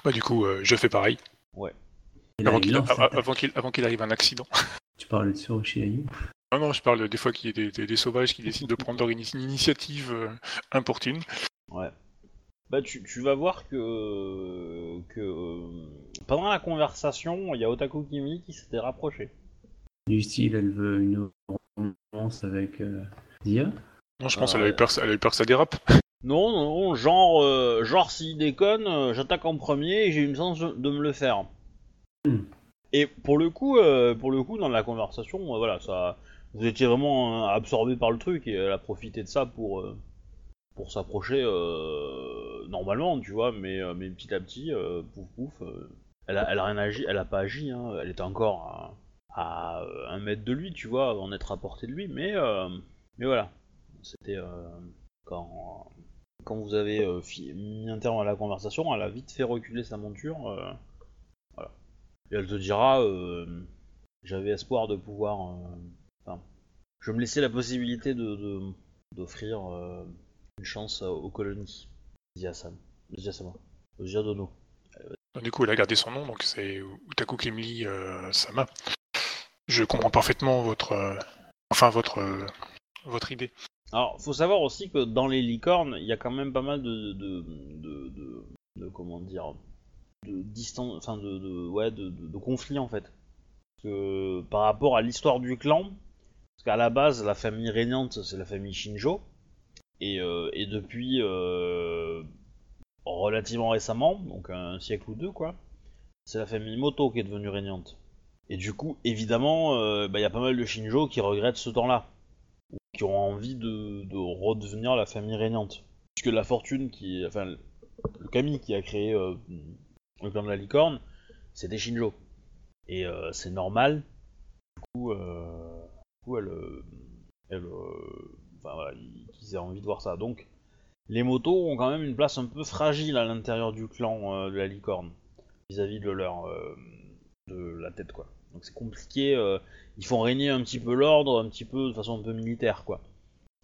Bah du coup, euh, je fais pareil. Ouais. Avant qu'il, lance, a, avant, qu'il, avant qu'il arrive un accident. Tu parles de Tsurushinayu ? Non, non, je parle des fois qu'il y a des, des, des sauvages qui décident de prendre leur in- initiative euh, importune. Ouais. Bah tu, tu vas voir que... que euh, pendant la conversation, il y a Otaku Kimli qui s'était rapproché. Du style, elle veut une romance avec euh, Zia ? Non, je pense qu'elle euh... avait peur, elle avait peur que ça dérape. Non, non, genre, euh, genre s'il déconne, euh, j'attaque en premier et j'ai une chance de me le faire. Mm. Et pour le coup, euh, pour le coup, dans la conversation, euh, voilà, ça, vous étiez vraiment euh, absorbé par le truc et elle a profité de ça pour, euh, pour s'approcher euh, normalement, tu vois, mais, euh, mais petit à petit, euh, pouf pouf, euh, elle a, elle a rien agi, elle a pas agi, hein, elle était encore à, à un mètre de lui, tu vois, avant d'être à portée de lui, mais, euh, mais voilà, c'était euh, quand. Quand vous avez euh, fi- mis un terme à la conversation, elle a vite fait reculer sa monture. Euh, voilà. Et elle te dira euh, j'avais espoir de pouvoir. Euh, enfin, je me laissais la possibilité de, de, d'offrir euh, une chance aux colonies. Zia-san. Zia-sama. Zia-dono. Du coup, elle a gardé son nom, donc c'est Utaku Kimli euh, Sama. Je comprends parfaitement votre. Euh, enfin, votre. Euh, votre idée. Alors, faut savoir aussi que dans les licornes, il y a quand même pas mal de, de, de, de, de comment dire, de distance, enfin de, de ouais, de, de, de conflits en fait. Parce que par rapport à l'histoire du clan, parce qu'à la base, la famille régnante, c'est la famille Shinjo, et, euh, et depuis euh, relativement récemment, donc un siècle ou deux quoi, c'est la famille Moto qui est devenue régnante. Et du coup, évidemment, euh, bah, y a pas mal de Shinjo qui regrettent ce temps-là. Qui ont envie de, de redevenir la famille régnante. Puisque la fortune qui... Enfin, le Kami qui a créé euh, le clan de la licorne, c'est des Shinjo. Et euh, c'est normal. Du coup, euh, du coup elle... elle euh, enfin, voilà, ils ont envie de voir ça. Donc, les motos ont quand même une place un peu fragile à l'intérieur du clan euh, de la licorne. Vis-à-vis de leur... Euh, de la tête, quoi. Donc c'est compliqué, euh, ils font régner un petit peu l'ordre, un petit peu de façon un peu militaire quoi.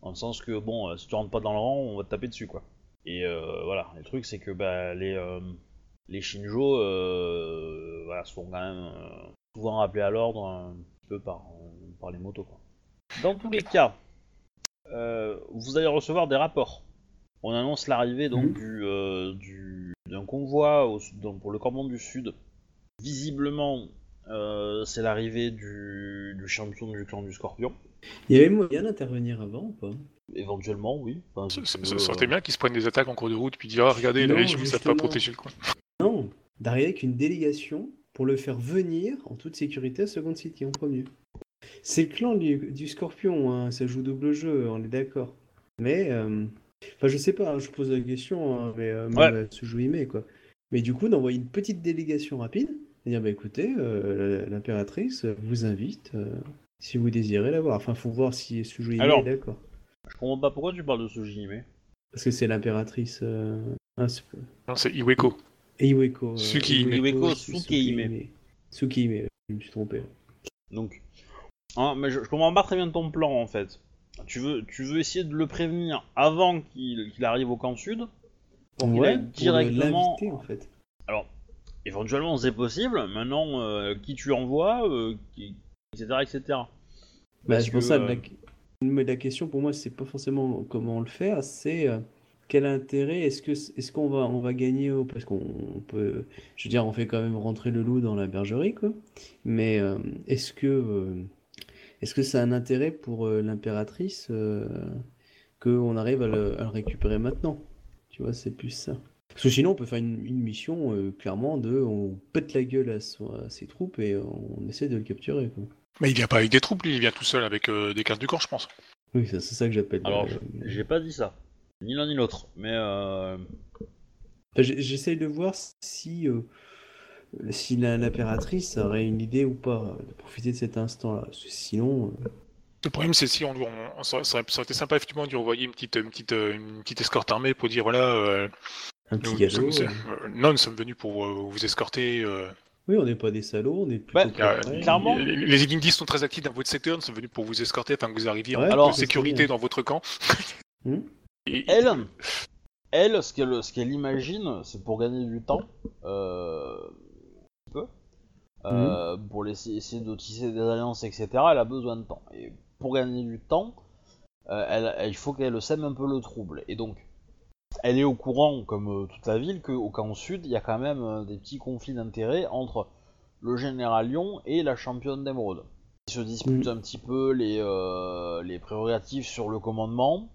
Dans le sens que bon, euh, si tu rentres pas dans le rang, on va te taper dessus quoi. Et euh, voilà, le truc c'est que bah, les, euh, les Shinjo euh, voilà, sont quand même euh, souvent rappelés à l'ordre un petit peu par, euh, par les motos quoi. Dans tous les cas, euh, vous allez recevoir des rapports. On annonce l'arrivée donc mmh. du, euh, du, d'un convoi au, dans, pour le cordon du Sud. Visiblement... Euh, c'est l'arrivée du, du champion du clan du Scorpion. Il y avait moyen d'intervenir avant ou pas ? Éventuellement, oui. Enfin, ça, ça, ça sortait euh... bien qu'ils se prennent des attaques en cours de route puis dire ah, regardez, non, les régimes ne savent pas protéger le coin. Non, d'arriver avec une délégation pour le faire venir en toute sécurité à Second City en premier. C'est le clan du, du Scorpion, hein, ça joue double jeu, on est d'accord. Mais, euh... enfin, je sais pas, je pose la question, hein, mais euh, ouais. bah, ce jeu il met quoi. Mais du coup, d'envoyer une petite délégation rapide. Et dire, bah écoutez, euh, l'impératrice vous invite, euh, si vous désirez la voir. Enfin, faut voir si Sujuime est d'accord. Je comprends pas pourquoi tu parles de Sujuime. Parce que c'est l'impératrice... Euh... Ah, c'est... Non, c'est Iweko. Et Iweko. Sukeime. Iweko, Sukeime. Sukeime, je me suis trompé. Donc, hein, mais je, je comprends pas très bien ton plan, en fait. Tu veux, tu veux essayer de le prévenir avant qu'il, qu'il arrive au camp sud pour qu'il aille directement... l'inviter, en fait. Alors... Éventuellement, c'est possible. Maintenant, euh, qui tu envoies, euh, qui... et cetera, et cetera. Bah, je pense que, ça. Euh... La... Mais la question pour moi, c'est pas forcément comment le faire. C'est euh, quel intérêt. Est-ce que est-ce qu'on va on va gagner au... parce qu'on on peut. Je veux dire, on fait quand même rentrer le loup dans la bergerie, quoi. Mais euh, est-ce que euh, est-ce que ça a un intérêt pour euh, l'impératrice euh, qu'on arrive à le, à le récupérer maintenant. Tu vois, c'est plus ça. Parce que sinon, on peut faire une, une mission, euh, clairement, de on pète la gueule à, son, à ses troupes et on essaie de le capturer. Quoi. Mais il vient pas avec des troupes, lui, il vient tout seul avec euh, des cartes du corps, je pense. Oui, c'est, c'est ça que j'appelle. Alors, euh, j'ai pas dit ça. Ni l'un ni l'autre, mais... Euh... J'essaye de voir si, euh, si la, l'impératrice aurait une idée ou pas de profiter de cet instant-là, parce que sinon... Euh... Le problème, c'est si on, on, on ça, aurait, ça aurait été sympa effectivement de lui envoyer une petite, une petite, une petite escorte armée pour dire voilà. Euh, un petit nous, gâteau. Nous sommes, ouais. euh, non, nous sommes venus pour euh, vous escorter. Euh... Oui, on n'est pas des salauds, on est plutôt. Ouais, euh, clairement. Les, les Ivindis sont très actifs dans votre secteur, nous sommes venus pour vous escorter afin que vous arriviez ouais, en alors, sécurité dans votre camp. hmm Et... Elle, elle, ce qu'elle, ce qu'elle imagine, c'est pour gagner du temps, euh, un peu, euh, mmh. pour laisser, essayer de tisser des alliances, et cetera. Elle a besoin de temps. Et pour gagner du temps, euh, elle, elle, il faut qu'elle sème un peu le trouble. Et donc, elle est au courant, comme euh, toute la ville, que, qu'en sud, il y a quand même euh, des petits conflits d'intérêts entre le général Lion et la championne d'émeraude. Ils se disputent mmh. un petit peu les, euh, les prérogatives sur le commandement.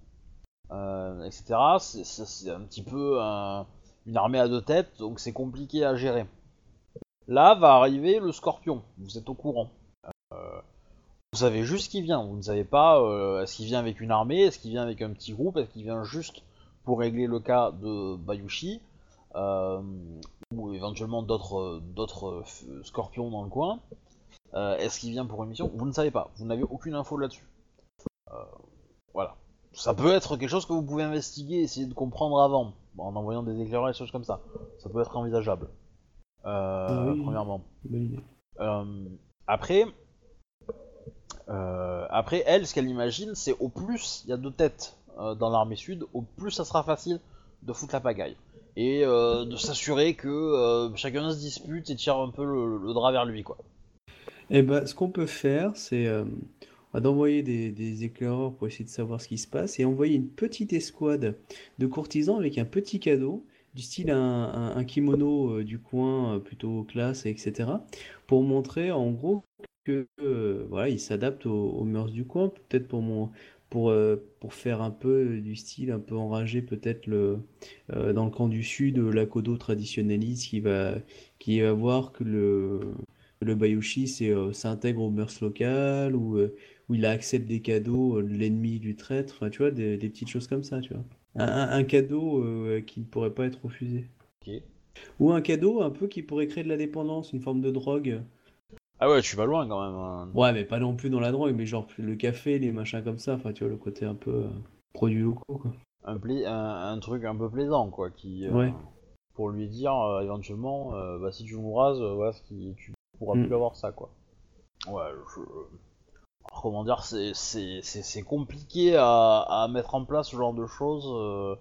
Euh, et cetera. C'est, c'est, c'est un petit peu un, une armée à deux têtes, donc c'est compliqué à gérer. Là va arriver le Scorpion, vous êtes au courant. Euh, vous savez juste qu'il vient, vous ne savez pas euh, est-ce qu'il vient avec une armée, est-ce qu'il vient avec un petit groupe, est-ce qu'il vient juste pour régler le cas de Bayushi, euh, ou éventuellement d'autres, d'autres euh, Scorpions dans le coin. Euh, est-ce qu'il vient pour une mission ? Vous ne savez pas, vous n'avez aucune info là-dessus. Euh, voilà. Ça peut être quelque chose que vous pouvez investiguer, essayer de comprendre avant, en envoyant des éclaireurs et des choses comme ça. Ça peut être envisageable, euh, oui, premièrement. Oui. Euh, après, euh, après, elle, ce qu'elle imagine, c'est au plus, il y a deux têtes euh, dans l'armée sud, au plus ça sera facile de foutre la pagaille. Et euh, de s'assurer que euh, chacun se dispute et tire un peu le, le drap vers lui, quoi. Eh ben, ce qu'on peut faire, c'est... Euh... d'envoyer des, des éclaireurs pour essayer de savoir ce qui se passe et envoyer une petite escouade de courtisans avec un petit cadeau du style un, un, un kimono euh, du coin euh, plutôt classe, etc., pour montrer en gros que euh, voilà, ils s'adaptent aux, aux mœurs du coin, peut-être pour mon pour euh, pour faire un peu du style un peu enragé, peut-être le euh, dans le camp du sud, l'Akodo traditionnaliste qui va qui va voir que le le Bayushi c'est euh, s'intègre aux mœurs locales, ou euh, où il accepte des cadeaux, l'ennemi du traître, enfin tu vois, des, des petites choses comme ça, tu vois. Un, un cadeau euh, qui ne pourrait pas être refusé. Okay. Ou un cadeau un peu qui pourrait créer de la dépendance, une forme de drogue. Ah ouais, je suis pas loin quand même. Hein. Ouais, mais pas non plus dans la drogue, mais genre le café, les machins comme ça, enfin tu vois, le côté un peu euh, produits locaux, quoi. Un, pla- un, un truc un peu plaisant, quoi, qui... Euh, ouais. Pour lui dire, euh, éventuellement, euh, bah si tu me rases, euh, voilà, tu pourras mm. plus avoir ça, quoi. Ouais, je... Comment dire, c'est, c'est, c'est, c'est compliqué à, à mettre en place ce genre de choses euh,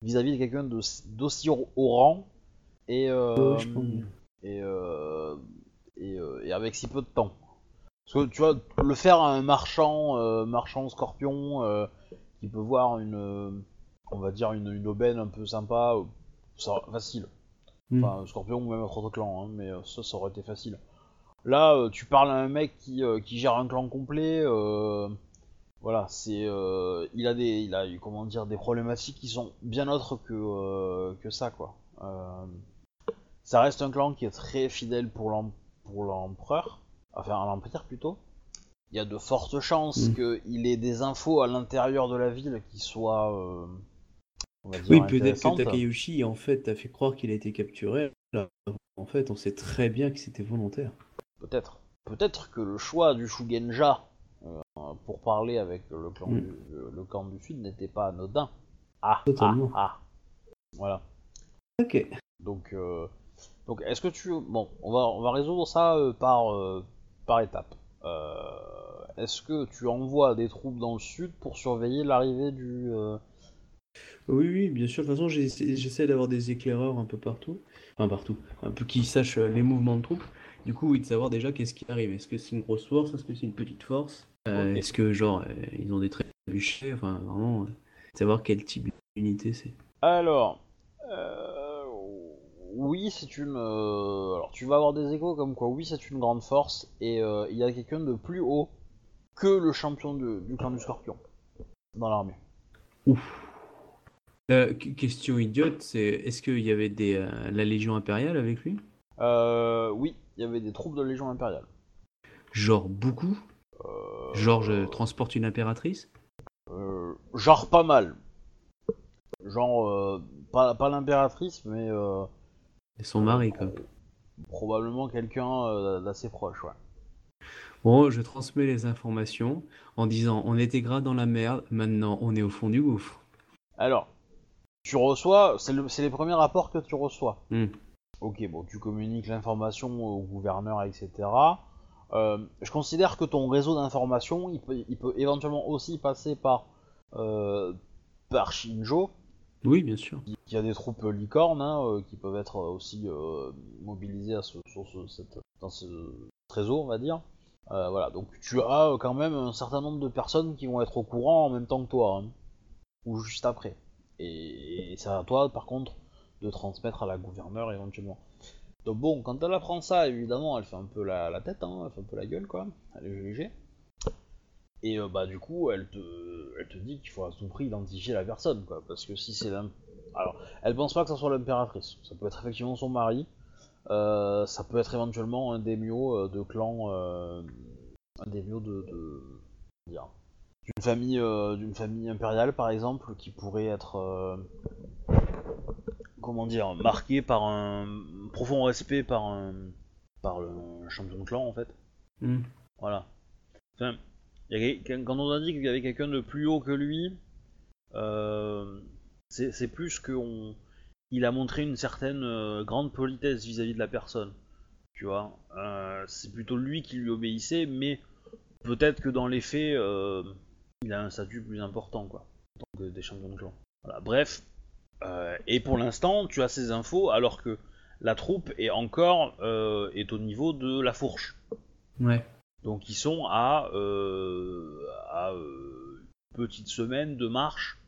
vis-à-vis de quelqu'un de, d'aussi haut rang et, euh, oui, et, euh, et, euh, et avec si peu de temps. Parce que tu vois, le faire à un marchand, euh, marchand scorpion euh, qui peut voir une, euh, on va dire une, une aubaine un peu sympa, euh, ça facile. Enfin, mm. Scorpion ou même un autre clan, hein, mais ça, ça aurait été facile. Là, euh, tu parles à un mec qui, euh, qui gère un clan complet. Euh, voilà, c'est, euh, il a des, il a, comment dire, des problématiques qui sont bien autres que euh, que ça, quoi. Euh, ça reste un clan qui est très fidèle pour l'em- pour l'empereur, enfin à l'empire plutôt. Il y a de fortes chances mmh. qu'il ait des infos à l'intérieur de la ville qui soient, euh, on va dire, oui, peut-être que Takayoshi, en fait, a fait croire qu'il a été capturé. Là, en fait, on sait très bien que c'était volontaire. Peut-être. Peut-être que le choix du Shugenja euh, pour parler avec le clan, mmh. du, le, le clan du Sud n'était pas anodin. Ah, totalement. Ah, ah. Voilà. Ok. Donc, euh, donc, est-ce que tu... Bon, on va, on va résoudre ça euh, par, euh, par étapes. Euh, est-ce que tu envoies des troupes dans le Sud pour surveiller l'arrivée du... Euh... Oui, oui, bien sûr. De toute façon, j'essaie, j'essaie d'avoir des éclaireurs un peu partout. Enfin, partout. Un peu qui sachent les mouvements de troupes. Du coup, oui, de savoir déjà qu'est-ce qui arrive. Est-ce que c'est une grosse force ? Est-ce que c'est une petite force ? euh, okay. Est-ce que, genre, euh, ils ont des trébuchets ? Enfin, vraiment, euh, savoir quel type d'unité c'est. Alors, euh, oui, c'est une... Euh, alors, tu vas avoir des échos comme quoi, oui, c'est une grande force, et euh, il y a quelqu'un de plus haut que le champion de, du clan du Scorpion, dans l'armée. Ouf. La question idiote, c'est, est-ce qu'il y avait des, euh, la Légion Impériale avec lui ? Euh, oui. Il y avait des troupes de la Légion Impériale. Genre beaucoup ? euh... Genre je transporte une impératrice ? euh... Genre pas mal. Genre, euh, pas, pas l'impératrice, mais... Euh, et son mari, quoi. Probablement quelqu'un euh, d'assez proche, ouais. Bon, je transmets les informations en disant, on était gras dans la merde, maintenant on est au fond du gouffre. Alors, tu reçois, c'est, le, c'est les premiers rapports que tu reçois. Mm. Ok, bon, tu communiques l'information au gouverneur, et cetera. Euh, je considère que ton réseau d'informations, il peut, il peut éventuellement aussi passer par, euh, par Shinjo. Oui, bien sûr. Il y a des troupes licornes hein, qui peuvent être aussi euh, mobilisées à ce, sur ce, cette, dans ce réseau, on va dire. Euh, voilà, donc tu as quand même un certain nombre de personnes qui vont être au courant en même temps que toi, hein, ou juste après. Et, et c'est à toi, par contre, de transmettre à la gouverneure éventuellement. Donc bon, quand elle apprend ça, évidemment, elle fait un peu la, la tête, hein, elle fait un peu la gueule, quoi. Elle est G G. Et euh, bah du coup, elle te, elle te dit qu'il faut à tout prix identifier la personne, quoi. Parce que si c'est l'im... Alors, elle pense pas que ça soit l'impératrice. Ça peut être effectivement son mari. Euh, ça peut être éventuellement un daimyo de clan, euh, un daimyo de, de dire, d'une famille, euh, d'une famille impériale par exemple, qui pourrait être, euh, comment dire, marqué par un profond respect par un, par le champion de clan en fait. Mm. Voilà. Enfin, y a, quand on a dit qu'il y avait quelqu'un de plus haut que lui, euh, c'est, c'est plus que on. Il a montré une certaine euh, grande politesse vis-à-vis de la personne, tu vois. Euh, c'est plutôt lui qui lui obéissait, mais peut-être que dans les faits, euh, il a un statut plus important, quoi, en tant que des champions de clan. Voilà, bref, euh, et pour l'instant, tu as ces infos, alors que la troupe est encore euh, est au niveau de la fourche. Ouais. Donc ils sont à, euh, à euh, une petite semaine de marche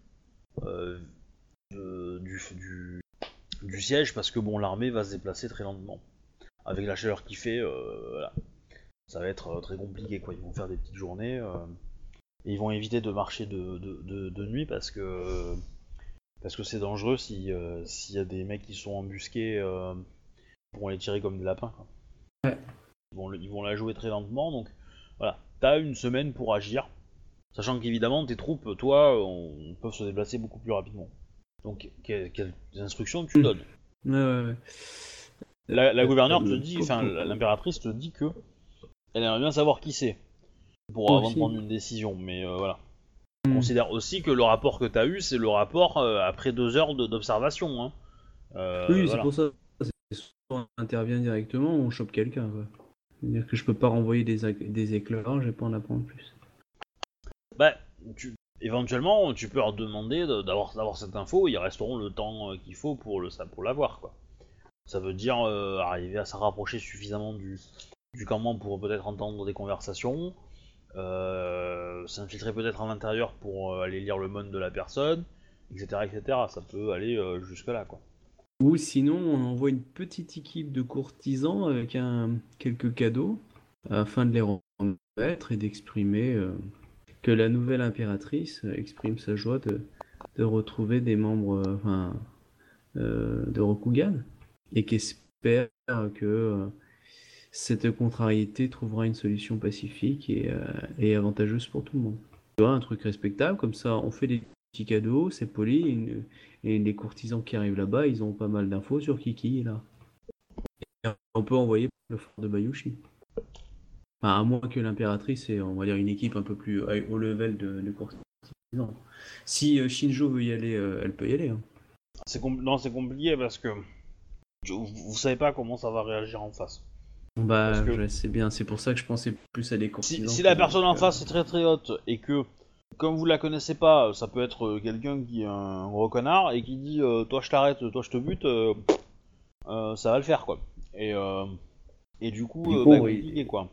euh, de, du... du du siège, parce que bon, l'armée va se déplacer très lentement. Avec la chaleur qu'il fait, euh, voilà. Ça va être euh, très compliqué, quoi. Ils vont faire des petites journées, euh, et ils vont éviter de marcher de, de, de, de nuit, parce que euh, parce que c'est dangereux si euh, s'il y a des mecs qui sont embusqués, euh, ils pourront les tirer comme des lapins, quoi. Ouais. Ils vont, ils vont la jouer très lentement, donc voilà. T'as une semaine pour agir, sachant qu'évidemment, tes troupes, toi, on, on peuvent se déplacer beaucoup plus rapidement. Donc, quelles, quelles instructions tu donnes ? Ouais, ouais, ouais. La, la gouverneure te dit, enfin, l'impératrice te dit que elle aimerait bien savoir qui c'est pour avant de prendre une décision, mais euh, voilà. Mm. Considère aussi que le rapport que t'as eu, c'est le rapport euh, après deux heures de, d'observation. Hein. Euh, oui, voilà. C'est pour ça. C'est soit on intervient directement ou on chope quelqu'un. Quoi. C'est-à-dire que je peux pas renvoyer des, des éclaireurs, je vais pas en apprendre plus. Bah, tu. Éventuellement, tu peux leur demander de, d'avoir, d'avoir cette info, ils resteront le temps qu'il faut pour, le, pour l'avoir, quoi. Ça veut dire euh, arriver à se rapprocher suffisamment du, du campement pour peut-être entendre des conversations, euh, s'infiltrer peut-être à l'intérieur pour euh, aller lire le monde de la personne, et cetera, et cetera. Ça peut aller euh, jusque-là, quoi. Ou sinon, on envoie une petite équipe de courtisans avec un, quelques cadeaux, afin de les remettre et d'exprimer... Euh... que la nouvelle impératrice exprime sa joie de, de retrouver des membres euh, enfin, euh, de Rokugan et qu'espère que euh, cette contrariété trouvera une solution pacifique et, euh, et avantageuse pour tout le monde. Tu vois, un truc respectable, comme ça on fait des petits cadeaux, c'est poli, et, une, et les courtisans qui arrivent là-bas, ils ont pas mal d'infos sur Kiki, là. Et on peut envoyer le fort de Bayushi. Enfin, à moins que l'impératrice ait, on va dire, une équipe un peu plus haut level de, de course. Non. Si euh, Shinjo veut y aller, euh, elle peut y aller. Hein. C'est compl- non, c'est compliqué parce que vous, vous savez pas comment ça va réagir en face. Bah, parce que... je sais bien, c'est pour ça que je pensais plus à des courtisans. Si, si la personne en euh... face est très très haute et que, comme vous la connaissez pas, ça peut être quelqu'un qui est un gros connard et qui dit euh, toi je t'arrête, toi je te bute, euh, euh, ça va le faire quoi. Et, euh, et du coup, du coup bah, oui, compliqué quoi.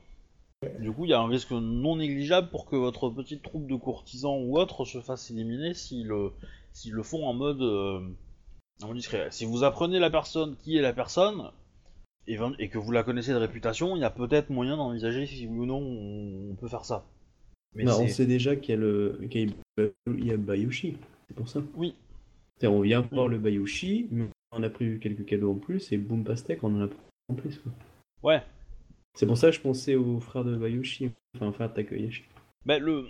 Du coup, il y a un risque non négligeable pour que votre petite troupe de courtisans ou autres se fasse éliminer s'ils le, s'ils le font en mode euh, en discret. Si vous apprenez la personne qui est la personne, et, et que vous la connaissez de réputation, il y a peut-être moyen d'envisager si oui ou non on, on peut faire ça. Mais bah, on sait déjà qu'il y a, le, qu'il y a Bayushi, c'est pour ça. Oui. C'est-à-dire, on vient voir le Bayushi, mais on a prévu quelques cadeaux en plus, et boum pastèque, on en a en plus. Quoi. Ouais. C'est pour ça que je pensais au frère de Bayushi, enfin au frère de Takayoshi. Bah, le...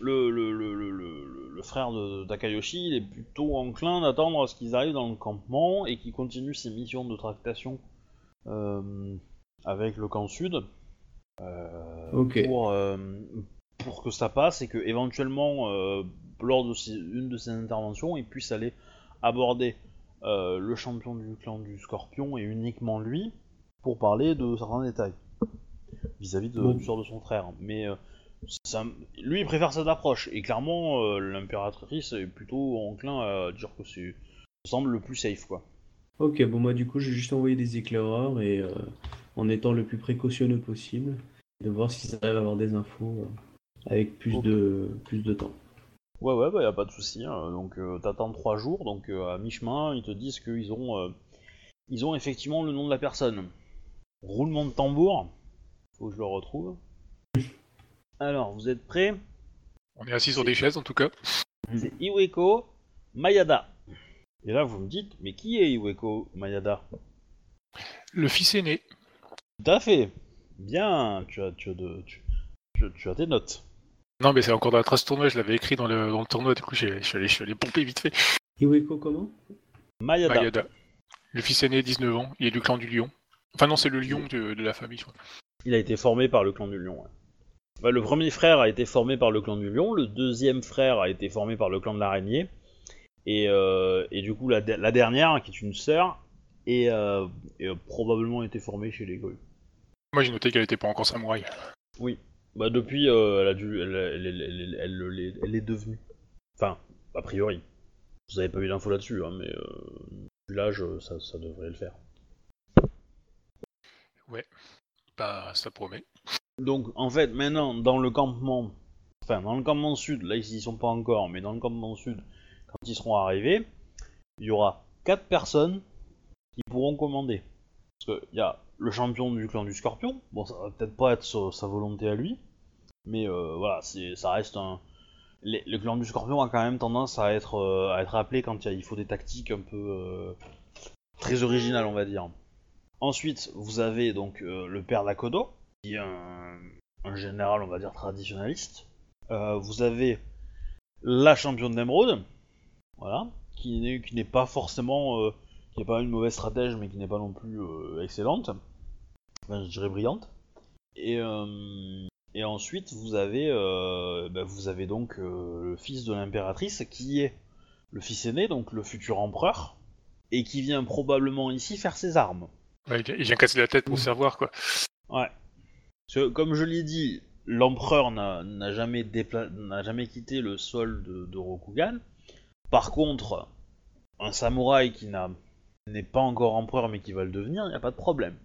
le, le, le, le, le, le frère de, de Takayoshi, il est plutôt enclin d'attendre à ce qu'ils arrivent dans le campement et qu'ils continuent ses missions de tractation euh, avec le camp sud euh, okay. pour, euh, pour que ça passe et que éventuellement euh, lors de ces, une de ces interventions, il puisse aller aborder euh, le champion du clan du Scorpion et uniquement lui pour parler de certains détails vis-à-vis de, bon. du sort de son frère. Mais euh, ça, lui, il préfère cette approche. Et clairement, euh, l'impératrice est plutôt enclin à dire que c'est semble le plus safe, quoi. Ok, bon moi du coup, j'ai juste envoyé des éclaireurs et euh, en étant le plus précautionneux possible, de voir s'ils arrivent à avoir des infos euh, avec plus okay. de plus de temps. Ouais, ouais, bah y a pas de souci. Hein. Donc euh, t'attends trois jours, donc euh, à mi-chemin, ils te disent qu'ils ont euh, ils ont effectivement le nom de la personne. Roulement de tambour. Faut que je le retrouve. Alors, vous êtes prêts ? On est assis sur des chaises, en tout cas. C'est Iweko Miyada. Et là, vous me dites, mais qui est Iweko Miyada ? Le fils aîné. Tout à fait. Bien, tu as, tu as, de, tu, tu, tu as tes notes. Non, mais c'est encore dans la trace tournoi, je l'avais écrit dans le, dans le tournoi, du coup, je suis allé, je suis allé pomper vite fait. Iweko comment ? Miyada. Miyada. Le fils aîné, dix-neuf ans, il est du clan du Lion. Enfin non, c'est le Lion de, de la famille, je crois. Il a été formé par le clan du Lion, ouais. Bah, le premier frère a été formé par le clan du Lion, le deuxième frère a été formé par le clan de l'Araignée, et, euh, et du coup la, de- la dernière, qui est une sœur, est, euh, est probablement été formée chez les Grues. Moi j'ai noté qu'elle n'était pas encore samouraï. Oui, bah depuis euh, elle, a dû, elle, elle, elle, elle, elle, elle, elle est devenue. Enfin, a priori. Vous n'avez pas eu d'infos là-dessus, hein, mais euh, l'âge, ça, ça devrait le faire. Ouais, bah ça promet. Donc en fait maintenant dans le campement, enfin dans le campement sud, là ils y sont pas encore, mais dans le campement sud, quand ils seront arrivés, il y aura quatre personnes qui pourront commander. Parce qu'il y a le champion du clan du Scorpion, bon ça va peut-être pas être sa, sa volonté à lui, mais euh, voilà, c'est, ça reste un... Les, le clan du Scorpion a quand même tendance à être, euh, à être appelé quand il faut des tactiques un peu euh, très originales on va dire. Ensuite vous avez donc euh, le père d'Akodo, Un, un général, on va dire, traditionnaliste. Euh, vous avez la championne d'Emeraude, voilà, qui n'est, qui n'est pas forcément, euh, qui n'est pas une mauvaise stratège, mais qui n'est pas non plus euh, excellente, enfin, je dirais brillante. Et, euh, et ensuite, vous avez, euh, bah, vous avez donc euh, le fils de l'impératrice, qui est le fils aîné, donc le futur empereur, et qui vient probablement ici faire ses armes. Ouais, il vient casser la tête pour mmh. savoir, quoi. Ouais. Parce que, comme je l'ai dit, l'empereur n'a, n'a, jamais, dépla- n'a jamais quitté le sol de, de Rokugan. Par contre, un samouraï qui n'a, n'est pas encore empereur mais qui va le devenir, il n'y a pas de problème.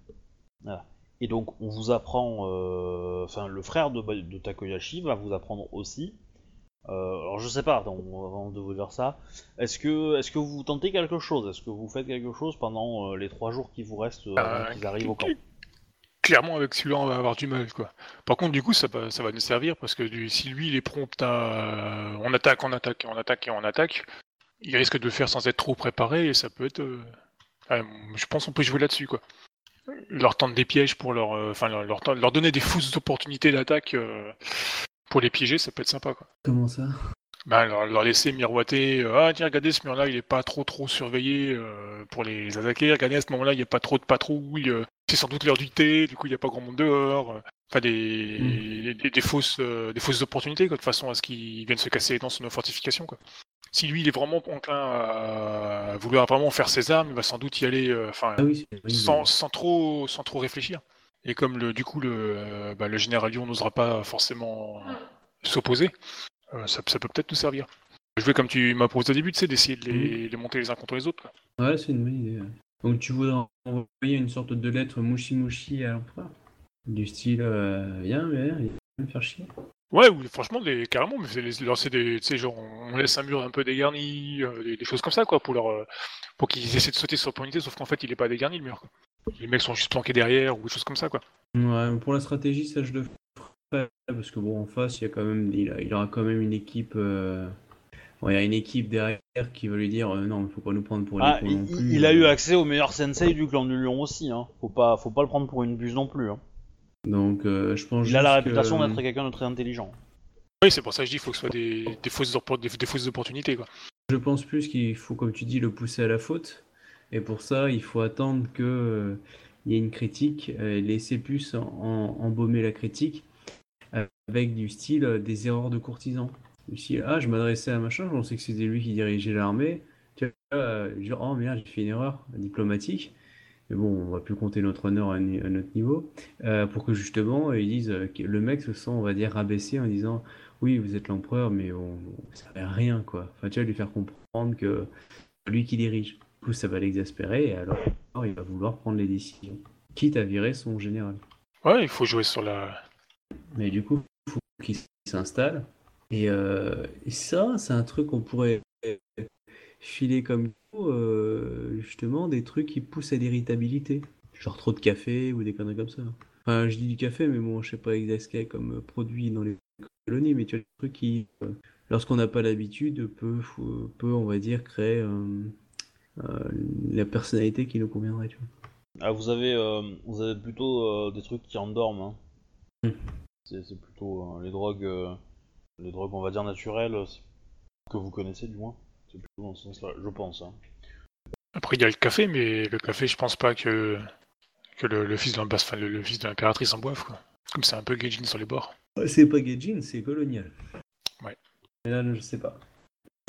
Voilà. Et donc, on vous apprend... Euh, enfin, le frère de, de Takayoshi va vous apprendre aussi. Euh, alors, je sais pas, attends, avant de vous dire ça, est-ce que, est-ce que vous tentez quelque chose ? Est-ce que vous faites quelque chose pendant euh, les trois jours qui vous restent euh, avant qu'ils arrivent au camp ? Clairement, avec celui-là, on va avoir du mal, quoi. Par contre, du coup, ça, ça va nous servir, parce que du, si lui, il est prompt à... Euh, on attaque, on attaque, on attaque, et on attaque, il risque de le faire sans être trop préparé, et ça peut être... Euh, euh, je pense qu'on peut jouer là-dessus, quoi. Leur tendre des pièges pour leur... Enfin, euh, leur, leur, leur donner des fausses opportunités d'attaque euh, pour les piéger, ça peut être sympa, quoi. Comment ça ? Ben, leur, leur laisser miroiter, euh, ah tiens, regardez, ce mur-là, il est pas trop trop surveillé euh, pour les attaquer, regardez, à ce moment-là, il n'y a pas trop de patrouilles, euh, c'est sans doute l'heure du thé, du coup, il n'y a pas grand monde dehors, euh, enfin, des, mm. des, des, des, fausses, euh, des fausses opportunités, quoi, de façon à ce qu'ils viennent se casser les dents sur nos fortifications, quoi. Si lui, il est vraiment enclin à vouloir vraiment faire ses armes, il va sans doute y aller, enfin, euh, ah oui, sans, sans, trop, sans trop réfléchir. Et comme, le, du coup, le, euh, bah, le général Lyon n'osera pas forcément s'opposer, Euh, ça, ça peut peut-être nous servir. Je vais, comme tu m'as proposé au début, tu sais, d'essayer de les, mmh. les monter les uns contre les autres, quoi. Ouais, c'est une bonne idée. Donc tu voudrais envoyer une sorte de lettre mouchi-mouchi à l'empereur, du style euh, « Viens, viens, viens me faire chier ». Ouais, ou, franchement, les, carrément, mais c'est, les, leur, c'est des, tu sais, genre, on laisse un mur un peu dégarni, euh, des, des choses comme ça, quoi, pour, leur, euh, pour qu'ils essaient de sauter sur l'opportunité, sauf qu'en fait, il est pas dégarni, le mur, quoi. Les mecs sont juste planqués derrière, ou des choses comme ça, quoi. Ouais, pour la stratégie, ça, je le parce que bon en face il y a quand même il, a, il aura quand même une équipe euh... bon, il y a une équipe derrière qui va lui dire euh, non il faut pas nous prendre pour une ah, il, non plus, il euh... a eu accès au meilleur sensei du clan du Lion aussi hein. faut pas faut pas le prendre pour une buse non plus hein. donc euh, je pense il a la réputation que... d'être quelqu'un de très intelligent Oui, c'est pour ça que je dis qu'il faut que ce soit des, des, fausses, des, des fausses opportunités, quoi. Je pense plus qu'il faut, comme tu dis, le pousser à la faute. Et pour ça, il faut attendre qu'il euh, y ait une critique, euh, laisser plus en, en, embaumer la critique avec du style euh, des erreurs de courtisans. Du style, ah, je m'adressais à machin, je pensais que c'était lui qui dirigeait l'armée. Tu vois, euh, genre, oh merde, j'ai fait une erreur diplomatique. Mais bon, on va plus compter notre honneur à, à notre niveau. Euh, pour que justement, ils disent euh, que le mec se sent, on va dire, rabaissé en disant, oui, vous êtes l'empereur, mais on, on, ça ne fait rien, quoi. Enfin, tu vas lui faire comprendre que c'est lui qui dirige. Du coup, ça va l'exaspérer et alors il va vouloir prendre les décisions, quitte à virer son général. Ouais, il faut jouer sur la... Mais du coup, il faut qu'il s'installe. Et, euh, et ça, c'est un truc qu'on pourrait filer comme euh, justement des trucs qui poussent à l'irritabilité. Genre trop de café ou des conneries comme ça. Enfin, je dis du café, mais bon, je sais pas exactement comme produit dans les colonies, mais tu as des trucs qui, euh, lorsqu'on n'a pas l'habitude, peut, peut, on va dire, créer... Euh, Euh, la personnalité qui nous conviendrait, tu vois. Ah, vous avez, euh, vous avez plutôt euh, des trucs qui endorment. Hein. Mmh. C'est, c'est plutôt euh, les drogues, euh, les drogues, on va dire naturelles, que vous connaissez du moins. C'est plutôt dans ce sens-là, je pense. Hein. Après, il y a le café, mais le café, je pense pas que que le, le fils d'un basse, enfin, le, le fils de l'impératrice en boive, quoi. Comme c'est un peu gaijin sur les bords. C'est pas gaijin, c'est colonial. Ouais. Mais là, je sais pas.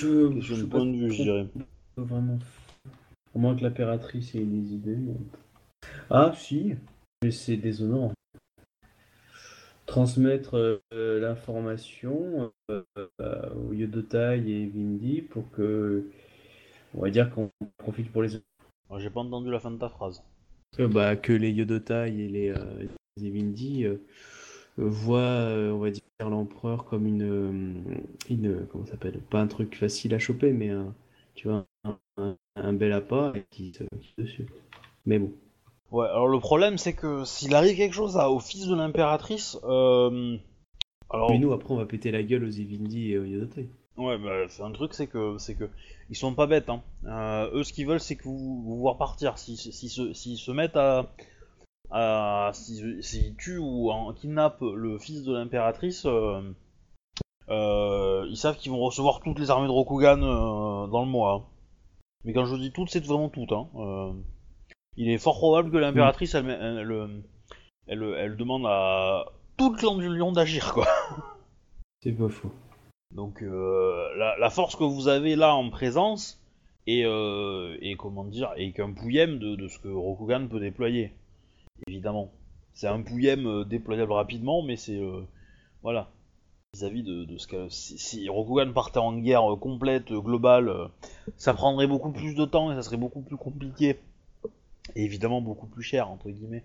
Je, je, je point de vue, je dirais. Vraiment. Au moins que l'impératrice ait des idées. Mais... Ah, si, mais c'est déshonorant. Transmettre euh, l'information euh, euh, au Yodotai et Ivindi pour que. On va dire qu'on profite pour les. Oh, j'ai pas entendu la fin de ta phrase. Euh, bah, que les Yodotai et les euh, Ivindi euh, voient, euh, on va dire, l'empereur comme une. une comment ça s'appelle ? Pas un truc facile à choper, mais un. Tu vois, un, un, un bel appât et qui se dessus. Mais bon. Ouais, alors le problème, c'est que s'il arrive quelque chose à, au fils de l'impératrice, euh... alors... Mais nous, après, on va péter la gueule aux Ivindi et aux Yodotai. Ouais, bah, c'est un truc, c'est que... c'est que ils sont pas bêtes, hein. Euh, eux, ce qu'ils veulent, c'est que vous, vous voir partir. S'ils si, si, si, si se mettent à... à s'ils si, si tuent ou en kidnappent le fils de l'impératrice... Euh... Euh, ils savent qu'ils vont recevoir toutes les armées de Rokugan euh, dans le mois. Mais quand je dis toutes, c'est vraiment toutes. Hein. Euh, il est fort probable que l'impératrice, elle, elle, elle, elle demande à toute l'Andullion d'agir, quoi. C'est pas faux. Donc euh, la, la force que vous avez là en présence est, euh, est comment dire, est qu'un pouillème de, de ce que Rokugan peut déployer. Évidemment, c'est un pouillème déployable rapidement, mais c'est euh, voilà. Vis-à-vis de, de ce que si, si Rokugan partait en guerre complète, globale, ça prendrait beaucoup plus de temps et ça serait beaucoup plus compliqué. Et évidemment beaucoup plus cher, entre guillemets,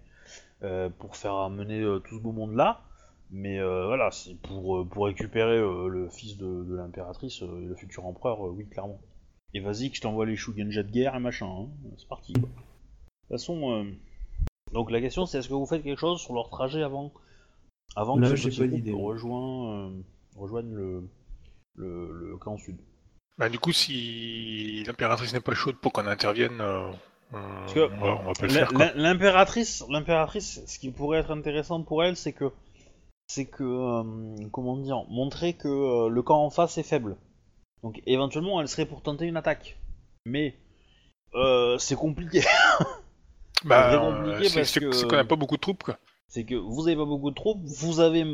euh, pour faire mener euh, tout ce beau monde-là. Mais euh, voilà, c'est pour, euh, pour récupérer euh, le fils de, de l'impératrice, euh, le futur empereur, euh, oui, clairement. Et vas-y que je t'envoie les Shugenja de guerre et machin, hein. C'est parti, quoi. De toute façon, euh... donc la question c'est est-ce que vous faites quelque chose sur leur trajet avant ? Avant là, que ce petit groupe rejoigne, euh, rejoigne le, le, le camp sud. Bah, du coup, si l'impératrice n'est pas chaude pour qu'on intervienne, euh, Parce que on, va, on va pas le faire. Quoi. L'impératrice, l'impératrice, ce qui pourrait être intéressant pour elle, c'est que, c'est que, euh, comment dire, montrer que euh, le camp en face est faible. Donc, éventuellement, elle serait pour tenter une attaque. Mais euh, c'est compliqué. Bah, c'est compliqué c'est, parce c'est, que c'est qu'on n'a pas beaucoup de troupes, quoi. C'est que vous n'avez pas beaucoup de troupes, vous avez,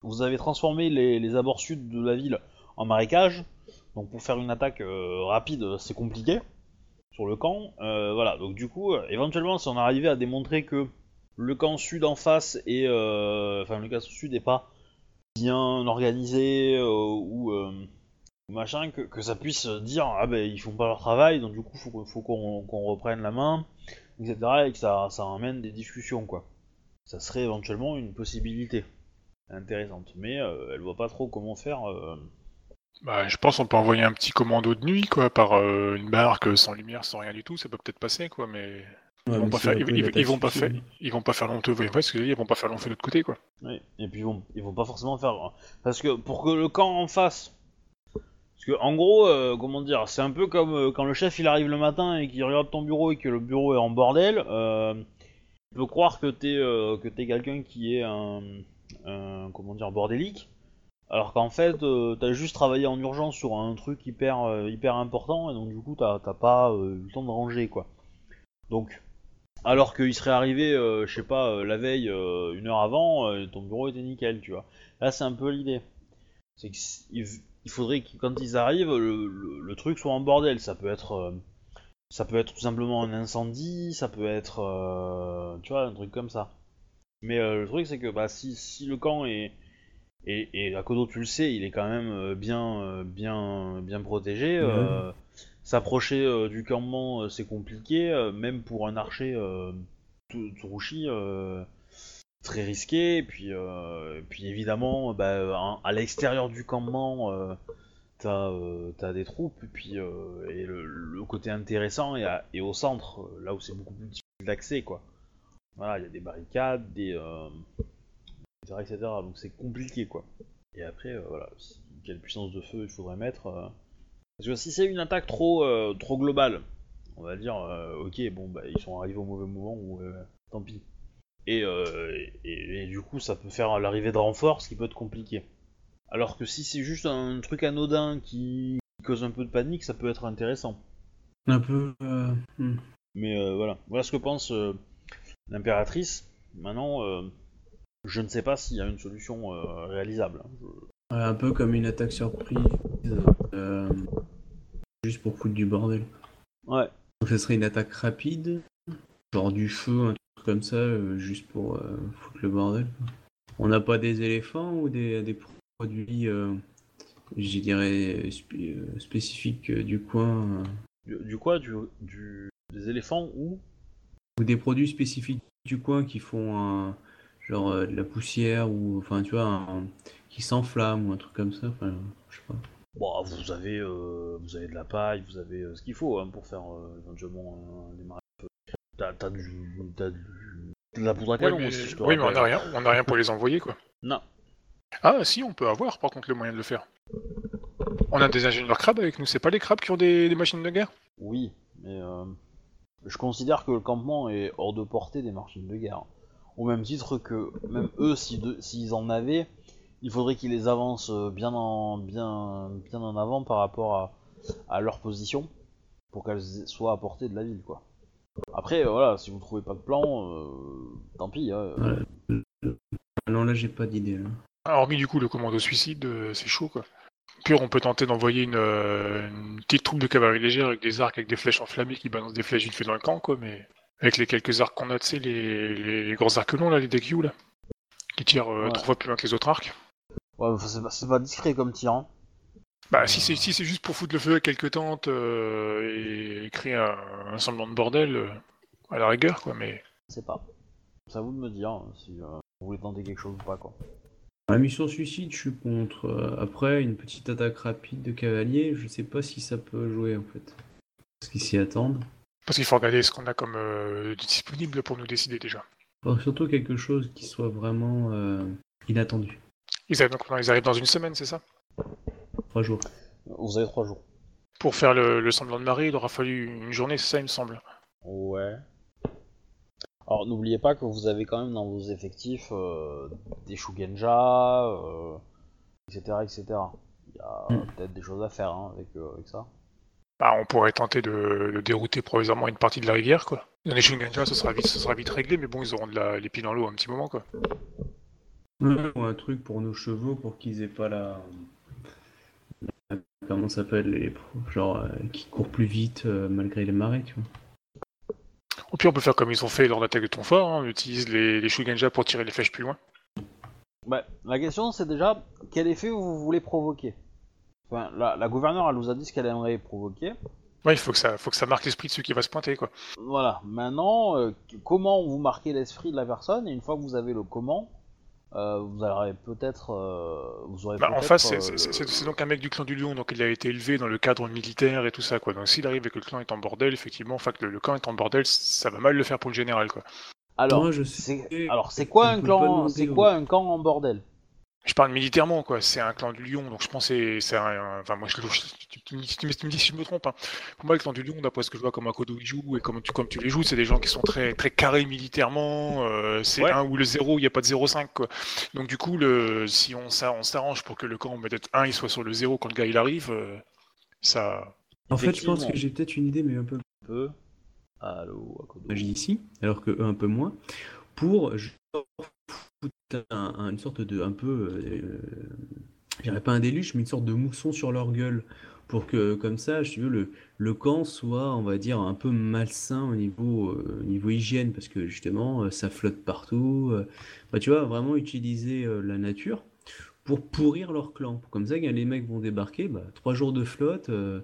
vous avez transformé les, les abords sud de la ville en marécage, donc pour faire une attaque euh, rapide, c'est compliqué, sur le camp, euh, voilà, donc du coup, euh, éventuellement, si on arrivait à démontrer que le camp sud en face est, euh, enfin le camp sud n'est pas bien organisé, euh, ou euh, machin, que, que ça puisse dire, ah ben, ils font pas leur travail, donc du coup, faut, faut qu'on, qu'on reprenne la main, et cetera, et que ça, ça amène des discussions, quoi. Ça serait éventuellement une possibilité intéressante, mais euh, elle voit pas trop comment faire. Euh... Bah, je pense qu'on peut envoyer un petit commando de nuit, quoi, par euh, une barque sans lumière, sans rien du tout, ça peut peut-être passer, quoi, mais ils vont pas faire, ils vont pas faire, ils vont pas faire long feu. Ouais, parce que ils vont pas faire long feu de l'autre côté, quoi. Oui. Et puis ils vont, ils vont pas forcément faire, hein. Parce que pour que le camp en face, parce que en gros, euh, comment dire, c'est un peu comme euh, quand le chef il arrive le matin et qu'il regarde ton bureau et que le bureau est en bordel. Euh... Tu peux croire que t'es, euh, que t'es quelqu'un qui est un, un comment dire, bordélique, alors qu'en fait euh, t'as juste travaillé en urgence sur un truc hyper euh, hyper important et donc du coup t'as, t'as pas euh, eu le temps de ranger quoi. Donc alors qu'il serait arrivé euh, je sais pas euh, la veille euh, une heure avant euh, ton bureau était nickel tu vois. Là c'est un peu l'idée, c'est qu'il il faudrait que quand ils arrivent le, le, le truc soit en bordel. Ça peut être euh, ça peut être tout simplement un incendie, ça peut être euh, tu vois un truc comme ça. Mais euh, le truc c'est que bah si si le camp est et, et Akodo tu le sais, il est quand même bien bien bien protégé. Mmh. Euh, s'approcher euh, du campement euh, c'est compliqué, euh, même pour un archer euh, Tsurushi, euh, très risqué. Et puis euh, et puis évidemment bah, à l'extérieur du campement euh, t'as euh, t'as des troupes et puis euh, et le, le côté intéressant est, à, est au centre, là où c'est beaucoup plus difficile d'accès quoi. Voilà, il y a des barricades, des euh, et cetera, et cetera. Donc c'est compliqué quoi. Et après, euh, voilà, quelle puissance de feu il faudrait mettre. Euh... Parce que si c'est une attaque trop euh, trop globale, on va dire, euh, ok, bon, bah ils sont arrivés au mauvais moment ou euh, tant pis. Et, euh, et, et, et du coup, ça peut faire l'arrivée de renforts, ce qui peut être compliqué. Alors que si c'est juste un truc anodin qui, qui cause un peu de panique, ça peut être intéressant. Un peu. Euh... Mais euh, voilà, voilà ce que pense euh, l'impératrice. Maintenant. Euh... Je ne sais pas s'il y a une solution euh, réalisable. Je... Ouais, un peu comme une attaque surprise, euh, juste pour foutre du bordel. Ouais. Donc ça serait une attaque rapide, genre du feu, un truc comme ça, euh, juste pour euh, foutre le bordel. On n'a pas des éléphants ou des, des produits, euh, je dirais, sp- euh, spécifiques euh, du coin. Euh... Du, du quoi du, du des éléphants ou Ou des produits spécifiques du coin qui font un... genre euh, de la poussière ou enfin tu vois un... qui s'enflamme ou un truc comme ça, enfin je sais pas. Bon, vous avez euh, vous avez de la paille, vous avez euh, ce qu'il faut hein, pour faire euh, éventuellement euh, des marques. T'as, t'as du t'as du de la poudre à canon. Oui, mais, aussi, je te oui, mais on a rien on a rien pour les envoyer quoi. Non. Ah si, on peut avoir par contre le moyen de le faire. On a des ingénieurs crabes avec nous, c'est pas les crabes qui ont des, des machines de guerre ? Oui, mais euh, je considère que le campement est hors de portée des machines de guerre. Au même titre que même eux, si de, s'ils en avaient, il faudrait qu'ils les avancent bien en, bien, bien en avant par rapport à, à leur position, pour qu'elles soient à portée de la ville, quoi. Après, voilà, si vous ne trouvez pas de plan, euh, tant pis. Euh... Ouais. Non, là, j'ai pas d'idée. Là. Hormis du coup le commando suicide, euh, c'est chaud, quoi. Pire, on peut tenter d'envoyer une, euh, une petite troupe de cavalerie légère avec des arcs, avec des flèches enflammées qui balancent des flèches vite fait dans le camp, quoi, mais... Avec les quelques arcs qu'on a, tu sais, les, les, les grands arcs longs, là, les D Q, là, qui tirent euh, ouais. trois fois plus loin que les autres arcs. Ouais, c'est pas, c'est pas discret comme tir, hein. Bah, si c'est, si c'est juste pour foutre le feu à quelques tentes euh, et créer un, un semblant de bordel, euh, à la rigueur, quoi, mais... C'est pas. C'est à vous de me dire hein, si euh, vous voulez tenter quelque chose ou pas, quoi. La mission suicide, je suis contre. Après, une petite attaque rapide de cavalier, je sais pas si ça peut jouer, en fait. Parce qu'ils s'y attendent. Parce qu'il faut regarder ce qu'on a comme euh, disponible pour nous décider déjà. Bon, surtout quelque chose qui soit vraiment euh, inattendu. Ils arrivent, donc, ils arrivent dans une semaine, c'est ça ? Trois jours. Vous avez trois jours. Pour faire le, le semblant de marée, il aura fallu une journée, c'est ça, il me semble. Ouais. Alors n'oubliez pas que vous avez quand même dans vos effectifs euh, des Shugenja, euh, et cetera, et cetera. Il y a mmh. peut-être des choses à faire hein, avec, euh, avec ça. Bah, on pourrait tenter de, de dérouter provisoirement une partie de la rivière, quoi. Dans les Shugenja, ça sera vite, ça sera vite réglé, mais bon, ils auront de la, les pieds dans l'eau un petit moment, quoi. Ou un truc pour nos chevaux, pour qu'ils aient pas la... Comment ça s'appelle les... Genre, euh, qu'ils courent plus vite, euh, malgré les marées, tu vois. Au pire, on peut faire comme ils ont fait lors d'attaque de ton fort, hein. On utilise les, les Shugenja pour tirer les flèches plus loin. Bah, la question, c'est déjà, quel effet vous voulez provoquer ? Enfin, la, la gouverneure, elle nous a dit ce qu'elle aimerait provoquer. Oui, il faut que ça, faut que ça marque l'esprit de celui qui va se pointer, quoi. Voilà. Maintenant, euh, comment vous marquez l'esprit de la personne ? Et une fois que vous avez le comment, euh, vous aurez peut-être... Euh, vous aurez bah, peut-être en face, c'est, euh, c'est, c'est, c'est, c'est donc un mec du clan du Lion, donc il a été élevé dans le cadre militaire et tout ça, quoi. Donc s'il arrive et que le clan est en bordel, effectivement, enfin que le, le clan est en bordel, ça va mal le faire pour le général, quoi. Alors, Moi, je sais... c'est, alors c'est quoi, un clan, c'est quoi un camp en bordel ? Je parle militairement, quoi. C'est un clan du Lion, donc je pense que c'est, c'est un... Enfin, moi, je, je, tu, tu, tu, tu me dis si je me trompe. Hein. Pour moi, le clan du Lion, d'après ce que je vois, comme Akodo y joue et comme tu, comme tu les joues, c'est des gens qui sont très, très carrés militairement. Euh, c'est ouais. un ou le zéro, il n'y a pas de zéro virgule cinq, quoi. Donc, du coup, le, si on, ça, on s'arrange pour que le camp, peut-être un, il soit sur le zéro quand le gars, il arrive, euh, ça... En fait, je pense que j'ai peut-être une idée, mais un peu... Un peu... Allô, Akodo. Imagine ici, alors que un peu moins, pour... Un, une sorte de, un peu, euh, je dirais pas un déluge, mais une sorte de mousson sur leur gueule, pour que comme ça, je veux, le, le camp soit, on va dire, un peu malsain au niveau, euh, niveau hygiène, parce que justement, ça flotte partout. Euh, bah, tu vois, vraiment utiliser euh, la nature pour pourrir leur clan. Comme ça, quand les mecs vont débarquer, bah, trois jours de flotte, euh,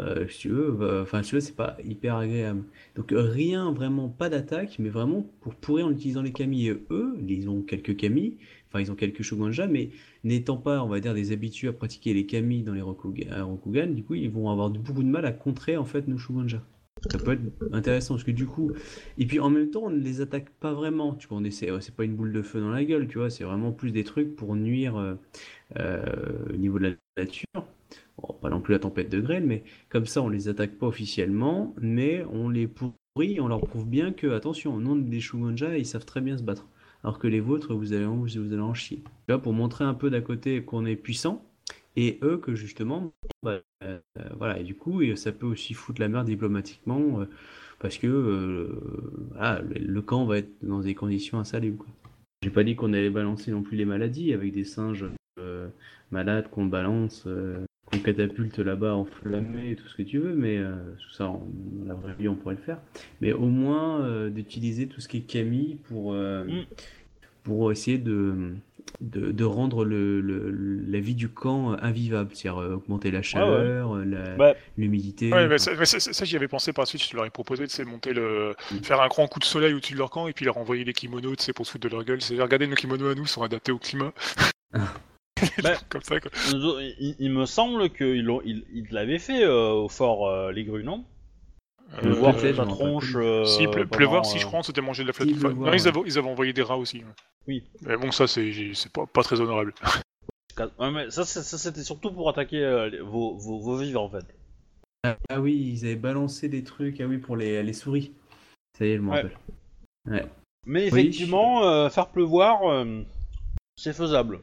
euh, si tu veux, enfin, bah, si tu veux, c'est pas hyper agréable. Donc rien, vraiment pas d'attaque, mais vraiment pour pourrir en utilisant les kami. Et eux, ils ont quelques kami, enfin ils ont quelques shogunja, mais n'étant pas, on va dire, des habitués à pratiquer les kami dans les Rokugan, Rokugan, du coup ils vont avoir beaucoup de mal à contrer en fait nos shogunja. Ça peut être intéressant, parce que du coup, et puis en même temps on ne les attaque pas vraiment, tu vois, on essaie, c'est pas une boule de feu dans la gueule, tu vois, c'est vraiment plus des trucs pour nuire euh, euh, au niveau de la nature. Bon, pas non plus la tempête de grêle, mais comme ça on les attaque pas officiellement, mais on les pourrit, on leur prouve bien que, attention, au nom des Shogunja, ils savent très bien se battre, alors que les vôtres, vous allez en, vous allez en chier. Là, pour montrer un peu d'à côté qu'on est puissant, et eux que justement, bah, euh, voilà, et du coup, ça peut aussi foutre la merde diplomatiquement, euh, parce que euh, voilà, le camp va être dans des conditions insalubres, quoi. J'ai pas dit qu'on allait balancer non plus les maladies avec des singes euh, malades qu'on balance. Euh... qu'on catapulte là-bas enflammé et tout ce que tu veux, mais euh, tout ça, on, dans la vraie vie, on pourrait le faire. Mais au moins, euh, d'utiliser tout ce qui est kami pour, euh, mm. pour essayer de, de, de rendre le, le, la vie du camp invivable, c'est-à-dire euh, augmenter la chaleur, ah ouais. la, bah, l'humidité. Ouais, mais ça, mais ça, ça, j'y avais pensé par la suite, je te leur ai proposé, c'est monter le, mm. faire un grand coup de soleil au-dessus de leur camp et puis leur envoyer les kimonos, c'est pour se foutre de leur gueule. C'est-à-dire, regardez, nos kimonos à nous sont adaptés au climat. Bah, comme ça, quoi. Il, il me semble qu'ils il, il l'avaient fait euh, au fort euh, Les Grues, non euh, voir peut-être la tronche. Euh, si, ple- pleuvoir, euh... si je crois, c'était manger de la flotte. Il enfin, voir, non, ouais. ils, avaient, ils avaient envoyé des rats aussi. Ouais. Oui. Mais bon, ça, c'est, c'est pas, pas très honorable. Ouais, mais ça, ça, ça, c'était surtout pour attaquer euh, les, vos, vos, vos vivres, en fait. Ah, ah oui, ils avaient balancé des trucs ah oui, pour les, les souris. Ça y est, je m'en rappelle. Ouais. Ouais. Mais effectivement, oui, je... euh, faire pleuvoir, euh, c'est faisable.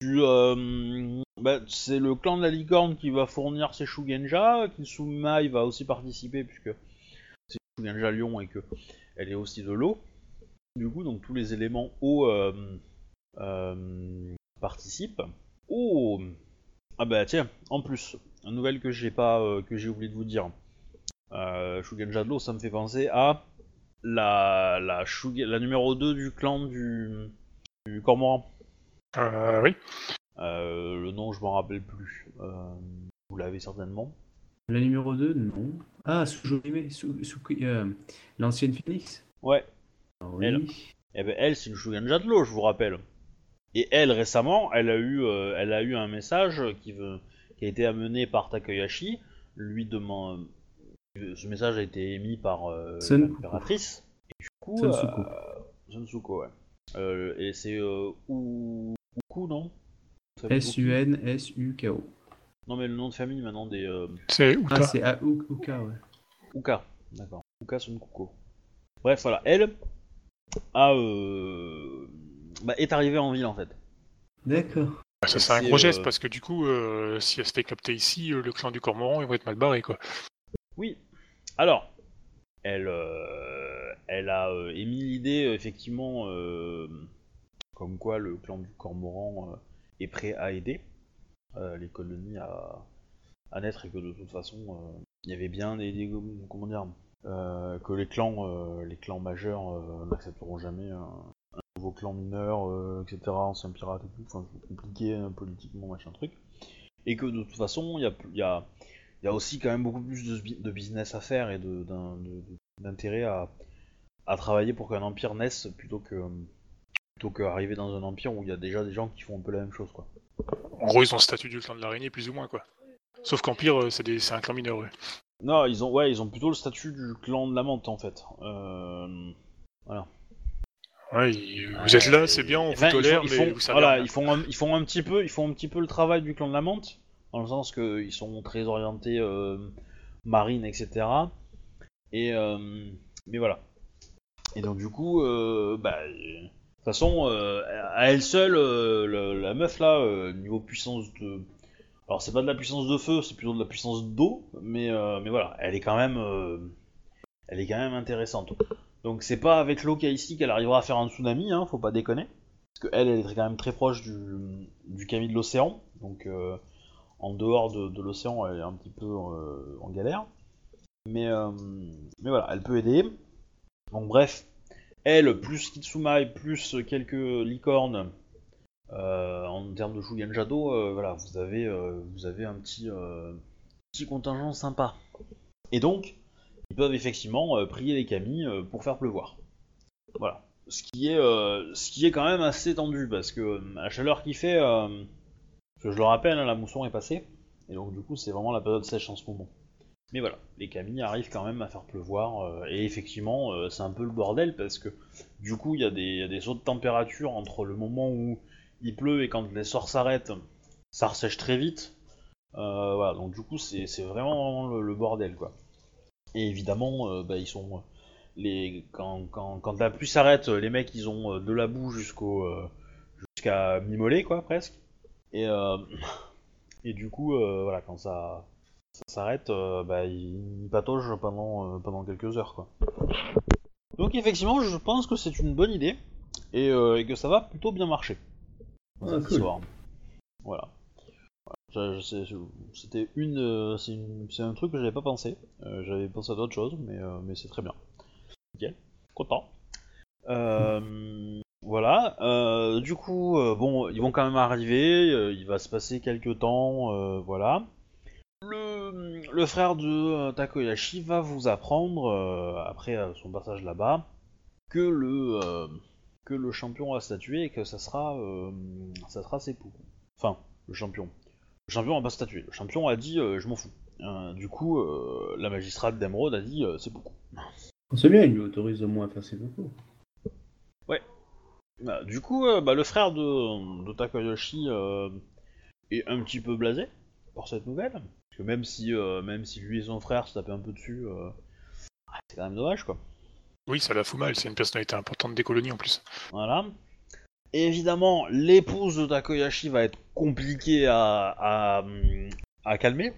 Du, euh, bah, c'est le clan de la Licorne qui va fournir ses Shugenja, Kitsunai va aussi participer puisque c'est Shugenja Lion et que elle est aussi de l'eau. Du coup, donc tous les éléments eau euh, euh, participent. Oh, ah bah tiens, en plus, une nouvelle que j'ai pas, euh, que j'ai oublié de vous dire. Euh, Shugenja de l'eau, ça me fait penser à la la, Shuge- la numéro deux du clan du, du Cormoran. Euh, oui. Euh, le nom, je m'en rappelle plus. Euh, vous l'avez certainement. La numéro deux, non. Ah, Sukeime, sous, sous, euh, l'ancienne Phoenix. Ouais. Ah, oui. Elle. Eh ben, elle, c'est une Shugenja de l'eau, je vous rappelle. Et elle, récemment, elle a eu, euh, elle a eu un message qui, veut, qui a été amené par Takayoshi. Lui demande. Euh, ce message a été émis par euh, l'impératrice. Et du coup, Sunsuko. Euh, Sunsuko, ouais. Euh, et c'est euh, ou. Ouku, non S U N S U K O. Non, mais le nom de famille maintenant des. Euh... C'est Ouka. Ah, c'est à Ouka, Ouka, ouais. Ouka, d'accord. Ouka Sonoko. Bref, voilà. Elle a, euh... bah, est arrivée en ville en fait. D'accord. Bah, ça, c'est un gros geste euh... parce que du coup, euh, si elle s'était captée ici, euh, le clan du Cormoran, il va être mal barré, quoi. Oui. Alors, elle, euh... elle a euh, émis l'idée, euh, effectivement. Euh... Comme quoi le clan du Cormoran euh, est prêt à aider euh, les colonies à, à naître et que de toute façon il euh, y avait bien des, des comment dire euh, que les clans euh, les clans majeurs euh, n'accepteront jamais un, un nouveau clan mineur euh, et cetera ancien pirate et tout, enfin compliqué hein, politiquement machin truc et que de toute façon il y a il y a il y a aussi quand même beaucoup plus de, de business à faire et de, d'un, de, d'intérêt à à travailler pour qu'un empire naisse plutôt que plutôt qu'arriver dans un empire où il y a déjà des gens qui font un peu la même chose, quoi. En gros, ils ont le statut du clan de l'araignée, plus ou moins, quoi. Sauf qu'Empire, c'est, des... c'est un clan mineur, ouais. Non, ils ont... Ouais, ils ont plutôt le statut du clan de la Mante, en fait. Euh... Voilà. Ouais, vous êtes là, c'est bien, on vous tolère, mais vous savez. Voilà, ils font un, ils font un petit peu, ils font un petit peu le travail du clan de la Mante, dans le sens que ils sont très orientés euh, marine, et cetera. Et euh, mais voilà. Et donc du coup, euh, bah, de toute façon, euh, à elle seule, euh, la, la meuf là, euh, niveau puissance de, alors c'est pas de la puissance de feu, c'est plutôt de la puissance d'eau, mais euh, mais voilà, elle est quand même, euh, elle est quand même intéressante. Donc c'est pas avec l'eau qu'il y a ici qu'elle arrivera à faire un tsunami, hein, faut pas déconner. Parce qu'elle, elle est quand même très proche du, du Camille de l'océan, donc euh, en dehors de, de l'océan, elle est un petit peu euh, en galère. Mais, euh, mais voilà, elle peut aider. Donc bref, elle, plus Kitsumai, plus quelques licornes, euh, en termes de Shugen Jado, euh, voilà, vous avez, euh, vous avez un petit, euh, petit contingent sympa. Et donc... ils peuvent effectivement euh, prier les Kami euh, pour faire pleuvoir. Voilà. Ce qui, est, euh, ce qui est quand même assez tendu, parce que euh, la chaleur qu'il fait, euh, parce que je le rappelle, hein, la mousson est passée, et donc du coup c'est vraiment la période sèche en ce moment. Mais voilà, les Kami arrivent quand même à faire pleuvoir, euh, et effectivement euh, c'est un peu le bordel, parce que du coup il y, y a des sauts de température entre le moment où il pleut et quand les sorts s'arrêtent, ça ressèche très vite. Euh, voilà, donc du coup c'est, c'est vraiment, vraiment le, le bordel, quoi. Et évidemment, euh, bah, ils sont les quand, quand, quand la pluie s'arrête, les mecs ils ont euh, de la boue jusqu'au euh, jusqu'à mi-mollet, quoi, presque. Et euh, et du coup, euh, voilà, quand ça, ça s'arrête, euh, bah, ils pataugent pendant euh, pendant quelques heures, quoi. Donc effectivement, je pense que c'est une bonne idée et, euh, et que ça va plutôt bien marcher. Ah, cette cool. Soir. Voilà. Je, je sais, je, c'était une, euh, c'est une, c'est un truc que j'avais pas pensé. Euh, j'avais pensé à d'autres choses, mais euh, mais c'est très bien. Nickel, content. Euh, mmh. Voilà. Euh, du coup, euh, bon, ils vont quand même arriver. Euh, il va se passer quelques temps, euh, voilà. Le le frère de euh, Takoyashi va vous apprendre euh, après euh, son passage là-bas que le euh, que le champion va statuer et que ça sera euh, ça sera Seppuku. Enfin, le champion. Le champion a pas statué. Le champion a dit euh, je m'en fous. Euh, du coup, euh, la magistrate d'Emeraude a dit euh, c'est beaucoup. C'est bien, il lui autorise au moins à faire ses beaucoup. Ouais. Bah, du coup, euh, bah, le frère de, de Takayoshi euh, est un petit peu blasé par cette nouvelle. Parce que même si, euh, même si lui et son frère se tapaient un peu dessus, euh, c'est quand même dommage, quoi. Oui, ça la fout mal, c'est une personnalité importante des colonies en plus. Voilà. Et évidemment, l'épouse de Takayoshi va être compliquée à, à, à calmer.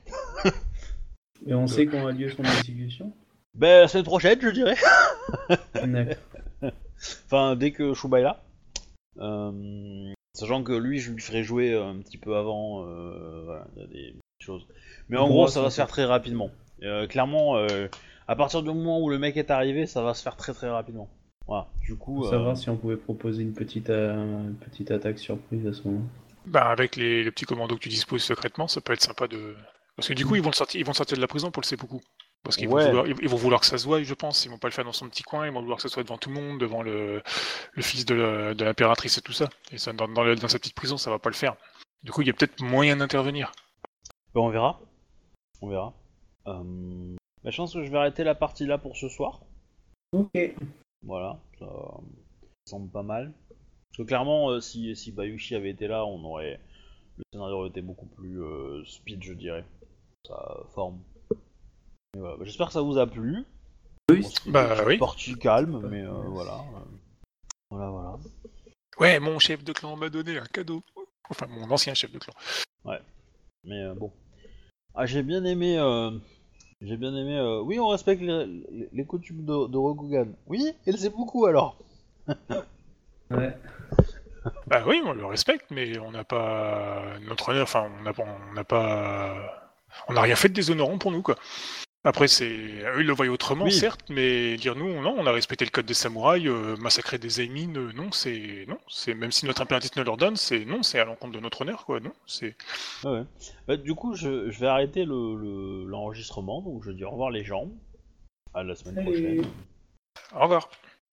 Et on sait quand a lieu son exécution ? Ben, la semaine prochaine, je dirais. Enfin, dès que Shuba est là. Euh, sachant que lui, je lui ferai jouer un petit peu avant. Euh, voilà, il y a des choses. Mais en, en gros, gros, ça va se faire très rapidement. Euh, clairement, euh, à partir du moment où le mec est arrivé, ça va se faire très très rapidement. Voilà, du coup... Pour savoir euh... si on pouvait proposer une petite, euh, une petite attaque surprise à ce moment. Bah avec les, les petits commandos que tu disposes secrètement, ça peut être sympa de... Parce que du coup, ils vont le sortir, ils vont sortir de la prison pour le Seppuku. Parce qu'ils ouais. vont, vouloir, ils, ils vont vouloir que ça se voie, je pense. Ils vont pas le faire dans son petit coin, ils vont vouloir que ça soit devant tout le monde, devant le, le fils de, la, de l'impératrice et tout ça. Et ça, dans, dans, le, dans sa petite prison, ça va pas le faire. Du coup, il y a peut-être moyen d'intervenir. Bon, on verra. On verra. Euh... Bah, je pense que je vais arrêter la partie là pour ce soir. Ok. Voilà, ça semble pas mal. Parce que clairement, euh, si, si Bayushi avait été là, on aurait le scénario aurait été beaucoup plus euh, speed, je dirais. Ça forme. Mais voilà. J'espère que ça vous a plu. Oui. Bon, bah oui. Parti calme, mais euh, voilà. Voilà, voilà. Ouais, mon chef de clan m'a donné un cadeau. Enfin, mon ancien chef de clan. Ouais. Mais euh, bon. Ah, j'ai bien aimé. Euh... J'ai bien aimé... Euh... Oui, on respecte les, les, les coutumes de, de Rokugan. Oui, et le Seppuku, alors. Ouais. Bah oui, on le respecte, mais on n'a pas... Notre honneur, enfin, on n'a on n'a pas... On n'a rien fait de déshonorant pour nous, quoi. Après, c'est... Eux, ils le voient autrement, oui. Certes, mais dire nous, non, on a respecté le code des samouraïs, euh, massacrer des aimines, euh, non, c'est... Non, c'est... Même si notre impératrice ne leur donne, c'est... Non, c'est à l'encontre de notre honneur, quoi, non, c'est... Ah ouais. Bah, du coup, je, je vais arrêter le, le, l'enregistrement, donc je dis au revoir les gens. À la semaine Salut. Prochaine. Au revoir.